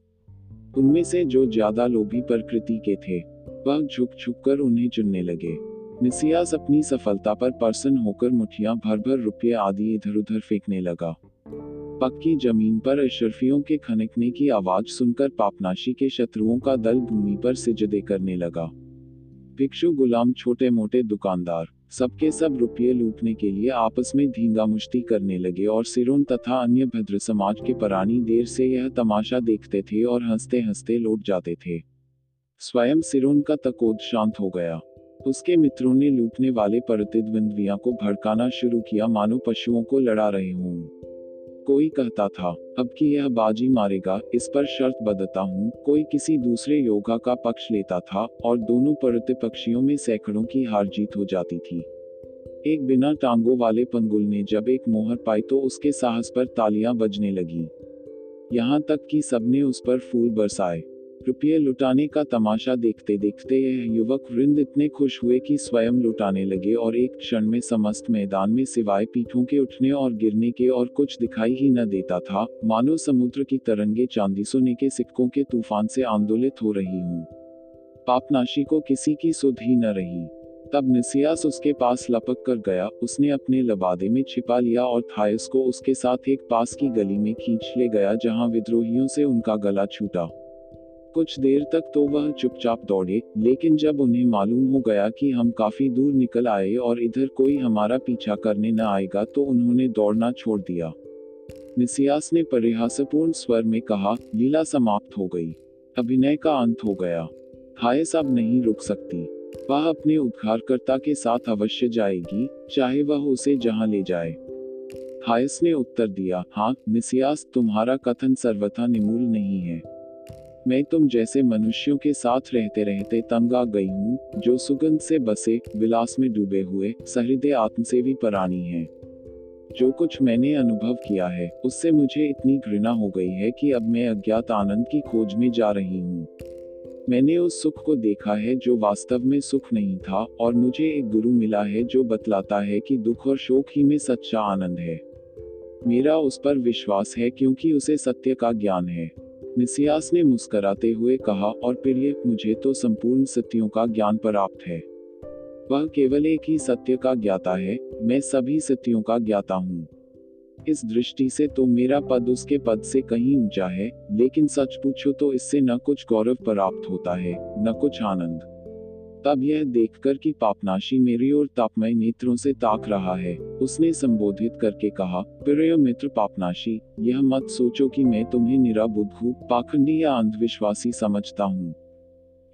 उनमें से जो ज्यादा लोभी प्रकृति के थे, वह झुक झुक कर उन्हें चुनने लगे। निसियास अपनी सफलता पर प्रसन्न होकर मुठियां भर भर रुपये आदि इधर उधर फेंकने लगा। पक्की जमीन पर अशर्फियों के खनकने की आवाज सुनकर पापनाशी के शत्रुओं का दल भूमि पर सिजदे करने लगा। भिक्षु, गुलाम, छोटे मोटे दुकानदार सबके सब रुपये लूटने के लिए आपस में धींगामुष्टी करने लगे और सिरोन तथा अन्य भद्र समाज के प्राणी देर से यह तमाशा देखते थे और हंसते हंसते लौट जाते थे। स्वयं सिरोन का तकोद शांत हो गया। उसके मित्रों ने लूटने वाले प्रतिद्वंदियों को भड़काना शुरू किया, मानो पशुओं को लड़ा रहे हों। कोई कहता था अब कि यह बाजी मारेगा, इस पर शर्त बदलता हूँ। कोई किसी दूसरे योगा का पक्ष लेता था और दोनों प्रतिपक्षियों में सैकड़ों की हार जीत हो जाती थी। एक बिना टांगों वाले पंगुल ने जब एक मोहर पाई तो उसके साहस पर तालियां बजने लगी, यहाँ तक कि सबने उस पर फूल बरसाए। रुपये लुटाने का तमाशा देखते देखते यह युवक वृंद इतने खुश हुए कि स्वयं लुटाने लगे और एक क्षण में समस्त मैदान में सिवाय पीठों के उठने और गिरने के और कुछ दिखाई ही न देता था, मानो समुद्र की तरंगे चांदी सोने के सिक्कों के तूफान से आंदोलित हो रही हों। पापनाशी को किसी की सुध ही न रही। तब निसियास उसके पास लपक कर गया, उसने अपने लबादे में छिपा लिया और थायस को उसके साथ एक पास की गली में खींच ले गया, जहां विद्रोहियों से उनका गला छूटा। कुछ देर तक तो वह चुपचाप दौड़े, लेकिन जब उन्हें मालूम हो गया कि हम काफी दूर निकल आए और इधर कोई हमारा पीछा करने न आएगा, तो उन्होंने दौड़ना छोड़ दिया। निसियास ने परिहासपूर्ण स्वर में कहा, लीला समाप्त हो गई, अभिनय का अंत हो गया। थायस अब नहीं रुक सकती, वह अपने उद्धारकर्ता के साथ अवश्य जाएगी, चाहे वह उसे जहां ले जाए। थायस ने उत्तर दिया, हाँ निसियास, तुम्हारा कथन सर्वथा निमूल नहीं है। मैं तुम जैसे मनुष्यों के साथ रहते रहते तंग आ गई हूँ, जो सुगंध से बसे, विलास में डूबे हुए, सहृदय आत्मसेवी प्राणी हैं। जो कुछ मैंने अनुभव किया है उससे मुझे इतनी घृणा हो गई है कि अब मैं अज्ञात आनंद की खोज में जा रही हूँ। मैंने उस सुख को देखा है जो वास्तव में सुख नहीं था, और मुझे एक गुरु मिला है जो बतलाता है कि दुख और शोक ही में सच्चा आनंद है। मेरा उस पर विश्वास है क्योंकि उसे सत्य का ज्ञान है। निसियास ने मुस्कराते हुए कहा, और प्रिय, मुझे तो संपूर्ण सत्यों का ज्ञान प्राप्त है। वह केवल एक ही सत्य का ज्ञाता है, मैं सभी सत्यों का ज्ञाता हूँ। इस दृष्टि से तो मेरा पद उसके पद से कहीं ऊंचा है, लेकिन सच पूछो तो इससे न कुछ गौरव प्राप्त होता है न कुछ आनंद। तब यह देखकर कि पापनाशी मेरी ओर तापमय नेत्रों से ताक रहा है, उसने संबोधित करके कहा, प्रिय मित्र पापनाशी, यह मत सोचो कि मैं तुम्हें निराबुद्धू, पाखंडी या अंधविश्वासी समझता हूँ।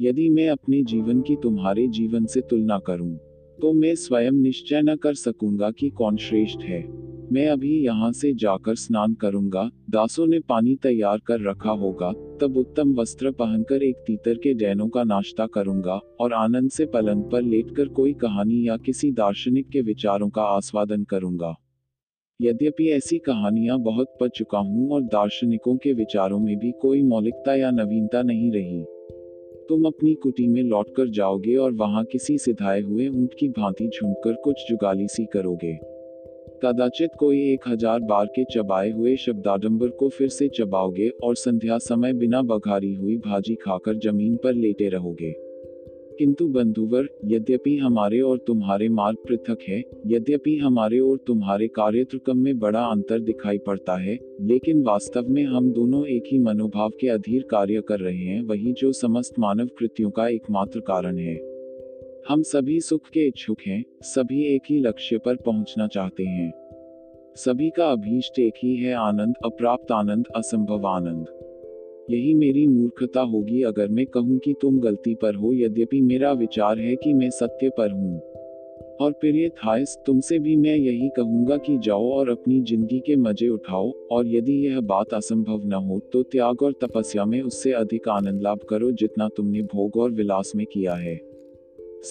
यदि मैं अपने जीवन की तुम्हारे जीवन से तुलना करूँ तो मैं स्वयं निश्चय न कर सकूंगा कि कौन श्रेष्ठ है। मैं अभी यहाँ से जाकर स्नान करूंगा, दासों ने पानी तैयार कर रखा होगा, तब उत्तम वस्त्र पहनकर एक तीतर के डैनों का नाश्ता करूंगा और आनंद से पलंग पर लेटकर कोई कहानी या किसी दार्शनिक के विचारों का आस्वादन करूंगा। यद्यपि ऐसी कहानियां बहुत पढ़ चुका हूँ और दार्शनिकों के विचारों में भी कोई मौलिकता या नवीनता नहीं रही। तुम अपनी कुटी में लौटकर जाओगे और वहां किसी सिधाए हुए ऊंट की भांति झूमकर कुछ जुगाली सी करोगे। कदाचित कोई एक हजार बार के चबाए हुए शब्दाडंबर को फिर से चबाओगे और संध्या समय बिना बघारी हुई भाजी खाकर जमीन पर लेटे रहोगे। किंतु बंधुवर, यद्यपि हमारे और तुम्हारे मार्ग पृथक है, यद्यपि हमारे और तुम्हारे कार्यक्रम में बड़ा अंतर दिखाई पड़ता है, लेकिन वास्तव में हम दोनों एक ही मनोभाव के अधीर कार्य कर रहे हैं, वही जो समस्त मानव कृत्यों का एकमात्र कारण है। हम सभी सुख के इच्छुक हैं, सभी एक ही लक्ष्य पर पहुंचना चाहते हैं, सभी का अभीष्ट एक ही है, आनंद, अप्राप्त आनंद, असंभव आनंद। यही मेरी मूर्खता होगी अगर मैं कहूं कि तुम गलती पर हो, यद्यपि मेरा विचार है कि मैं सत्य पर हूं। और प्रिय थायस, तुमसे भी मैं यही कहूंगा कि जाओ और अपनी जिंदगी के मजे उठाओ, और यदि यह बात असंभव न हो तो त्याग और तपस्या में उससे अधिक आनंद लाभ करो जितना तुमने भोग और विलास में किया है।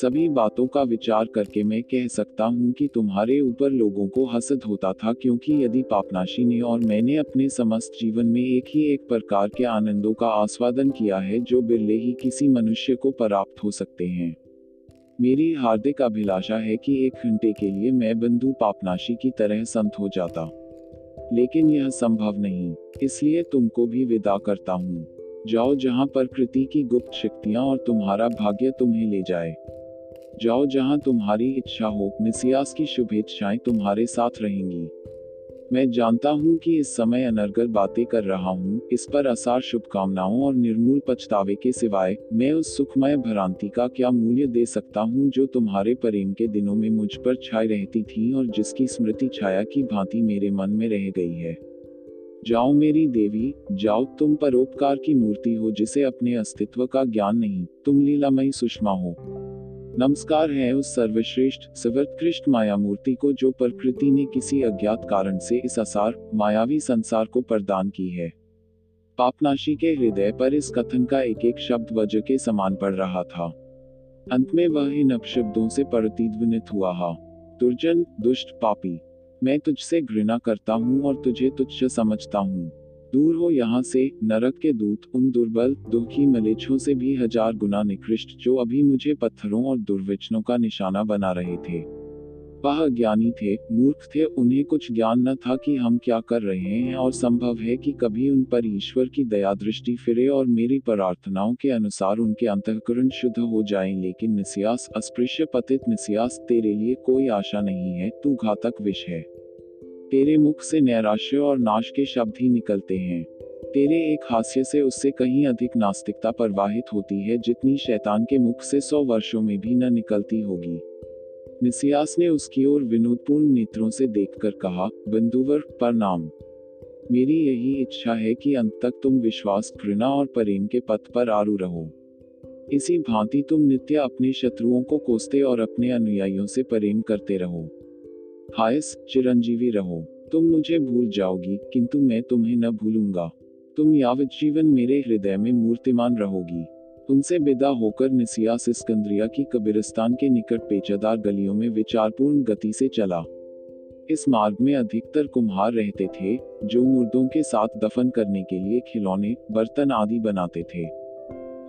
सभी बातों का विचार करके मैं कह सकता हूँ कि तुम्हारे ऊपर लोगों को हसद होता था, क्योंकि यदि पापनाशी ने और मैंने अपने समस्त जीवन में एक ही एक प्रकार के आनंदों का आस्वादन किया है जो बिरले ही किसी मनुष्य को प्राप्त हो सकते हैं। मेरी हार्दिक अभिलाषा है कि एक घंटे के लिए मैं बंधु पापनाशी की तरह संत हो जाता, लेकिन यह संभव नहीं, इसलिए तुमको भी विदा करता हूँ। जाओ जहाँ प्रकृति की गुप्त शक्तियाँ और तुम्हारा भाग्य तुम्हें ले जाए, जाओ जहां तुम्हारी इच्छा हो। निसियास की शुभेच्छाएं तुम्हारे साथ रहेंगी। मैं जानता हूं कि इस समय अनर्गल बातें कर रहा हूं, इस पर असार शुभकामनाओं और निर्मूल पछतावे के सिवाय मैं उस सुखमय भ्रांति का क्या मूल्य दे सकता हूं जो तुम्हारे प्रेम के दिनों में मुझ पर छाई रहती थी और जिसकी स्मृति छाया की भांति मेरे मन में रह गई है। जाओ मेरी देवी, जाओ, तुम परोपकार की मूर्ति हो जिसे अपने अस्तित्व का ज्ञान नहीं, तुम लीलामयी सुषमा हो। नमस्कार है उस सर्वश्रेष्ठ सर्वोत्कृष्ट माया मूर्ति को जो प्रकृति ने किसी अज्ञात कारण से इस असार मायावी संसार को प्रदान की है। पापनाशी के हृदय पर इस कथन का एक एक शब्द वज्र के समान पड़ रहा था। अंत में वह इन अपशब्दों से प्रतिध्वनित हुआ, हा दुर्जन, दुष्ट, पापी, मैं तुझसे घृणा करता हूँ और तुझे तुच्छ समझता हूँ। दूर हो यहाँ से नरक के दूत, उन दुर्बल दुखी मलेच्छों से भी हजार गुना निकृष्ट जो अभी मुझे पत्थरों और दुर्वचनों का निशाना बना रहे थे। वह अज्ञानी थे, मूर्ख थे, उन्हें कुछ ज्ञान न था कि हम क्या कर रहे हैं, और संभव है कि कभी उन पर ईश्वर की दया दृष्टि फिरे और मेरी प्रार्थनाओं के अनुसार उनके अंतःकरण शुद्ध हो जाएं। लेकिन निसियास, अस्पृश्य पतित निसियास, तेरे लिए कोई आशा नहीं है, तू घातक विष है। तेरे मुख से नैराश्य और नाश के शब्द ही निकलते हैं। तेरे एक हास्य से उससे कहीं अधिक नास्तिकता प्रवाहित होती है जितनी शैतान के मुख से सौ वर्षों में भी न निकलती होगी। निसियास ने उसकी ओर विनोदपूर्ण नेत्रों से देखकर कहा, बंधुवर प्रणाम, मेरी यही इच्छा है कि अंत तक तुम विश्वास, घृणा और प्रेम के पथ पर आरू रहो। इसी भांति तुम नित्य अपने शत्रुओं को कोसते और अपने अनुयायियों से प्रेम करते रहो। थायस, चिरंजीवी रहो। तुम मुझे भूल जाओगी किंतु मैं तुम्हें न भूलूंगा। तुम यावत जीवन मेरे हृदय में मूर्तिमान रहोगी। उनसे विदा होकर निसियास इस्कंद्रिया की कब्रिस्तान के निकट पेचदार गलियों में विचारपूर्ण गति से चला। इस मार्ग में अधिकतर कुम्हार रहते थे जो मुर्दों के साथ दफन करने के लिए खिलौने, बर्तन आदि बनाते थे।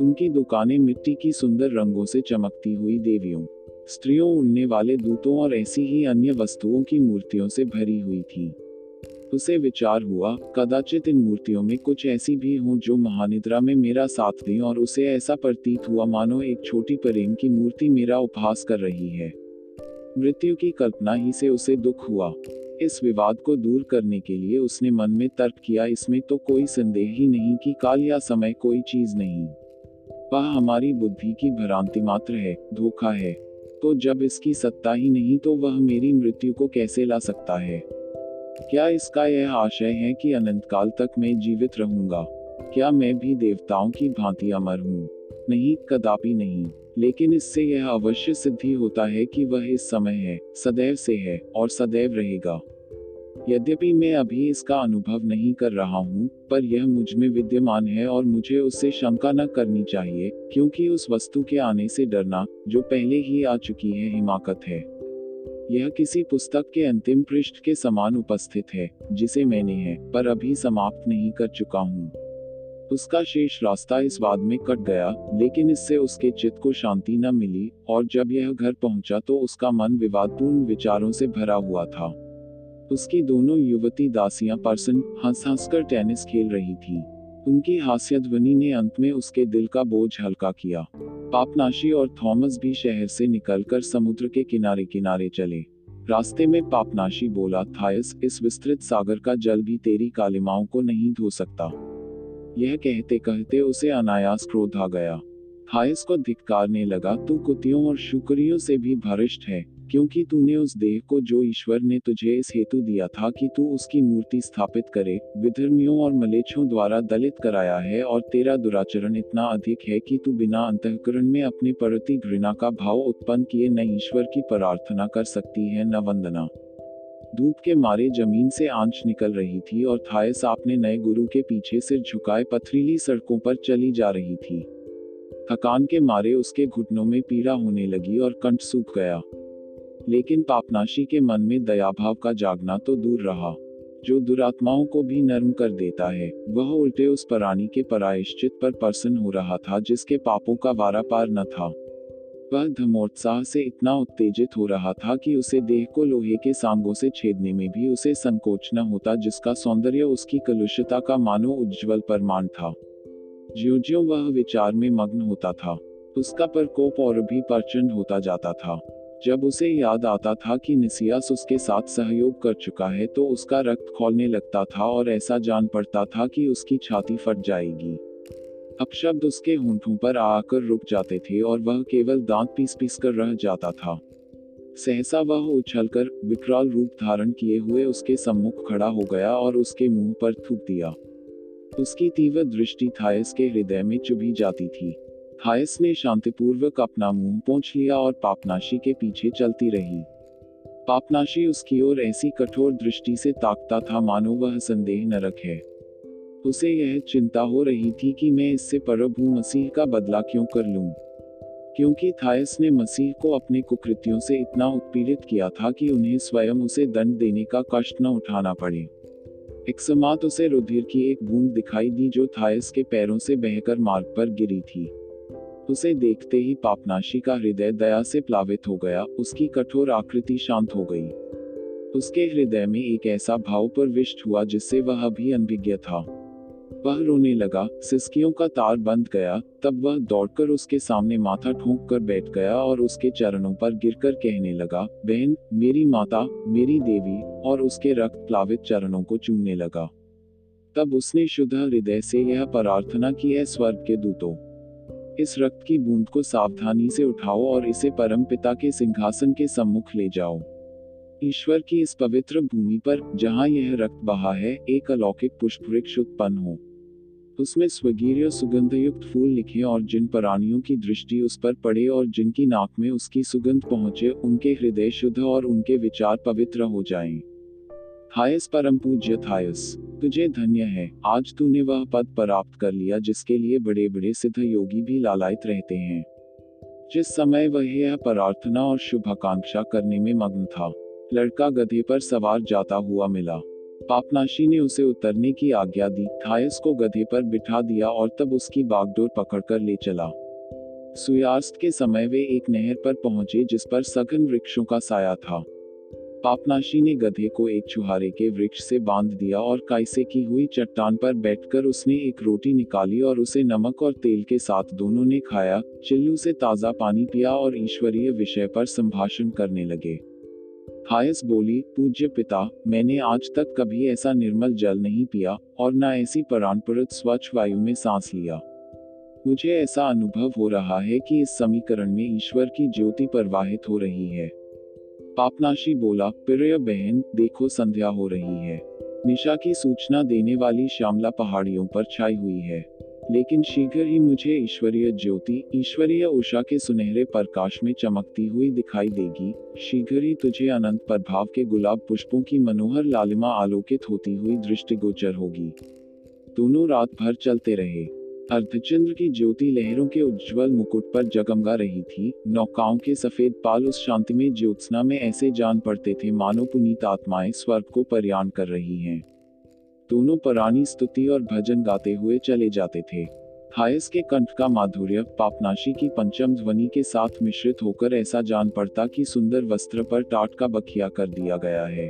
उनकी दुकानें मिट्टी की सुंदर रंगों से चमकती हुई देवियों, स्त्रियों, उड़ने वाले दूतों और ऐसी ही अन्य वस्तुओं की मूर्तियों से भरी हुई थी। उसे विचार हुआ, कदाचित इन मूर्तियों में कुछ ऐसी भी हों जो महानिद्रा में मेरा साथ दें, और उसे ऐसा प्रतीत हुआ मानो एक छोटी प्रेम की मूर्ति मेरा उपहास कर रही है। मृत्यु की कल्पना ही से उसे दुख हुआ। इस विवाद को दूर करने के लिए उसने मन में तर्क किया, इसमें तो कोई संदेह ही नहीं कि काल या समय कोई चीज नहीं, वह हमारी बुद्धि की भ्रांति मात्र है, धोखा है। तो जब इसकी सत्ता ही नहीं तो वह मेरी मृत्यु को कैसे ला सकता है? क्या इसका यह आशय है कि अनंत काल तक मैं जीवित रहूंगा? क्या मैं भी देवताओं की भांति अमर हूँ? नहीं, कदापि नहीं। लेकिन इससे यह अवश्य सिद्धि होता है कि वह इस समय है, सदैव से है और सदैव रहेगा। यद्यपि मैं अभी इसका अनुभव नहीं कर रहा हूँ, पर यह मुझ में विद्यमान है और मुझे उससे शंका न करनी चाहिए, क्योंकि उस वस्तु के आने से डरना जो पहले ही आ चुकी है हिमाकत है। यह किसी पुस्तक के अंतिम पृष्ठ के समान उपस्थित है जिसे मैंने है पर अभी समाप्त नहीं कर चुका हूँ। उसका शेष रास्ता इस वाद में कट गया, लेकिन इससे उसके चित्त को शांति न मिली, और जब यह घर पहुंचा तो उसका मन विवादपूर्ण विचारों से भरा हुआ था। उसकी दोनों युवती दासियां पर्सन हंस हंसकर टेनिस खेल रही थीं। उनकी हास्यध्वनि ने अंत में उसके दिल का बोझ हल्का किया। पापनाशी और थॉमस भी शहर से निकलकर समुद्र के किनारे किनारे चले। रास्ते में पापनाशी बोला, थायस, इस विस्तृत सागर का जल भी तेरी कालिमाओं को नहीं धो सकता। यह कहते कहते उसे अनायास क्रोध आ गया। थायस को धिक्कारने लगा, तू कुतियों और शुक्रियों से भी भ्रष्ट है, क्योंकि तूने उस देह को जो ईश्वर ने तुझे इस हेतु दिया था कि तू उसकी मूर्ति स्थापित करे, विधर्मियों और मलेच्छों द्वारा दलित कराया है, और तेरा दुराचरण इतना अधिक है कि तू बिना अंतःकरण में अपने प्रति घृणा का भाव उत्पन्न किए न ईश्वर की प्रार्थना कर सकती है न वंदना। धूप के मारे जमीन से आंच निकल रही थी और थायस अपने नए गुरु के पीछे सिर झुकाए पथरीली सड़कों पर चली जा रही थी। थकान के मारे उसके घुटनों में पीड़ा होने लगी और कंठ सूख गया। लेकिन पापनाशी के मन में दयाभाव का जागना तो दूर रहा, जो दुरात्माओं को भी नर्म कर देता है। वह उल्टे उस प्राणी के प्रायश्चित पर प्रसन्न हो रहा था जिसके पापों का वारा पार न था। वह धर्मोत्साह से इतना उत्तेजित हो रहा था कि उसे देह को लोहे के सांगों से छेदने में भी उसे संकोच न होता, जिसका सौंदर्य उसकी कलुषता का मानो उज्ज्वल प्रमाण था। ज्यों ज्यों वह विचार में मग्न होता था, उसका प्रकोप और भी प्रचंड होता जाता था। जब उसे याद आता था कि निसियास उसके साथ सहयोग कर चुका है तो उसका रक्त खौलने लगता था और ऐसा जान पड़ता था कि उसकी छाती फट जाएगी। अपशब्द उसके होंठों पर आकर रुक जाते थे और वह केवल दांत पीस पीस कर रह जाता था। सहसा वह उछलकर विकराल रूप धारण किए हुए उसके सम्मुख खड़ा हो गया और उसके मुंह पर थूक दिया। उसकी तीव्र दृष्टि थायस के हृदय में चुभी जाती थी। थायस ने शांतिपूर्वक अपना मुंह पोंछ लिया और पापनाशी के पीछे चलती रही। पापनाशी उसकी ओर ऐसी कठोर दृष्टि से ताकता था मानो वह संदेह न रखे। उसे यह चिंता हो रही थी कि मैं इससे प्रभु मसीह का बदला क्यों कर लूं, क्योंकि थायस ने मसीह को अपने कुकृत्यों से इतना उत्पीड़ित किया था कि उन्हें स्वयं उसे दंड देने का कष्ट न उठाना पड़े। इकस्मात उसे रुधिर की एक बूंद दिखाई दी जो थायस के पैरों से बहकर मार्ग पर गिरी थी। उसे देखते ही पापनाशी का हृदय दया से प्लावित हो गया। उसकी कठोर आकृति शांत हो गई। उसके हृदय में एक ऐसा भाव प्रविष्ट हुआ जिससे वह भी अनभिज्ञ था। वह रोने लगा, सिसकियों का तार बंध गया। तब वह दौड़कर उसके सामने माथा ठोंक कर बैठ गया और उसके चरणों पर गिरकर कहने लगा, बहन, मेरी माता, मेरी देवी, और उसके रक्त प्लावित चरणों को चूमने लगा। तब उसने शुद्ध हृदय से यह प्रार्थना की, है स्वर्ग के दूतों, इस रक्त की बूंद को सावधानी से उठाओ और इसे परम पिता के सिंहासन के सम्मुख ले जाओ। ईश्वर की इस पवित्र भूमि पर जहाँ यह रक्त बहा है, एक अलौकिक पुष्प वृक्ष उत्पन्न हो, उसमें स्वर्गीय सुगंधयुक्त फूल लिखे, और जिन प्राणियों की दृष्टि उस पर पड़े और जिनकी नाक में उसकी सुगंध पहुंचे, उनके हृदय शुद्ध और उनके विचार पवित्र हो जाएं। थायस, परम पूज्य थायस, तुझे धन्य है, आज तूने वह पद प्राप्त कर लिया जिसके लिए बड़े बड़े सिद्ध योगी भी लालायित रहते हैं। जिस समय वह यह प्रार्थना और शुभाकांक्षा करने में मग्न था, लड़का गधे पर सवार जाता हुआ मिला। पापनाशी ने उसे उतरने की आज्ञा दी, थायस को गधे पर बिठा दिया और तब उसकी बागडोर पकड़कर ले चला। सूर्यास्त के समय वे एक नहर पर पहुंचे जिस पर सघन वृक्षों का साया था। पापनाशी ने गधे को एक छुहारे के वृक्ष से बांध दिया और कायसे की हुई चट्टान पर बैठकर उसने एक रोटी निकाली और उसे नमक और तेल के साथ दोनों ने खाया। चिल्लू से ताज़ा पानी पिया और ईश्वरीय विषय पर संभाषण करने लगे। थायस बोली, पूज्य पिता, मैंने आज तक कभी ऐसा निर्मल जल नहीं पिया और न ऐसी प्राणपुरुष स्वच्छ वायु में सांस लिया। मुझे ऐसा अनुभव हो रहा है कि इस समीकरण में ईश्वर की ज्योति प्रवाहित हो रही है। पापनाशी बोला, प्रिय बहन, देखो संध्या हो रही है। निशा की सूचना देने वाली श्यामला पहाड़ियों पर छाई हुई है, लेकिन शीघ्र ही मुझे ईश्वरीय ज्योति, ईश्वरीय उषा के सुनहरे प्रकाश में चमकती हुई दिखाई देगी। शीघ्र ही तुझे अनंत प्रभाव के गुलाब पुष्पों की मनोहर लालिमा आलोकित होती हुई दृष्टिगोचर होगी। दोनों रात भर चलते रहे। अर्धचंद्र की ज्योति लहरों के उज्ज्वल मुकुट पर जगमगा रही थी। नौकाओं के सफेद पाल उस शांति में ज्योत्सना में ऐसे जान पड़ते थे मानो पुनीत आत्माएं स्वर्ग को प्रयाण कर रही हैं। दोनों पुरानी स्तुति और भजन गाते हुए चले जाते थे। थायस के कंठ का माधुर्य पापनाशी की पंचम ध्वनि के साथ मिश्रित होकर ऐसा जान पड़ता कि सुंदर वस्त्र पर टाट का बखिया कर दिया गया है।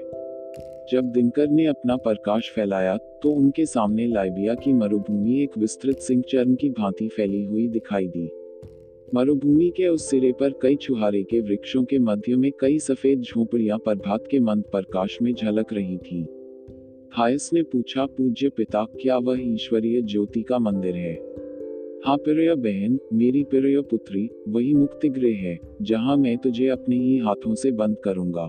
जब दिनकर ने अपना प्रकाश फैलाया तो उनके सामने लाइबिया की मरुभूमि एक विस्तृत सिंह चर्म की भांति फैली हुई दिखाई दी। मरुभूमि के उस सिरे पर कई छुहारे के वृक्षों के मध्य में कई सफेद झोपड़ियां प्रभात के मंद प्रकाश में झलक रही थी। थायस ने पूछा, पूज्य पिता, क्या वह ईश्वरीय ज्योति का मंदिर है? हाँ प्रिय बहन, मेरी प्रिय पुत्री, वही मुक्तिगृह है जहाँ मैं तुझे अपने ही हाथों से बंद करूंगा।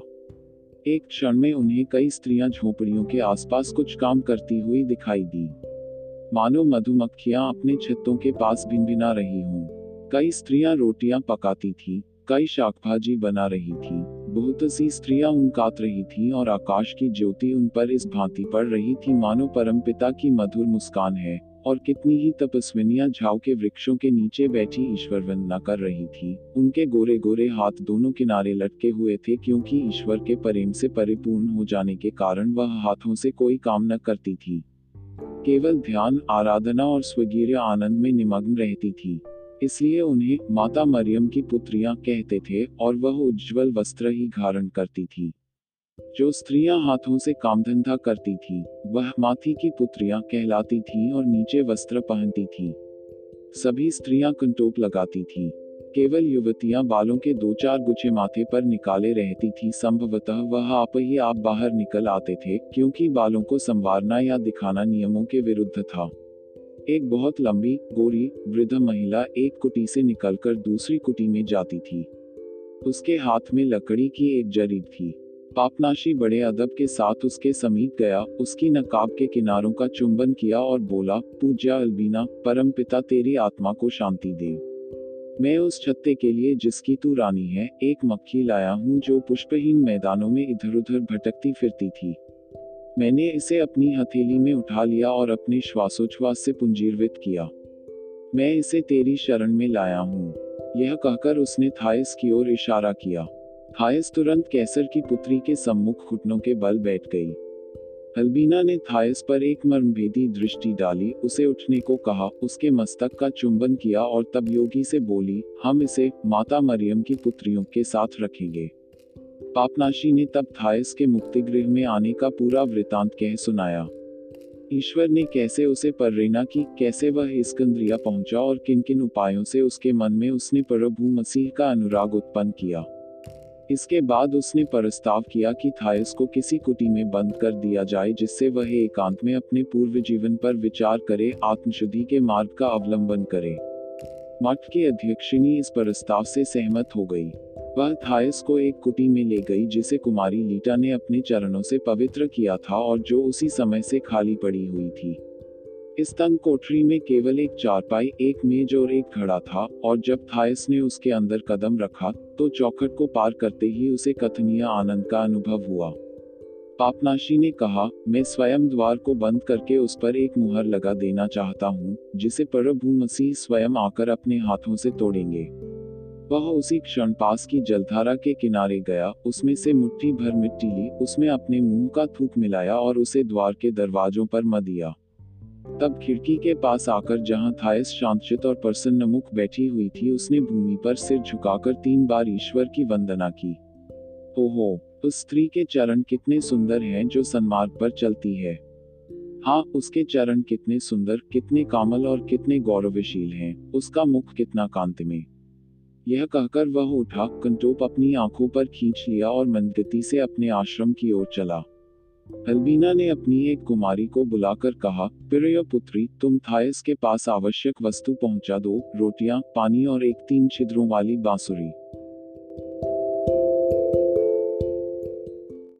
एक क्षण में उन्हें कई स्त्रियां झोपड़ियों के आसपास कुछ काम करती हुई दिखाई दी, मानो मधुमक्खियां अपने छत्तों के पास भिनभिना रही हों। कई स्त्रियां रोटियां पकाती थी, कई शाक भाजी बना रही थी, बहुत सी स्त्रियां ऊन काट रही थीं और आकाश की ज्योति उन पर इस भांति पड़ रही थी मानो परमपिता की मधुर मुस्कान है। और कितनी ही तपस्विनियां झाव के वृक्षों के नीचे बैठी ईश्वर वंदना कर रही थीं। उनके गोरे गोरे हाथ दोनों किनारे लटके हुए थे, क्योंकि ईश्वर के प्रेम से परिपूर्ण हो जाने के कारण वह हाथों से कोई काम न करती थी, केवल ध्यान, आराधना और स्वगीर्य आनंद में निमग्न रहती थी। इसलिए उन्हें माता मरियम की पुत्रियां कहते थे और वह उज्ज्वल वस्त्र ही धारण करती थी। जो स्त्रियां हाथों से कामधंधा करती थीं, वह माथी की पुत्रियां कहलाती थीं और नीचे वस्त्र पहनती थीं। सभी स्त्रियां कंटोप लगाती थीं, केवल युवतियां बालों के दो चार गुच्छे माथे पर निकाले रहती थीं। संभवतः वह आप ही आप बाहर निकल आते थे, क्योंकि बालों को संवारना या दिखाना नियमों के विरुद्ध था। एक बहुत लंबी गोरी वृद्ध महिला एक कुटी से निकलकर दूसरी कुटी में जाती थी। उसके हाथ में लकड़ी की एक जरीब थी। पापनाशी बड़े अदब के साथ उसके समीप गया, उसकी नकाब के किनारों का चुंबन किया और बोला, पूज्या अल्बीना, परमपिता तेरी आत्मा को शांति दे। मैं उस छत्ते के लिए जिसकी तू रानी है एक मक्खी लाया हूँ जो पुष्पहीन मैदानों में इधर उधर भटकती फिरती थी। मैंने इसे अपनी हथेली में उठा लिया और अपने श्वासोच्छ्वास से पुंजीरवित किया। मैं इसे तेरी शरण में लाया हूँ। यह कहकर उसने थायस की ओर इशारा किया। थायस तुरंत कैसर की पुत्री के सम्मुख घुटनों के बल बैठ गई। अल्बीना ने थायस पर एक मर्मभेदी दृष्टि डाली, उसे उठने को कहा, उसके मस्तक का चुंबन किया और तब योगी से बोली, हम इसे माता मरियम की पुत्रियों के साथ रखेंगे। पापनाशी ने तब थायस के मुक्तिगृह में आने का पूरा वृतांत कह सुनाया। ईश्वर ने कैसे उसे प्रेरणा की, कैसे वह इस्कंद्रिया पहुंचा और किन किन उपायों से उसके मन में उसने प्रभु मसीह का अनुराग उत्पन्न किया। इसके बाद उसने प्रस्ताव किया कि थायस को किसी कुटी में बंद कर दिया जाए जिससे वह एकांत में अपने पूर्व जीवन पर विचार करे, आत्मशुद्धि के मार्ग का अवलंबन करे। मठ की अध्यक्षिणी इस प्रस्ताव से सहमत हो गई। वह थायस को एक कुटी में ले गई जिसे कुमारी लीटा ने अपने चरणों से पवित्र किया था और जो उसी समय से खाली पड़ी हुई थी। इस तंग कोठरी में केवल एक चारपाई, एक मेज और एक घड़ा था और जब थायस ने उसके अंदर कदम रखा तो चौखट को पार करते ही उसे कथनीय आनंद का अनुभव हुआ। पापनाशी ने कहा, मैं स्वयं द्वार को बंद करके उस पर एक मुहर लगा देना चाहता हूँ जिसे प्रभु मसीह स्वयं आकर अपने हाथों से तोड़ेंगे। वह उसी क्षण पास की जलधारा के किनारे गया, उसमें से मुट्ठी भर मिट्टी ली, उसमें अपने मुंह का थूक मिलाया और उसे द्वार के दरवाजों पर मल दिया। तब खिड़की के पास आकर जहां थायस शांतचित्त और प्रसन्न मुख बैठी हुई थी, उसने भूमि पर सिर झुकाकर तीन बार ईश्वर की वंदना की। ओहो, उस स्त्री के चरण कितने सुंदर हैं जो सन्मार्ग पर चलती है। हाँ, उसके चरण कितने सुंदर, कितने कामल और कितने गौरवशील हैं, उसका मुख कितना कांतिमय। यह कहकर वह उठा, कंटोप अपनी आंखों पर खींच लिया और मंदगति से अपने आश्रम की ओर चला। अल्बीना ने अपनी एक कुमारी को बुलाकर कहा, प्रिय पुत्री, तुम थायस के पास आवश्यक वस्तु पहुंचा दो, रोटियां, पानी और एक तीन छिद्रों वाली बांसुरी।